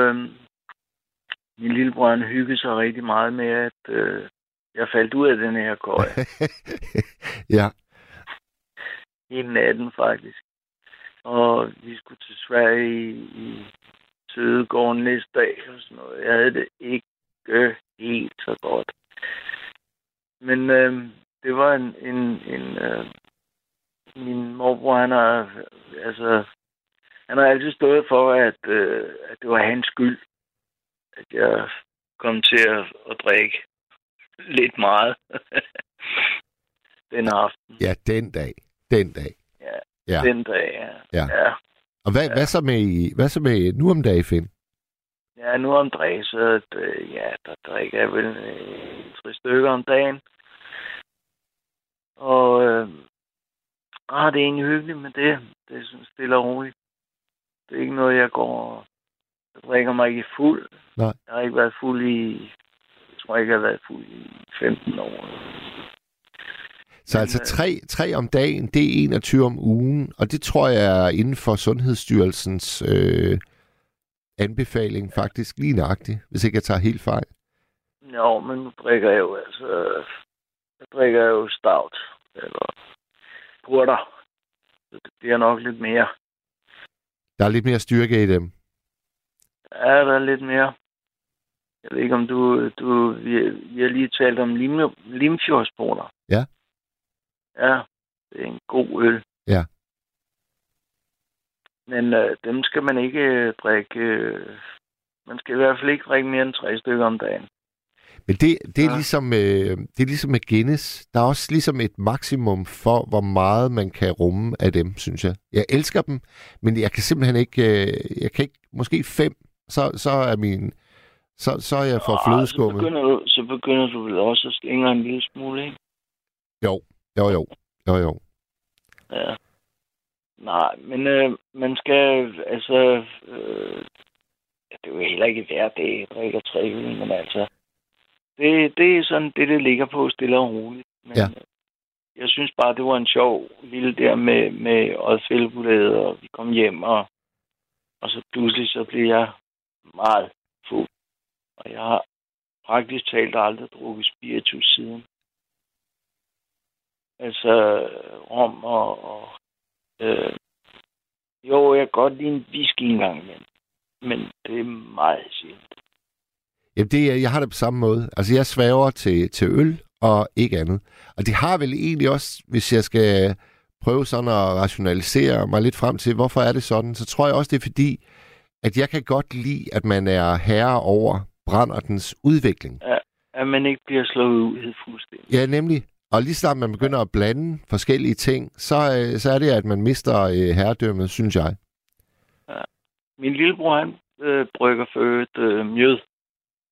min lillebror hyggede sig rigtig meget med, at jeg faldt ud af den her køje. Ja. Hele natten, faktisk. Og vi skulle til Sverige i Sødegården næste dag og sådan noget. Jeg havde det ikke helt så godt. Men det var en min morbror, han har altid stået for, at det var hans skyld, at jeg kom til at drikke lidt meget den aften. Ja, den dag. Ja. Den dag, ja. Ja. Og hvad så med nu om dagen, Fyn? Ja, nu om dagen, så der drikker jeg vel 3 stykker om dagen. Og det er egentlig hyggeligt med det. Det er sådan stille og roligt. Det er ikke noget, jeg går... Jeg drikker mig ikke fuld. Nej. Jeg har ikke været fuld i... Jeg tror ikke, jeg har været fuld i 15 år. Så altså 3 om dagen, det er 21 om ugen. Og det tror jeg er inden for Sundhedsstyrelsens anbefaling faktisk lige nøjagtigt, hvis ikke jeg tager helt fejl. Jo, men nu drikker jeg jo altså... Jeg drikker jo stout, eller porter. Det er nok lidt mere. Der er lidt mere styrke i dem. Ja, der er lidt mere. Jeg ved ikke, om vi har lige talt om Limfjordsporter. Ja. Ja, det er en god øl. Ja. Men dem skal man ikke drikke... man skal i hvert fald ikke drikke mere end 3 stykker om dagen. Men det er ligesom, det er ligesom med Guinness. Der er også ligesom et maksimum for, hvor meget man kan rumme af dem, synes jeg. Jeg elsker dem, men jeg kan simpelthen ikke... jeg kan ikke... Måske 5, så er min... Så er jeg for flødeskummet. Så begynder du vel også at slingre en lille smule, ikke? Jo. Ja. Nej, men man skal... Altså... det er jo heller ikke hver dag, jeg drikker 3 øl, men altså... Det er sådan det ligger på stille og roligt. Men ja. Jeg synes bare, det var en sjov lille der med odfældebulæde, og vi kom hjem, og så pludselig så blev jeg meget fuld. Og jeg har praktisk talt aldrig drukket spiritus siden. Altså rom og jo, jeg kan godt lide en whisky engang, men det er meget sjældent. Jamen jeg har det på samme måde. Altså, jeg sværger til øl og ikke andet. Og det har vel egentlig også, hvis jeg skal prøve sådan at rationalisere mig lidt frem til, hvorfor er det sådan, så tror jeg også, det er fordi, at jeg kan godt lide, at man er herre over brandertens udvikling. Ja, at man ikke bliver slået ud fuldstændig. Ja, nemlig. Og lige snart man begynder at blande forskellige ting, så er det, at man mister herredømmet, synes jeg. Ja. Min lillebror, han brygger for et mjød.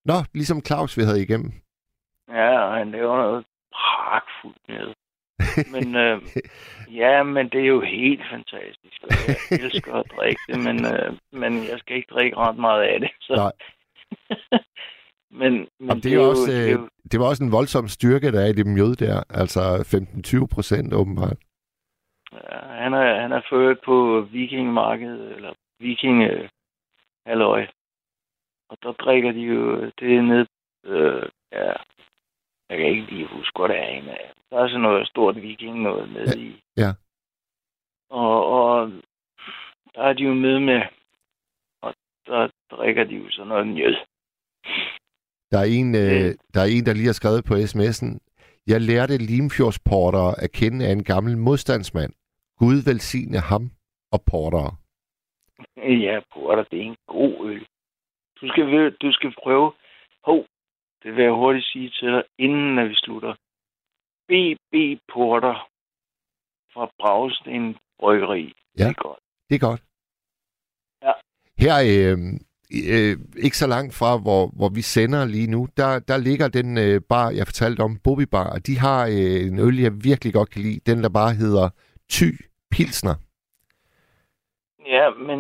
Nå, ligesom Claus, vi havde igennem. Ja, han laver noget pragtfuldt med. Men, men det er jo helt fantastisk. Jeg elsker at drikke det, men jeg skal ikke drikke ret meget af det. Så. Nej. men det var også en voldsom styrke, der er i det mjød der. Altså 15-20% åbenbart. Ja, han er ført på vikingmarkedet, eller vikingehalløj. Og der drikker de jo det ned... jeg kan ikke lige huske, hvor det er en af. Der er sådan noget stort viking noget nede i. Ja. Og der er de jo med. Og der drikker de jo sådan noget mjød. Der er en, der lige har skrevet på sms'en. Jeg lærte Limfjordsporter at kende af en gammel modstandsmand. Gud velsigne ham og portere. Ja, porter, det er en god øl. Du skal prøve. Det vil jeg hurtigt sige til dig, inden at vi slutter. BB Porter fra Bragsten Bryggeri. Ja, det er godt. Ja. Her ikke så langt fra, hvor vi sender lige nu, der ligger den bar, jeg fortalte om, Bobby Bar. De har en øl, jeg virkelig godt kan lide. Den, der bare hedder Thy Pilsner. Ja, men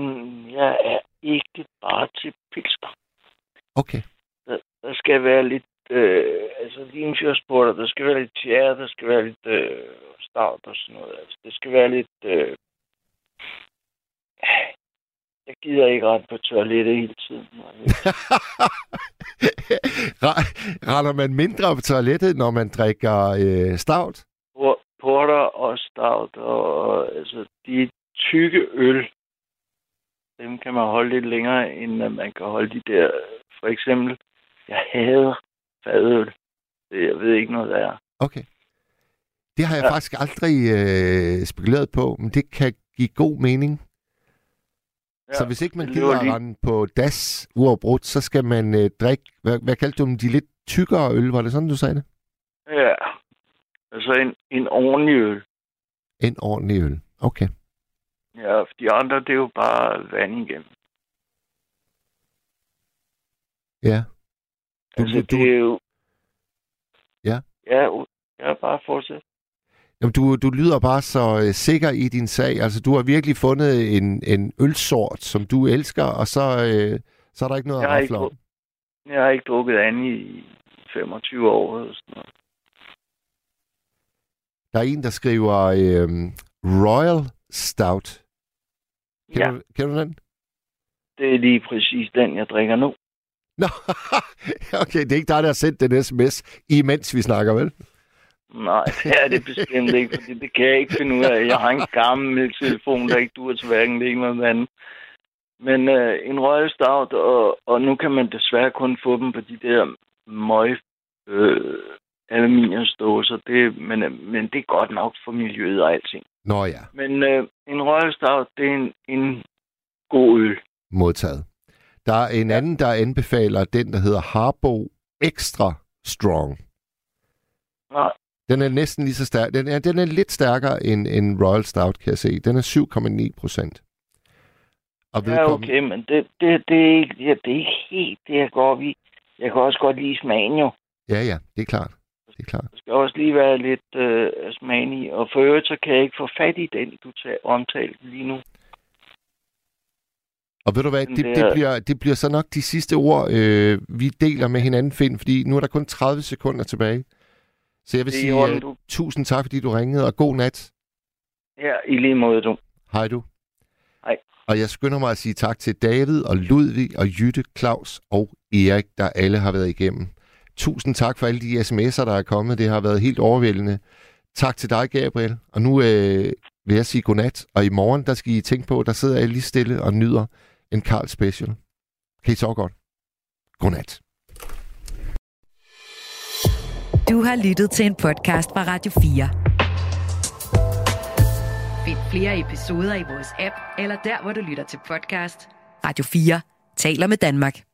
jeg er ikke bare til pilsner. Okay. Der skal være lidt, altså Limfjordsporter, der skal være lidt tjære, der skal være lidt stout og sådan noget. Altså, det skal være lidt... Jeg gider ikke ret på toilettet hele tiden. Render man mindre på toilettet, når man drikker stout? Porter og stout, og altså de tykke øl, dem kan man holde lidt længere, end man kan holde de der. For eksempel, jeg hader fadøl. Jeg ved ikke noget, der er. Okay. Det har jeg faktisk aldrig spekuleret på, men det kan give god mening. Ja, så hvis ikke man gider at rende på das uafbrudt, så skal man drikke... Hvad kaldte du dem? De lidt tykkere øl? Var det sådan, du sagde det? Ja. Altså en ordentlig øl. En ordentlig øl. Okay. Ja, for de andre, det er jo bare vand igennem. Ja. Det er jo... Ja? Ja, bare fortsæt. Jamen, du lyder bare så sikker i din sag. Altså, du har virkelig fundet en ølsort, som du elsker, og så er der ikke noget at rafle om. Jeg har ikke drukket andet i 25 år. Eller sådan noget. Der er en, der skriver Royal Stout. Kender du den? Det er lige præcis den, jeg drikker nu. Nå, okay, det er ikke dig, der har sendt den sms, imens vi snakker, vel? Nej, det er det bestemt ikke, fordi det kan jeg ikke finde ud af. Jeg har en gammel telefon, der ikke duer til hverken det ene eller det andet. Men en Royal Stout, og nu kan man desværre kun få dem på de der møg aluminiumsdåser. Men det er godt nok for miljøet og alting. Nå ja. Men en Royal Stout, det er en god øl. Modtaget. Der er en anden, der anbefaler den, der hedder Harbo Extra Strong. Nej. Den er næsten lige så stærk. Den er lidt stærkere end en Royal Stout, kan jeg se. Den er 7,9%. Ja, okay, men det er ikke helt det, jeg går op i. Jeg kan også godt lide smagen, jo. Ja, ja, det er klart. Det er klart. Der skal også lige være lidt smagen i. Og for øvrigt, så kan jeg ikke få fat i den, du omtalte lige nu. Og ved du hvad, det bliver så nok de sidste ord, vi deler med hinanden, Fyn, fordi nu er der kun 30 sekunder tilbage. Så jeg vil sige tusind tak, fordi du ringede, og god nat. Ja, i lige måde, du. Hej, du. Hej. Og jeg skynder mig at sige tak til David og Ludvig og Jytte, Claus og Erik, der alle har været igennem. Tusind tak for alle de sms'er, der er kommet. Det har været helt overvældende. Tak til dig, Gabriel. Og nu vil jeg sige godnat. Og i morgen, der skal I tænke på, der sidder jeg lige stille og nyder en Karls Special. Kan I sove godt? Godnat. Du har lyttet til en podcast fra Radio 4. Find flere episoder i vores app, eller der, hvor du lytter til podcast. Radio 4 taler med Danmark.